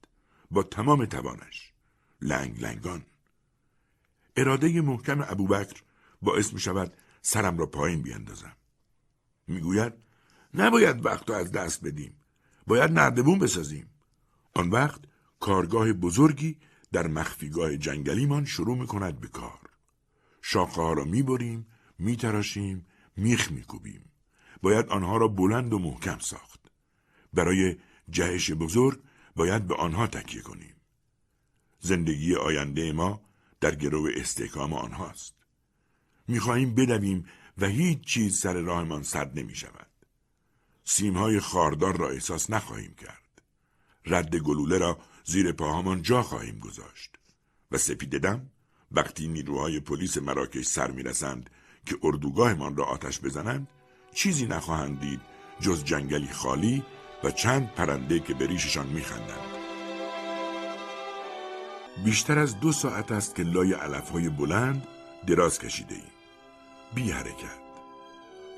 با تمام توانش، لنگ لنگان. اراده محکم ابو بکر باعث می شود سرم را پایین بیندازم. میگوید نباید وقت را از دست بدیم، باید نردبون بسازیم. آن وقت کارگاه بزرگی در مخفیگاه جنگلیمان شروع می کند به کار. شاخه ها را می بریم، می تراشیم، میخ می کوبیم. باید آنها را بلند و محکم ساخت. برای جهش بزرگ باید به آنها تکیه کنیم. زندگی آینده ما در گرو استحکام آنهاست. میخواهیم بدویم و هیچ چیز سر راهمان سد نمی شود. سیمهای خاردار را احساس نخواهیم کرد. رد گلوله را زیر پاهامان جا خواهیم گذاشت و سپیده دم وقتی نیروهای پلیس مراکش سر میرسند که اردوگاهمان را آتش بزنند چیزی نخواهند دید جز جنگلی خالی و چند پرنده که به ریششان میخندند. بیشتر از دو ساعت است که لای علفهای بلند دراز کشیده ایم. بی حرکت.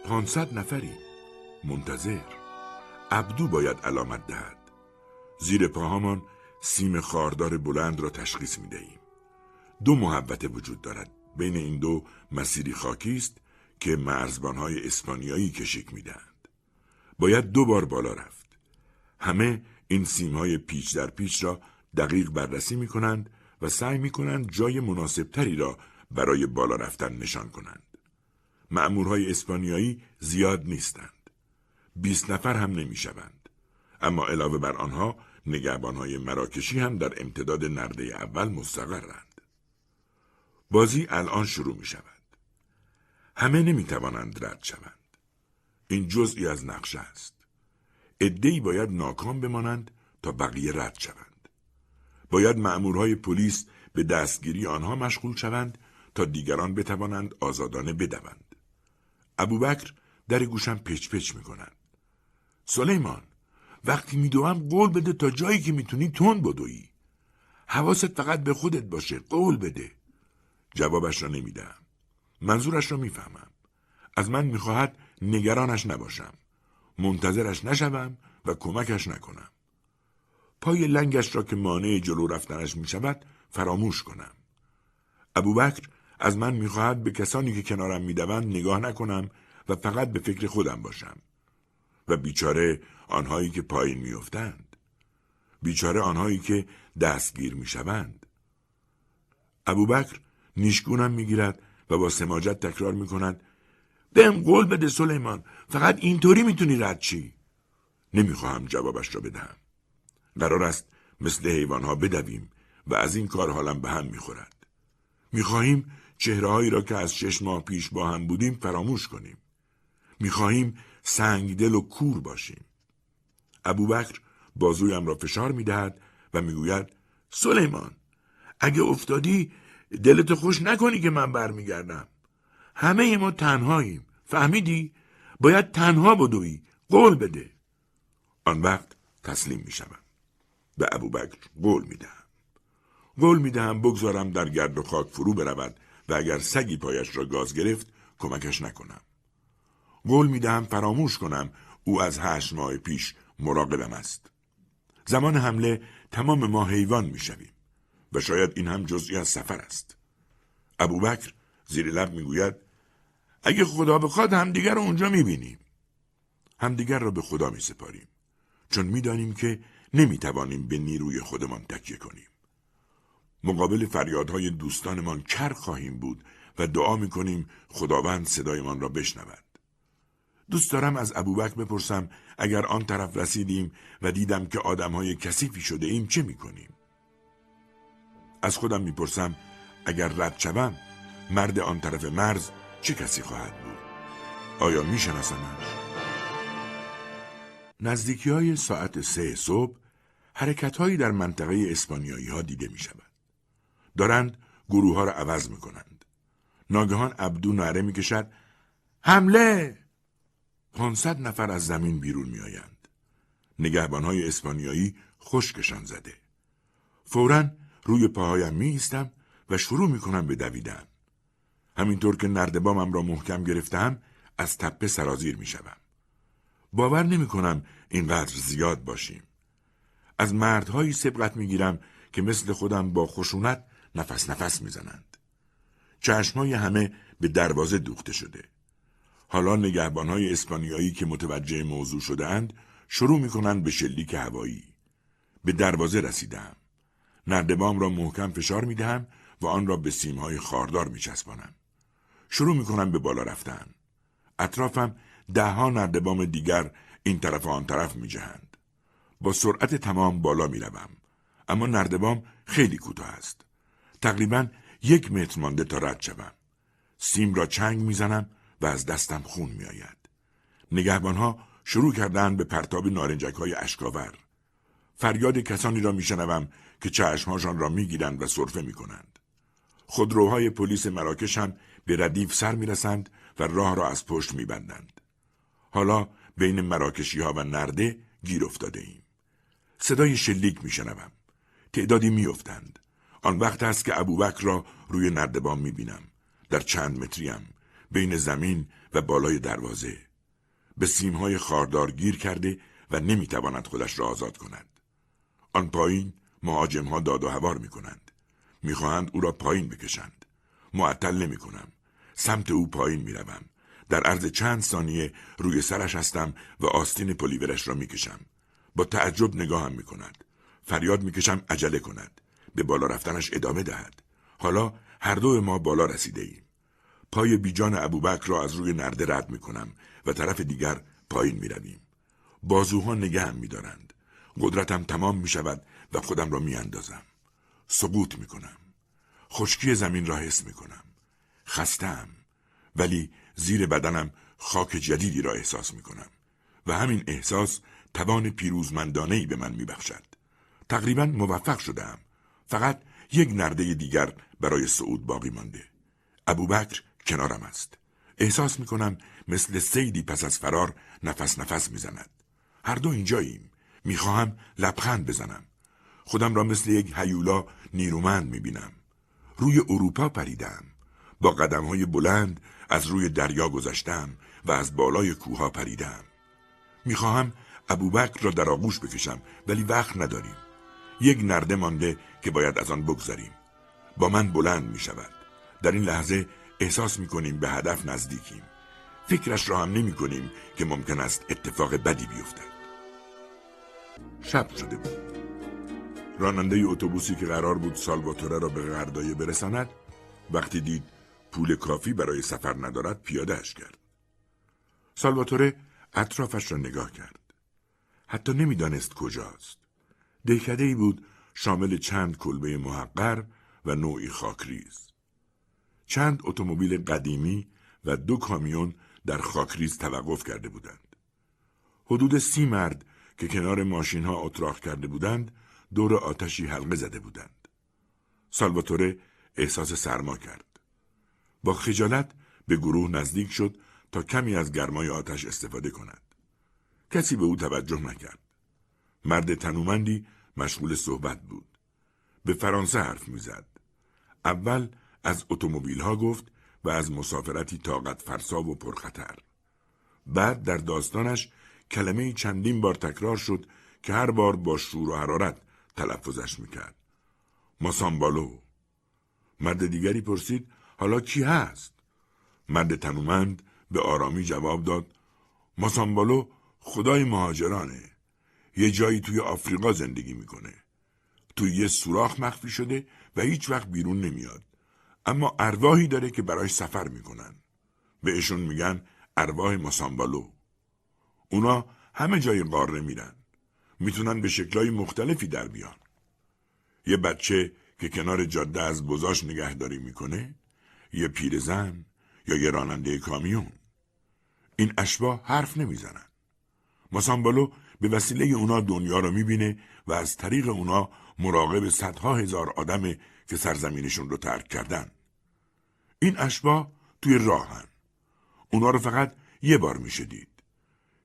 پانصد نفری منتظر. عبدو باید علامت دهد. زیر پاهامان سیم خاردار بلند را تشخیص می دهیم. دو محبته وجود دارد. بین این دو مسیری خاکی است که مرزبانهای اسپانیایی کشیک می دهند. باید دو بار بالا رفت. همه این سیمهای پیچ در پیچ را دقیق بررسی می کنند و سعی می کنند جای مناسب تری را برای بالا رفتن نشان کنند. مأمورهای اسپانیایی زیاد نیستند. بیست نفر هم نمی شوند. اما علاوه بر آنها نگهبانهای مراکشی هم در امتداد نرده اول مستقرند. بازی الان شروع می شود. همه نمی توانند رد شوند. این جزئی از نقشه است. عده‌ای باید ناکام بمانند تا بقیه رد شوند. باید مأمورهای پلیس به دستگیری آنها مشغول شوند تا دیگران بتوانند آزادانه بدوند. ابو بکر در گوشم پچ پچ می کند. سلیمان وقتی می دوم قول بده تا جایی که می تونی تون بدوی. حواست فقط به خودت باشه. قول بده. جوابش را نمی دهم. منظورش را می فهمم. از من می خواهد نگرانش نباشم. منتظرش نشوم و کمکش نکنم. پای لنگش را که مانع جلو رفتنش می شود فراموش کنم. ابو بکر از من می خواهد به کسانی که کنارم می دوند نگاه نکنم و فقط به فکر خودم باشم. و بیچاره آنهایی که پایین می افتند. بیچاره آنهایی که دستگیر می شوند. ابو بکر نیشگونم می گیرد و با سماجت تکرار می کند بهم قول بده سلیمان، فقط اینطوری میتونی رد چی؟ نمیخواهم جوابش را بدهم. قرار است مثل حیوانها بدویم و از این کار حالم به هم میخورد. میخواهیم چهره‌هایی را که از شش ماه پیش با هم بودیم فراموش کنیم. میخواهیم سنگدل و کور باشیم. ابو بکر بازویم را فشار میدهد و میگوید سلیمان اگه افتادی دلت خوش نکنی که من برمیگردم. همه ما تنهاییم. فهمیدی؟ باید تنها بدوی. قول بده. آن وقت تسلیم میشم. به ابو بکر قول میدم. قول میدم بگذارم در گرد و خاک فرو برود و اگر سگی پایش را گاز گرفت کمکش نکنم. قول میدم فراموش کنم او از هشت ماه پیش مراقبم است. زمان حمله تمام ما حیوان میشویم و شاید این هم جزئی از سفر است. ابو بکر زیر لب میگوید اگه خدا بخواد همدیگر را اونجا میبینیم. همدیگر را به خدا میسپاریم چون میدانیم که نمیتوانیم به نیروی خودمان تکیه کنیم. مقابل فریادهای دوستانمان کر خواهیم بود و دعا میکنیم خداوند صدایمان را بشنود. دوست دارم از ابوبکر بپرسم اگر آن طرف رسیدیم و دیدم که آدمهای کثیفی شده ایم چه میکنیم؟ از خودم میپرسم اگر رد شوم مرد آن طرف مرز چه کسی خواهد بود؟ آیا میشناسمش؟ نزدیکی های ساعت سه صبح حرکت‌هایی در منطقه اسپانیایی ها دیده می شود. دارند گروه ها را عوض می کنند. ناگهان عبدو نعره می کشد حمله! پانصد نفر از زمین بیرون می آیند. نگهبان های اسپانیایی خشکشان زده. فوراً روی پاهایم می ایستم و شروع می کنم به دویدن. همینطور که نردبانم را محکم گرفتم از تپه سرازیر می شدم. باور نمی کنم اینقدر زیاد باشیم. از مردهایی سبقت می گیرم که مثل خودم با خشونت نفس نفس می زنند. چشمای همه به دروازه دوخته شده. حالا نگهبانهای اسپانیایی که متوجه موضوع شده اند شروع می کنند به شلیک هوایی. به دروازه رسیدم. نردبان را محکم فشار می دهم و آن را به سیمهای خاردار می چسبانم. شروع می کنم به بالا رفتن. اطرافم ده ها نردبان دیگر این طرف و آن طرف می جهند. با سرعت تمام بالا می روم. اما نردبان خیلی کوتاه است. تقریباً یک متر مانده تا رد شوم. سیم را چنگ می زنم و از دستم خون می آید. نگهبانها شروع کردند به پرتاب نارنجک های اشکاور. فریاد کسانی را می شنوم که چشمهاشان را می گیرند و سرفه می کنند. خودروهای پلیس مراکش هم به ردیف سر می رسند و راه را از پشت می بندند. حالا بین مراکشی ها و نرده گیر افتاده ایم. صدای شلیک می شنوم. تعدادی می افتند. آن وقت است که ابوبکر را روی نردبان می بینم. در چند متریم. بین زمین و بالای دروازه. به سیمهای خاردار گیر کرده و نمی تواند خودش را آزاد کند. آن پایین مهاجمها داد و هوار می کنند. می خواهند او را پایین بکشند. معطل نمی کنم. سمت او پایین می روم. در عرض چند ثانیه روی سرش هستم و آستین پلیورش را می کشم. با تعجب نگاهم می کند. فریاد می کشم عجله کند. به بالا رفتنش ادامه دهد. حالا هر دو ما بالا رسیده ایم. پای بیجان ابوبکر را از روی نرده رد می کنم و طرف دیگر پایین می رویم. بازوها نگهم می دارند. قدرتم تمام می شود و خودم را می اندازم. سقوط می کنم. خشکی زمین را حس می کنم. خستم. ولی زیر بدنم خاک جدیدی را احساس می کنم و همین احساس توان پیروزمندانهی به من می بخشد. تقریبا موفق شدم. فقط یک نرده دیگر برای صعود باقی مانده. ابوبکر کنارم است. احساس می کنم مثل صیدی پس از فرار نفس نفس می زند. هر دو اینجاییم. می خواهم لبخند بزنم. خودم را مثل یک هیولا نیرومند می بینم. روی اروپا پریدم. با قدم های بلند از روی دریا گذشتم و از بالای کوها پریدم. میخواهم ابوبکر را در آغوش بکشم ولی وقت نداریم. یک نرده مانده که باید از آن بگذاریم. با من بلند میشود. در این لحظه احساس میکنیم به هدف نزدیکیم. فکرش را هم نمیکنیم که ممکن است اتفاق بدی بیفتد. شب شده بود. راننده اتوبوسی که قرار بود سالواتوره را به غردایه برساند وقتی دید پول کافی برای سفر ندارد پیادهش کرد. سالواتوره اطرافش را نگاه کرد. حتی نمیدانست کجاست. دهکده‌ای بود شامل چند کلبه محقر و نوعی خاکریز. چند اتومبیل قدیمی و دو کامیون در خاکریز توقف کرده بودند. حدود سی مرد که کنار ماشین‌ها اتراق کرده بودند دور آتشی حلقه زده بودند. سالواتوره احساس سرما کرد. با خجالت به گروه نزدیک شد تا کمی از گرمای آتش استفاده کند. کسی به او توجه نکرد. مرد تنومندی مشغول صحبت بود. به فرانسه حرف می‌زد. اول از اتومبیل‌ها گفت و از مسافرتی طاقت فرسا و پرخطر. بعد در داستانش کلمه چندین بار تکرار شد که هر بار با شور و حرارت تلفظش میکرد. ماسامبالو. مرد دیگری پرسید حالا کی هست؟ مرد تنومند به آرامی جواب داد ماسامبالو خدای مهاجرانه. یه جایی توی آفریقا زندگی میکنه. توی یه سوراخ مخفی شده و هیچ وقت بیرون نمیاد. اما ارواحی داره که براش سفر میکنن. بهشون میگن ارواح ماسامبالو. اونا همه جای قاره میرن. میتونن به شکلای مختلفی در بیان. یه بچه که کنار جاده از بزاش نگهداری میکنه، یه پیرزن یا یه راننده کامیون. این اشباح حرف نمیزنن. ماسامبالو به وسیله اونا دنیا رو میبینه و از طریق اونا مراقب صدها هزار آدمه که سرزمینشون رو ترک کردن. این اشباح توی راهن. اونا رو فقط یه بار میشه دید.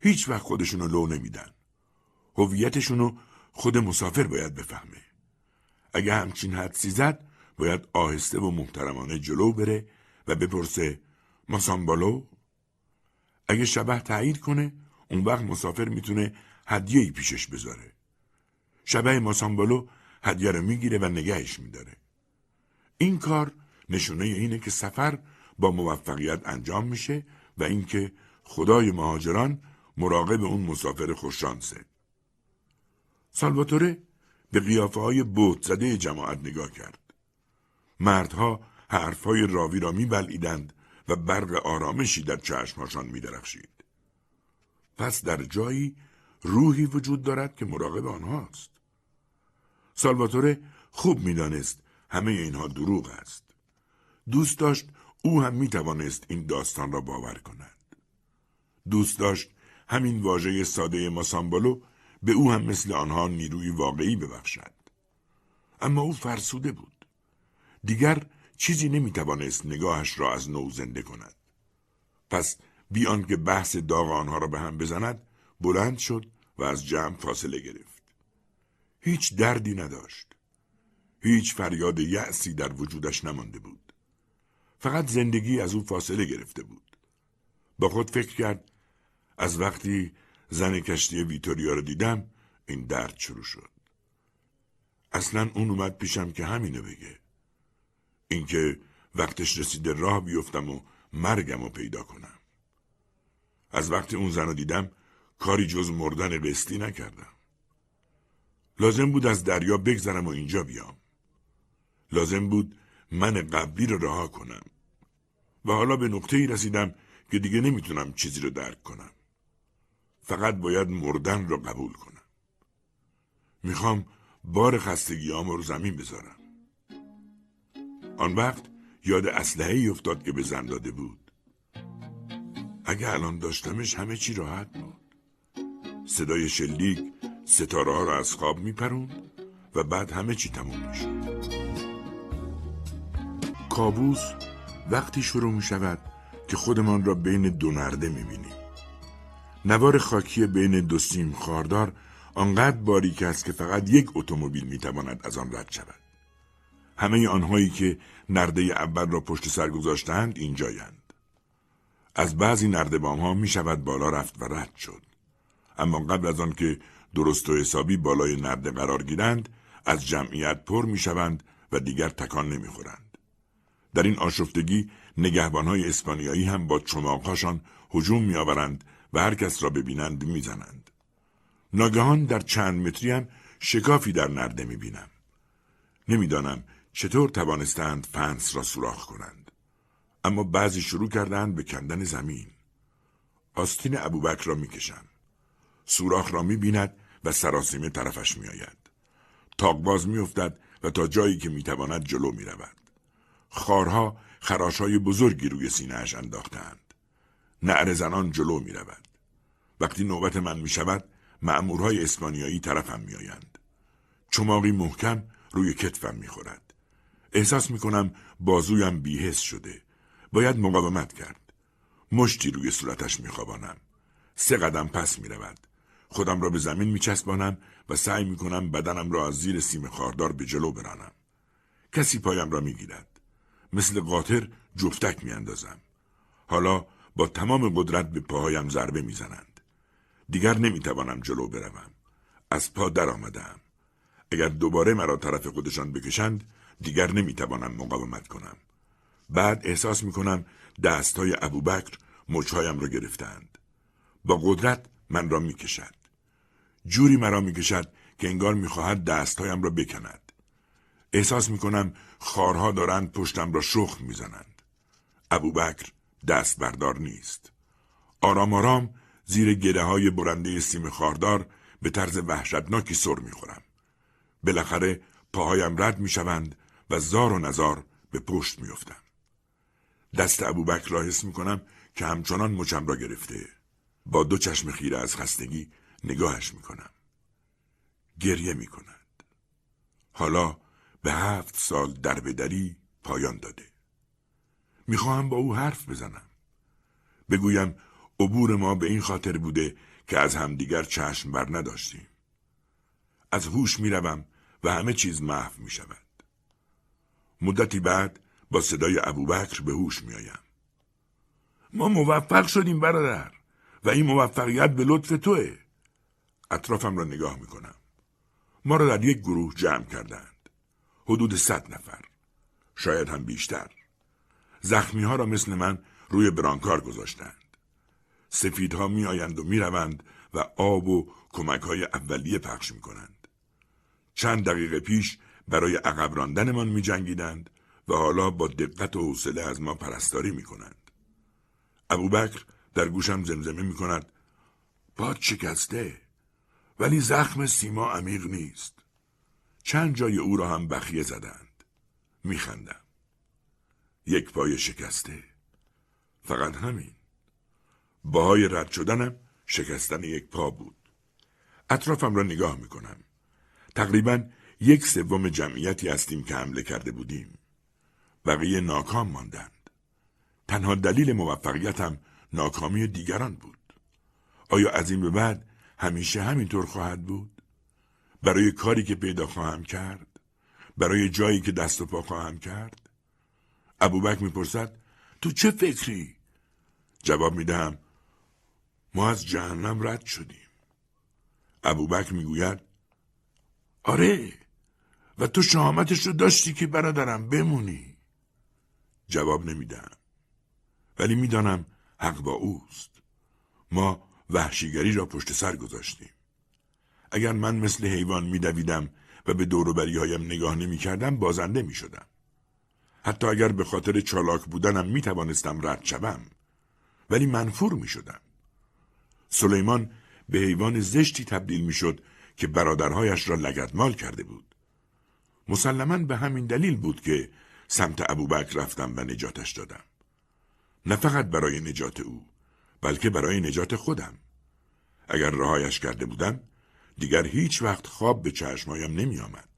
هیچ وقت خودشون رو لو نمیدن. هویتشون رو خود مسافر باید بفهمه. اگه همچین حدسی زد باید آهسته و محترمانه جلو بره و بپرسه ماسامبالو. اگه شبح تایید کنه اون وقت مسافر میتونه هدیه‌ای پیشش بذاره. شبح ماسامبالو هدیه رو میگیره و نگهش میداره. این کار نشونه اینه که سفر با موفقیت انجام میشه و اینکه خدای مهاجران مراقب اون مسافر خوششانسه. سالواتوره به قیافه‌های بهت زده جماعت نگاه کرد. مردها حرفهای راوی را می‌بلعیدند و برق آرامشی در چشم‌هاشان می‌درخشید. پس در جایی روحی وجود دارد که مراقب آنهاست. سالواتوره خوب می‌دانست همه اینها دروغ است. دوست داشت او هم می‌توانست این داستان را باور کند. دوست داشت همین واژه ساده ماسامبالو به او هم مثل آنها نیروی واقعی ببخشد. اما او فرسوده بود. دیگر چیزی نمیتوانست نگاهش را از نو زنده کند. پس بی آنکه بحث داغ آنها را به هم بزند، بلند شد و از جمع فاصله گرفت. هیچ دردی نداشت. هیچ فریاد یأسی در وجودش نمانده بود. فقط زندگی از او فاصله گرفته بود. با خود فکر کرد از وقتی زن کشتی ویتوریا رو دیدم این درد شروع شد. اصلا اون اومد پیشم که همینو بگه. اینکه وقتش رسیده راه بیفتم و مرگم رو پیدا کنم. از وقتی اون زن رو دیدم کاری جز مردن قسطی نکردم. لازم بود از دریا بگذرم و اینجا بیام. لازم بود من قبلی رو رها کنم. و حالا به نقطه‌ای رسیدم که دیگه نمیتونم چیزی رو درک کنم. فقط باید مردن رو قبول کنم. میخوام بار خستگیام رو زمین بذارم. آن وقت یاد اسلحه‌ای افتاد که به زن داده بود. اگه الان داشتمش همه چی راحت بود. صدای شلیک ستاره ها رو از خواب میپروند و بعد همه چی تموم میشد. کابوس وقتی شروع میشود که خودمان را بین دو نرده میبینیم. نوار خاکی بین دو سیم خاردار آنقدر باریک است که فقط یک اتومبیل میتواند از آن رد شود. همه آنهایی که نرده اول را پشت سر گذاشتند اینجایند. از بعضی نردبام ها میشود بالا رفت و رد شد. اما قبل از آن که درست و حسابی بالای نرده قرار گیرند، از جمعیت پر میشوند و دیگر تکان نمیخورند. در این آشفتگی نگهبانهای اسپانیایی هم با چماق‌هاشان هجوم میآورند و هر کس را ببینند میزنند. ناگهان در چند متری هم شکافی در نرده میبینم. نمیدانم چطور توانستند فنس را سوراخ کنند. اما بعضی شروع کردند به کندن زمین. آستین ابو بکر را میکشم. سوراخ را میبیند و سراسیمه طرفش میآید. تاقباز میافتد و تا جایی که میتواند جلو میرود. خارها خراشهای بزرگی روی سینهش انداختند. نعره زنان جلو می رود. وقتی نوبت من می شود مأمورهای اسپانیایی طرفم می آیند. چماقی محکم روی کتفم می خورد. احساس می کنم بازویم بی‌حس شده. باید مقاومت کرد. مشتی روی صورتش میخوابانم. سه قدم پس میرود. خودم را به زمین میچسبانم و سعی میکنم بدنم را از زیر سیم خاردار به جلو برانم. کسی پایم را میگیرد. مثل قاطر جفتک میاندازم. حالا با تمام قدرت به پاهایم ضربه میزنند. دیگر نمیتوانم جلو بروم. از پا در آمدم. اگر دوباره مرا طرف خودشان بکشند دیگر نمیتوانم مقاومت کنم. بعد احساس میکنم دستهای ابو بکر مچهایم را گرفتند. با قدرت من را میکشد. جوری مرا میکشد که انگار میخواهد دستهایم را بکند. احساس میکنم خارها دارند پشتم را شخم میزنند. ابو بکر دست بردار نیست. آرام آرام زیر گره های برنده سیم خاردار به طرز وحشتناکی سر میخورم. بالاخره پاهایم رد میشوند و زار و نزار به پشت میافتم. دست ابو بکر را حس میکنم که همچنان مچم را گرفته. با دو چشم خیره از خستگی نگاهش میکنم. گریه میکند. حالا به هفت سال در بدری پایان داده. میخواهم با او حرف بزنم. بگویم عبور ما به این خاطر بوده که از همدیگر چشم بر نداشتیم. از هوش میروم و همه چیز محو میشود. مدتی بعد با صدای ابو بکر به هوش میایم. ما موفق شدیم برادر و این موفقیت به لطف توه. اطرافم را نگاه میکنم. ما را در یک گروه جمع کردند. حدود صد نفر. شاید هم بیشتر. زخمی ها را مثل من روی برانکار گذاشتند. سفیدها می آیند و می روند و آب و کمک های اولیه پخش می کنند. چند دقیقه پیش برای عقب راندن من می جنگیدند و حالا با دقت و حوصله از ما پرستاری می کنند. ابو بکر در گوشم زمزمه می کند. پات شکسته ولی زخم سیما عمیق نیست. چند جای او را هم بخیه زدند. می خندم. یک پای شکسته. فقط همین. باهای رد شدنم شکستن یک پا بود. اطرافم را نگاه می کنم. تقریباً یک سوم جمعیتی هستیم که حمله کرده بودیم. بقیه ناکام ماندند. تنها دلیل موفقیتم ناکامی دیگران بود. آیا از این به بعد همیشه همینطور خواهد بود؟ برای کاری که پیدا خواهم کرد؟ برای جایی که دست و پا خواهم کرد؟ ابو بکر میپرسد تو چه فکری؟ جواب میدهم ما از جهنم رد شدیم. ابو بکر میگوید آره و تو شهامتش رو داشتی که برادرم بمونی. جواب نمیدم. ولی میدانم حق با اوست. ما وحشیگری را پشت سر گذاشتیم. اگر من مثل حیوان میدویدم و به دور و بریهایم نگاه نمیکردم بازنده میشدم. حتی اگر به خاطر چالاک بودنم می توانستم رد شوم ولی منفور می شدم. سلیمان به حیوان زشتی تبدیل می شد که برادرهایش را لگدمال کرده بود. مسلماً به همین دلیل بود که سمت ابو بکر رفتم و نجاتش دادم. نه فقط برای نجات او بلکه برای نجات خودم. اگر رهایش کرده بودم دیگر هیچ وقت خواب به چشمایم نمی آمد.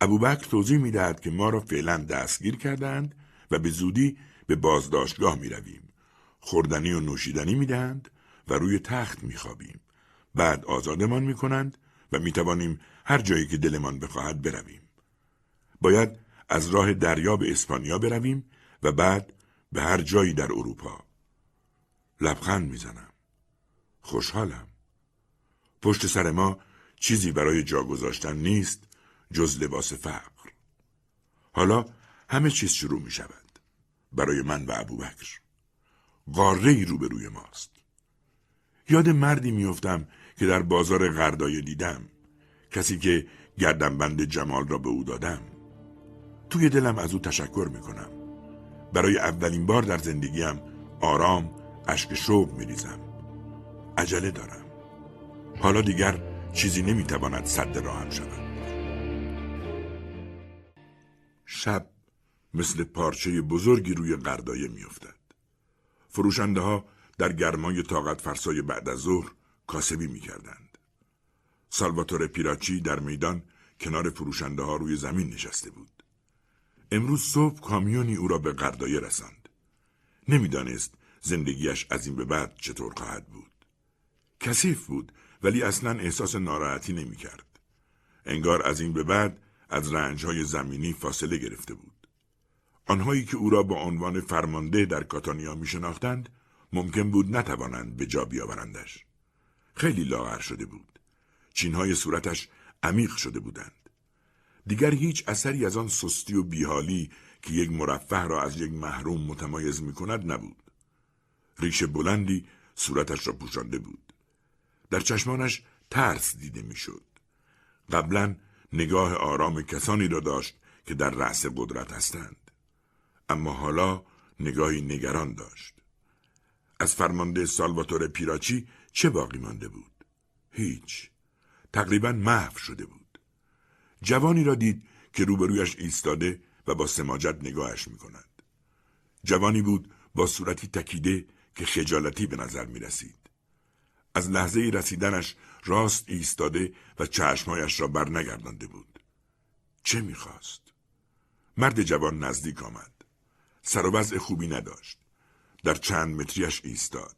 ابو بکر توضیح می دهد که ما را فعلا دستگیر کردند و به زودی به بازداشتگاه می رویم. خوردنی و نوشیدنی می دهند و روی تخت می خوابیم. بعد آزادمان می کنند و می توانیم هر جایی که دلمان بخواهد برویم. باید از راه دریا به اسپانیا برویم و بعد به هر جایی در اروپا. لبخند می زنم. خوشحالم. پشت سر ما چیزی برای جا گذاشتن نیست جز لباس فقر. حالا همه چیز شروع می شود. برای من و ابو بکر. قاره‌ای روبروی ماست. یاد مردی می افتم که در بازار غردایه دیدم. کسی که گردنبند جمال را به او دادم. توی دلم از او تشکر می کنم. برای اولین بار در زندگیم آرام اشک شوق می ریزم. عجله دارم. حالا دیگر چیزی نمی تواند سد راهم شود. شب مثل پارچه بزرگی روی غردایه میافتد. فروشنده ها در گرمای طاقت فرسای بعد از ظهر کاسبی میکردند. سالواتوره پیراچی در میدان کنار فروشنده ها روی زمین نشسته بود. امروز صبح کامیونی او را به غردایه رساند. نمیدانست زندگیش از این به بعد چطور خواهد بود. کثیف بود ولی اصلا احساس ناراحتی نمی کرد. انگار از این به بعد از رنجهای زمینی فاصله گرفته بود. آنهایی که او را با عنوان فرمانده در کاتانیا می شناختند ممکن بود نتوانند به جا بیاورندش. خیلی لاغر شده بود. چینهای صورتش عمیق شده بودند. دیگر هیچ اثری از آن سستی و بیحالی که یک مرفه را از یک محروم متمایز می کند نبود. ریش بلندی صورتش را پوشانده بود. در چشمانش ترس دیده می شد. قبلا نگاه آرام کسانی را داشت که در رأس قدرت هستند. اما حالا نگاهی نگران داشت. از فرمانده سالواتوره پیراچی چه باقی مانده بود؟ هیچ. تقریبا محو شده بود. جوانی را دید که روبرویش ایستاده و با سماجت نگاهش می کند. جوانی بود با صورتی تکیده که خجالتی به نظر می رسید. از لحظه رسیدنش راست ایستاده و چشمهایش را بر نگردانده بود. چه می خواست؟ مرد جوان نزدیک آمد. سر و وضع خوبی نداشت. در چند متریش ایستاد.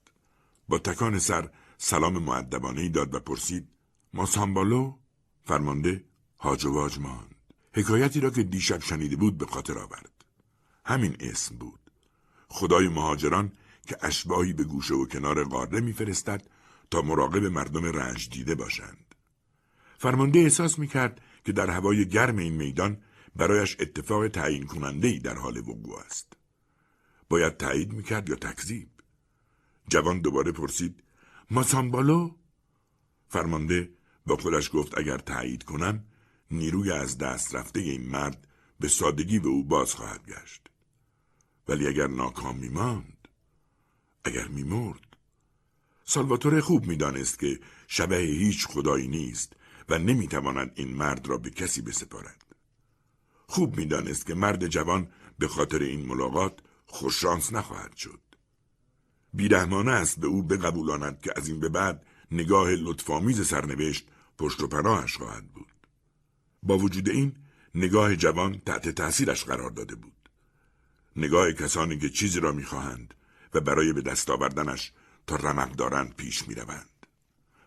با تکان سر سلام مؤدبانه‌ای داد و پرسید: ماسامبالو؟ فرمانده هاج و واج ماند. حکایتی را که دیشب شنیده بود به خاطر آورد. همین اسم بود. خدای مهاجران که اشباحی به گوشه و کنار قاره می‌فرستد تا مراقب مردم رنج دیده باشند. فرمانده احساس می‌کرد که در هوای گرم این میدان برایش اتفاق تعیین کننده‌ای در حال وقوع است. باید تایید می‌کرد یا تکذیب؟ جوان دوباره پرسید: ماسامبالو؟ فرمانده با خودش گفت اگر تایید کنم نیروی از دست رفته این مرد به سادگی به او باز خواهد گشت. ولی اگر ناکام می‌ماند، اگر می‌مرد. سالواتوره خوب می‌دانست که شبه هیچ خدایی نیست و نمی‌تواند این مرد را به کسی بسپارد. خوب می‌دانست که مرد جوان به خاطر این ملاقات خوششانس نخواهد شد. بیرحمانه است به او بقبولاند که از این به بعد نگاه لطفامیز سرنوشت پشت و پناهش خواهد بود. با وجود این نگاه جوان تحت تأثیرش قرار داده بود. نگاه کسانی که چیزی را میخواهند و برای به دست آوردنش تا رمق دارند پیش میروند.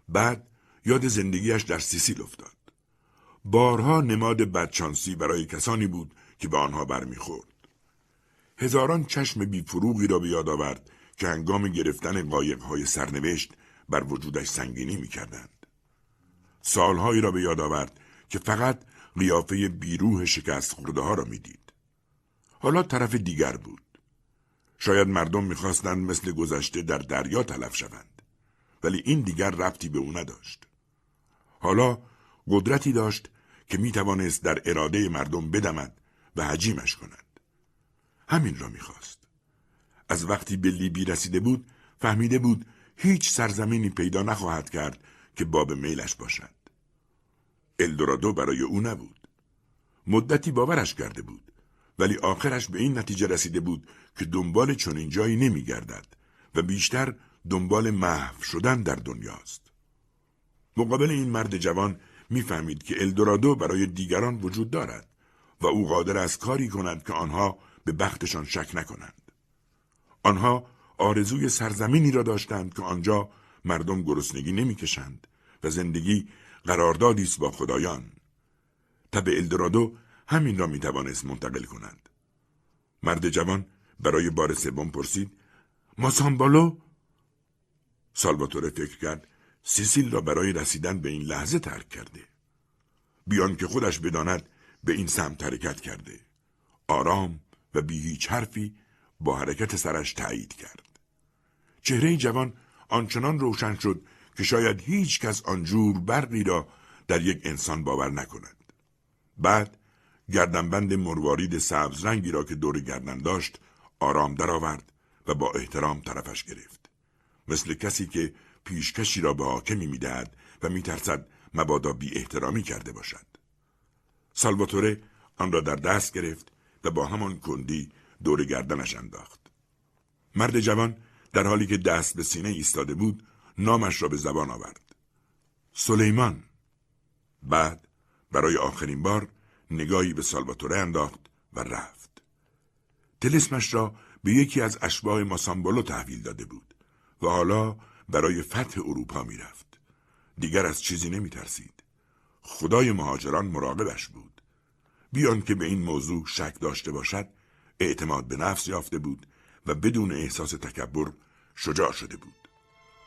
بعد یاد زندگیش در سیسیل افتاد. بارها نماد بدشانسی برای کسانی بود که به آنها برمیخورد. هزاران چشم بیفروغی را به یاد آورد که هنگام گرفتن قایق‌های سرنوشت بر وجودش سنگینی می‌کردند. سال‌هایی را به یاد آورد که فقط قیافه بیروح شکست خورده‌ها را می‌دید. حالا طرف دیگر بود. شاید مردم می‌خواستند مثل گذشته در دریا تلف شوند، ولی این دیگر ربطی به او نداشت. حالا قدرتی داشت که می‌توانست در اراده مردم بدمد و هجیمش کند. همین را می‌خواست. از وقتی به لیبی رسیده بود فهمیده بود هیچ سرزمینی پیدا نخواهد کرد که باب میلش باشد. الدورادو برای او نبود. مدتی باورش کرده بود، ولی آخرش به این نتیجه رسیده بود که دنبال چنین جایی نمی‌گردد و بیشتر دنبال محو شدن در دنیاست. مقابل این مرد جوان می‌فهمید که الدورادو برای دیگران وجود دارد و او قادر است کاری کند که آنها به بختشان شک نکنند. آنها آرزوی سرزمینی را داشتند که آنجا مردم گرسنگی نمی‌کشند و زندگی قراردادی است با خدایان. تب الدورادو همین را می‌توانست منتقل کند. مرد جوان برای بار سوم پرسید: ماسامبالو؟ سالواتوره فکر کرد سیسیل را برای رسیدن به این لحظه ترک کرده. بیان که خودش بداند به این سمت حرکت کرده. آرام و بی هیچ حرفی با حرکت سرش تایید کرد. چهره جوان آنچنان روشن شد که شاید هیچ کس آنجور برقی را در یک انسان باور نکند. بعد گردنبند مروارید سبز رنگی را که دور گردن داشت آرام درآورد و با احترام طرفش گرفت. مثل کسی که پیشکشی را به حاکمی میدهد و میترسد مبادا بی احترامی کرده باشد. سالواتوره آن را در دست گرفت و با همان کندی دور گردنش انداخت. مرد جوان در حالی که دست به سینه ایستاده بود نامش را به زبان آورد: سلیمان. بعد برای آخرین بار نگاهی به سالواتوره انداخت و رفت. طلسمش را به یکی از اشباح ماسامبالو تحویل داده بود و حالا برای فتح اروپا می رفت. دیگر از چیزی نمی ترسید. خدای مهاجران مراقبش بود. بیان که به این موضوع شک داشته باشد، اعتماد به نفس یافته بود و بدون احساس تکبر شجاع شده بود.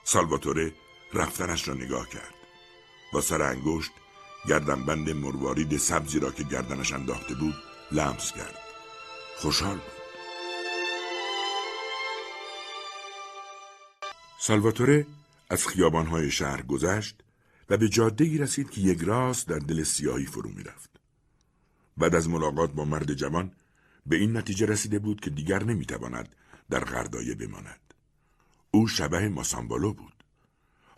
سالواتوره رفتنش را نگاه کرد. با سر انگشت گردنبند مروارید سبزی را که گردنش انداخته بود لمس کرد. خوشحال بود. سالواتوره از خیابان‌های شهر گذشت و به جاده‌ای رسید که یک راست در دل سیاهی فرو می‌رفت. بعد از ملاقات با مرد جوان به این نتیجه رسیده بود که دیگر نمی‌تواند در غردایه بماند. او شبح ماسامبالو بود.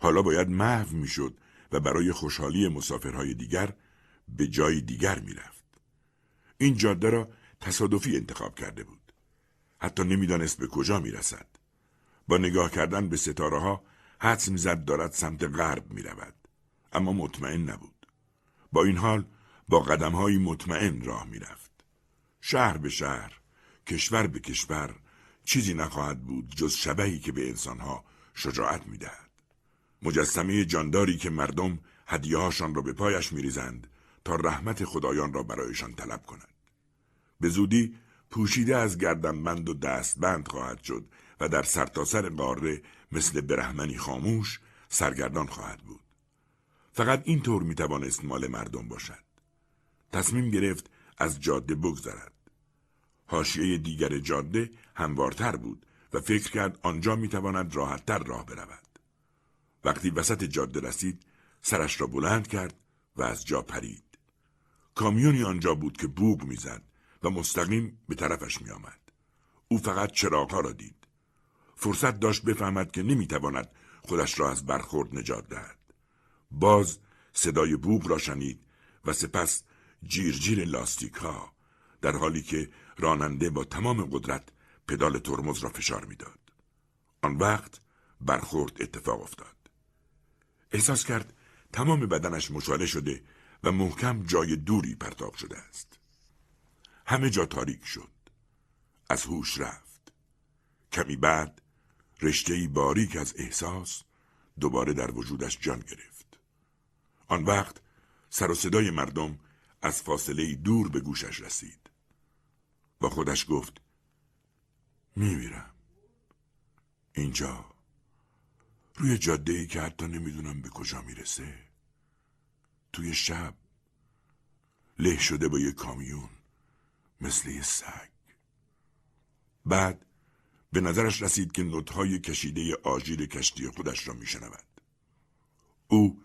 حالا باید محو می‌شد و برای خوشحالی مسافرهای دیگر به جای دیگر می‌رفت. این جاده را تصادفی انتخاب کرده بود. حتی نمی‌دانست به کجا می‌رسد. با نگاه کردن به ستاره ها حدس می‌زد دارد سمت غرب می‌رود، اما مطمئن نبود. با این حال با قدم‌های مطمئن راه می‌رفت. شهر به شهر، کشور به کشور، چیزی نخواهد بود جز شبحی که به انسان‌ها شجاعت می‌دهد. مجسمه جانداری که مردم هدیه‌هاشان را به پایش می‌ریزند تا رحمت خدایان را برایشان طلب کند. به زودی پوشیده از گردنبند و دستبند خواهد شد و در سرتاسر قاره مثل برهمنی خاموش سرگردان خواهد بود. فقط این طور می توانست مال مردم باشد. تصمیم گرفت از جاده بگذرد. حاشیه دیگر جاده هموارتر بود و فکر کرد آنجا می تواند راحت‌تر راه برود. وقتی وسط جاده رسید سرش را بلند کرد و از جا پرید. کامیونی آنجا بود که بوق می زد و مستقیم به طرفش می آمد. او فقط چراغ‌ها را دید. فرصت داشت بفهمد که نمیتواند خودش را از برخورد نجات دهد. باز صدای بوق را شنید و سپس جیرجیر لاستیک ها، در حالی که راننده با تمام قدرت پدال ترمز را فشار میداد. آن وقت برخورد اتفاق افتاد. احساس کرد تمام بدنش مشاله شده و محکم جای دوری پرتاب شده است. همه جا تاریک شد. از هوش رفت. کمی بعد رشته‌ای باریک از احساس دوباره در وجودش جان گرفت. آن وقت سر و صدای مردم از فاصله دور به گوشش رسید. با خودش گفت میمیرم. اینجا روی جاده‌ای که حتی نمیدونم به کجا میرسه. توی شب له شده با یک کامیون مثل یه سگ. بعد به نظرش رسید که نوت‌های کشیده آژیر کشتی خودش را می‌شنود. او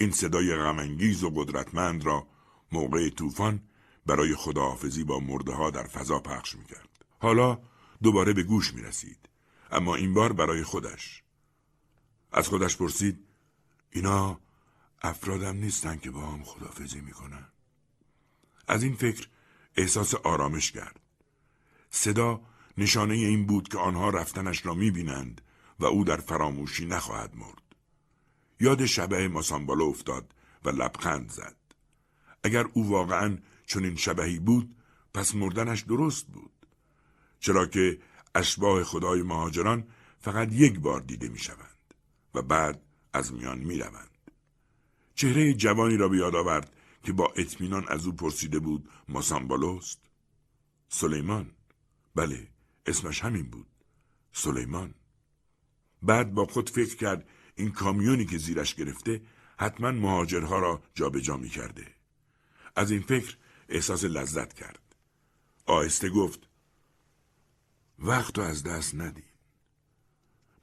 این صدای غم‌انگیز و قدرتمند را موقع طوفان برای خداحافظی با مرده‌ها در فضا پخش می‌کرد. حالا دوباره به گوش می‌رسید، اما این بار برای خودش. از خودش پرسید اینا افرادم نیستن که با هم خداحافظی می‌کنن. از این فکر احساس آرامش کرد. صدا نشانه این بود که آنها رفتنش را می‌بینند و او در فراموشی نخواهد مرد. یاد شبح ماسامبالو افتاد و لبخند زد. اگر او واقعاً چنین شبحی بود، پس مردنش درست بود. چرا که اشباح خدای مهاجران فقط یک بار دیده می‌شوند و بعد از میان می‌روند. چهره جوانی را به یاد آورد که با اطمینان از او پرسیده بود ماسامبالوست؟ سلیمان. بله، اسمش همین بود، سلیمان. بعد با خود فکر کرد این کامیونی که زیرش گرفته حتما مهاجرها را جابجا می کرده. از این فکر احساس لذت کرد. آهسته گفت وقتو از دست ندین،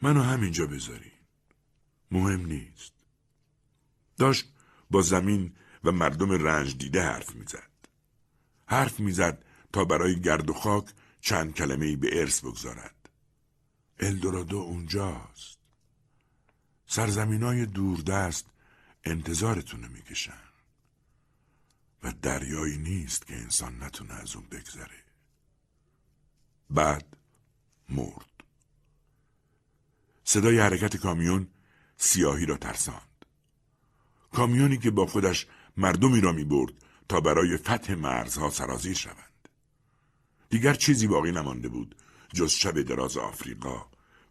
منو همینجا بذارین، مهم نیست. داشت با زمین و مردم رنج دیده حرف می زد. حرف می زد تا برای گرد و خاک چند کلمه‌ای به ارث بگذارد. الدورادو اونجاست. سرزمین‌های دوردست انتظارتونو می‌کشن و دریایی نیست که انسان نتونه از اون بگذره. بعد مرد. صدای حرکت کامیون سیاهی را ترساند. کامیونی که با خودش مردمی را می‌برد تا برای فتح مرزها سرازیر شوند. دیگر چیزی باقی نمانده بود جز شب دراز آفریقا،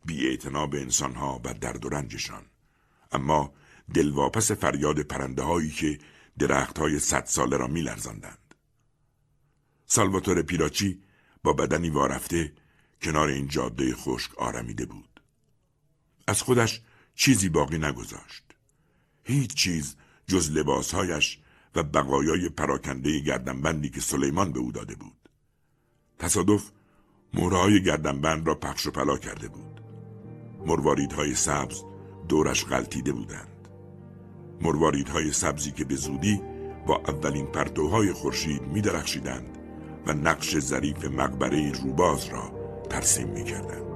بی اعتنا به انسانها و درد و رنجشان، اما دلواپس فریاد پرنده هایی که درخت های صد ساله را می لرزاندند. سالواتوره پیراچی با بدنی وارفته کنار این جاده خشک آرمیده بود. از خودش چیزی باقی نگذاشت. هیچ چیز جز لباسهایش و بقایای پراکنده گردنبندی که سلیمان به او داده بود. تصادف مورهای گردنبند را پخش و پلا کرده بود. مرواریدهای سبز دورش غلطیده بودند. مرواریدهای سبزی که به زودی با اولین پرتوهای خورشید می درخشیدند و نقش ظریف مقبره روباز را ترسیم می کردند.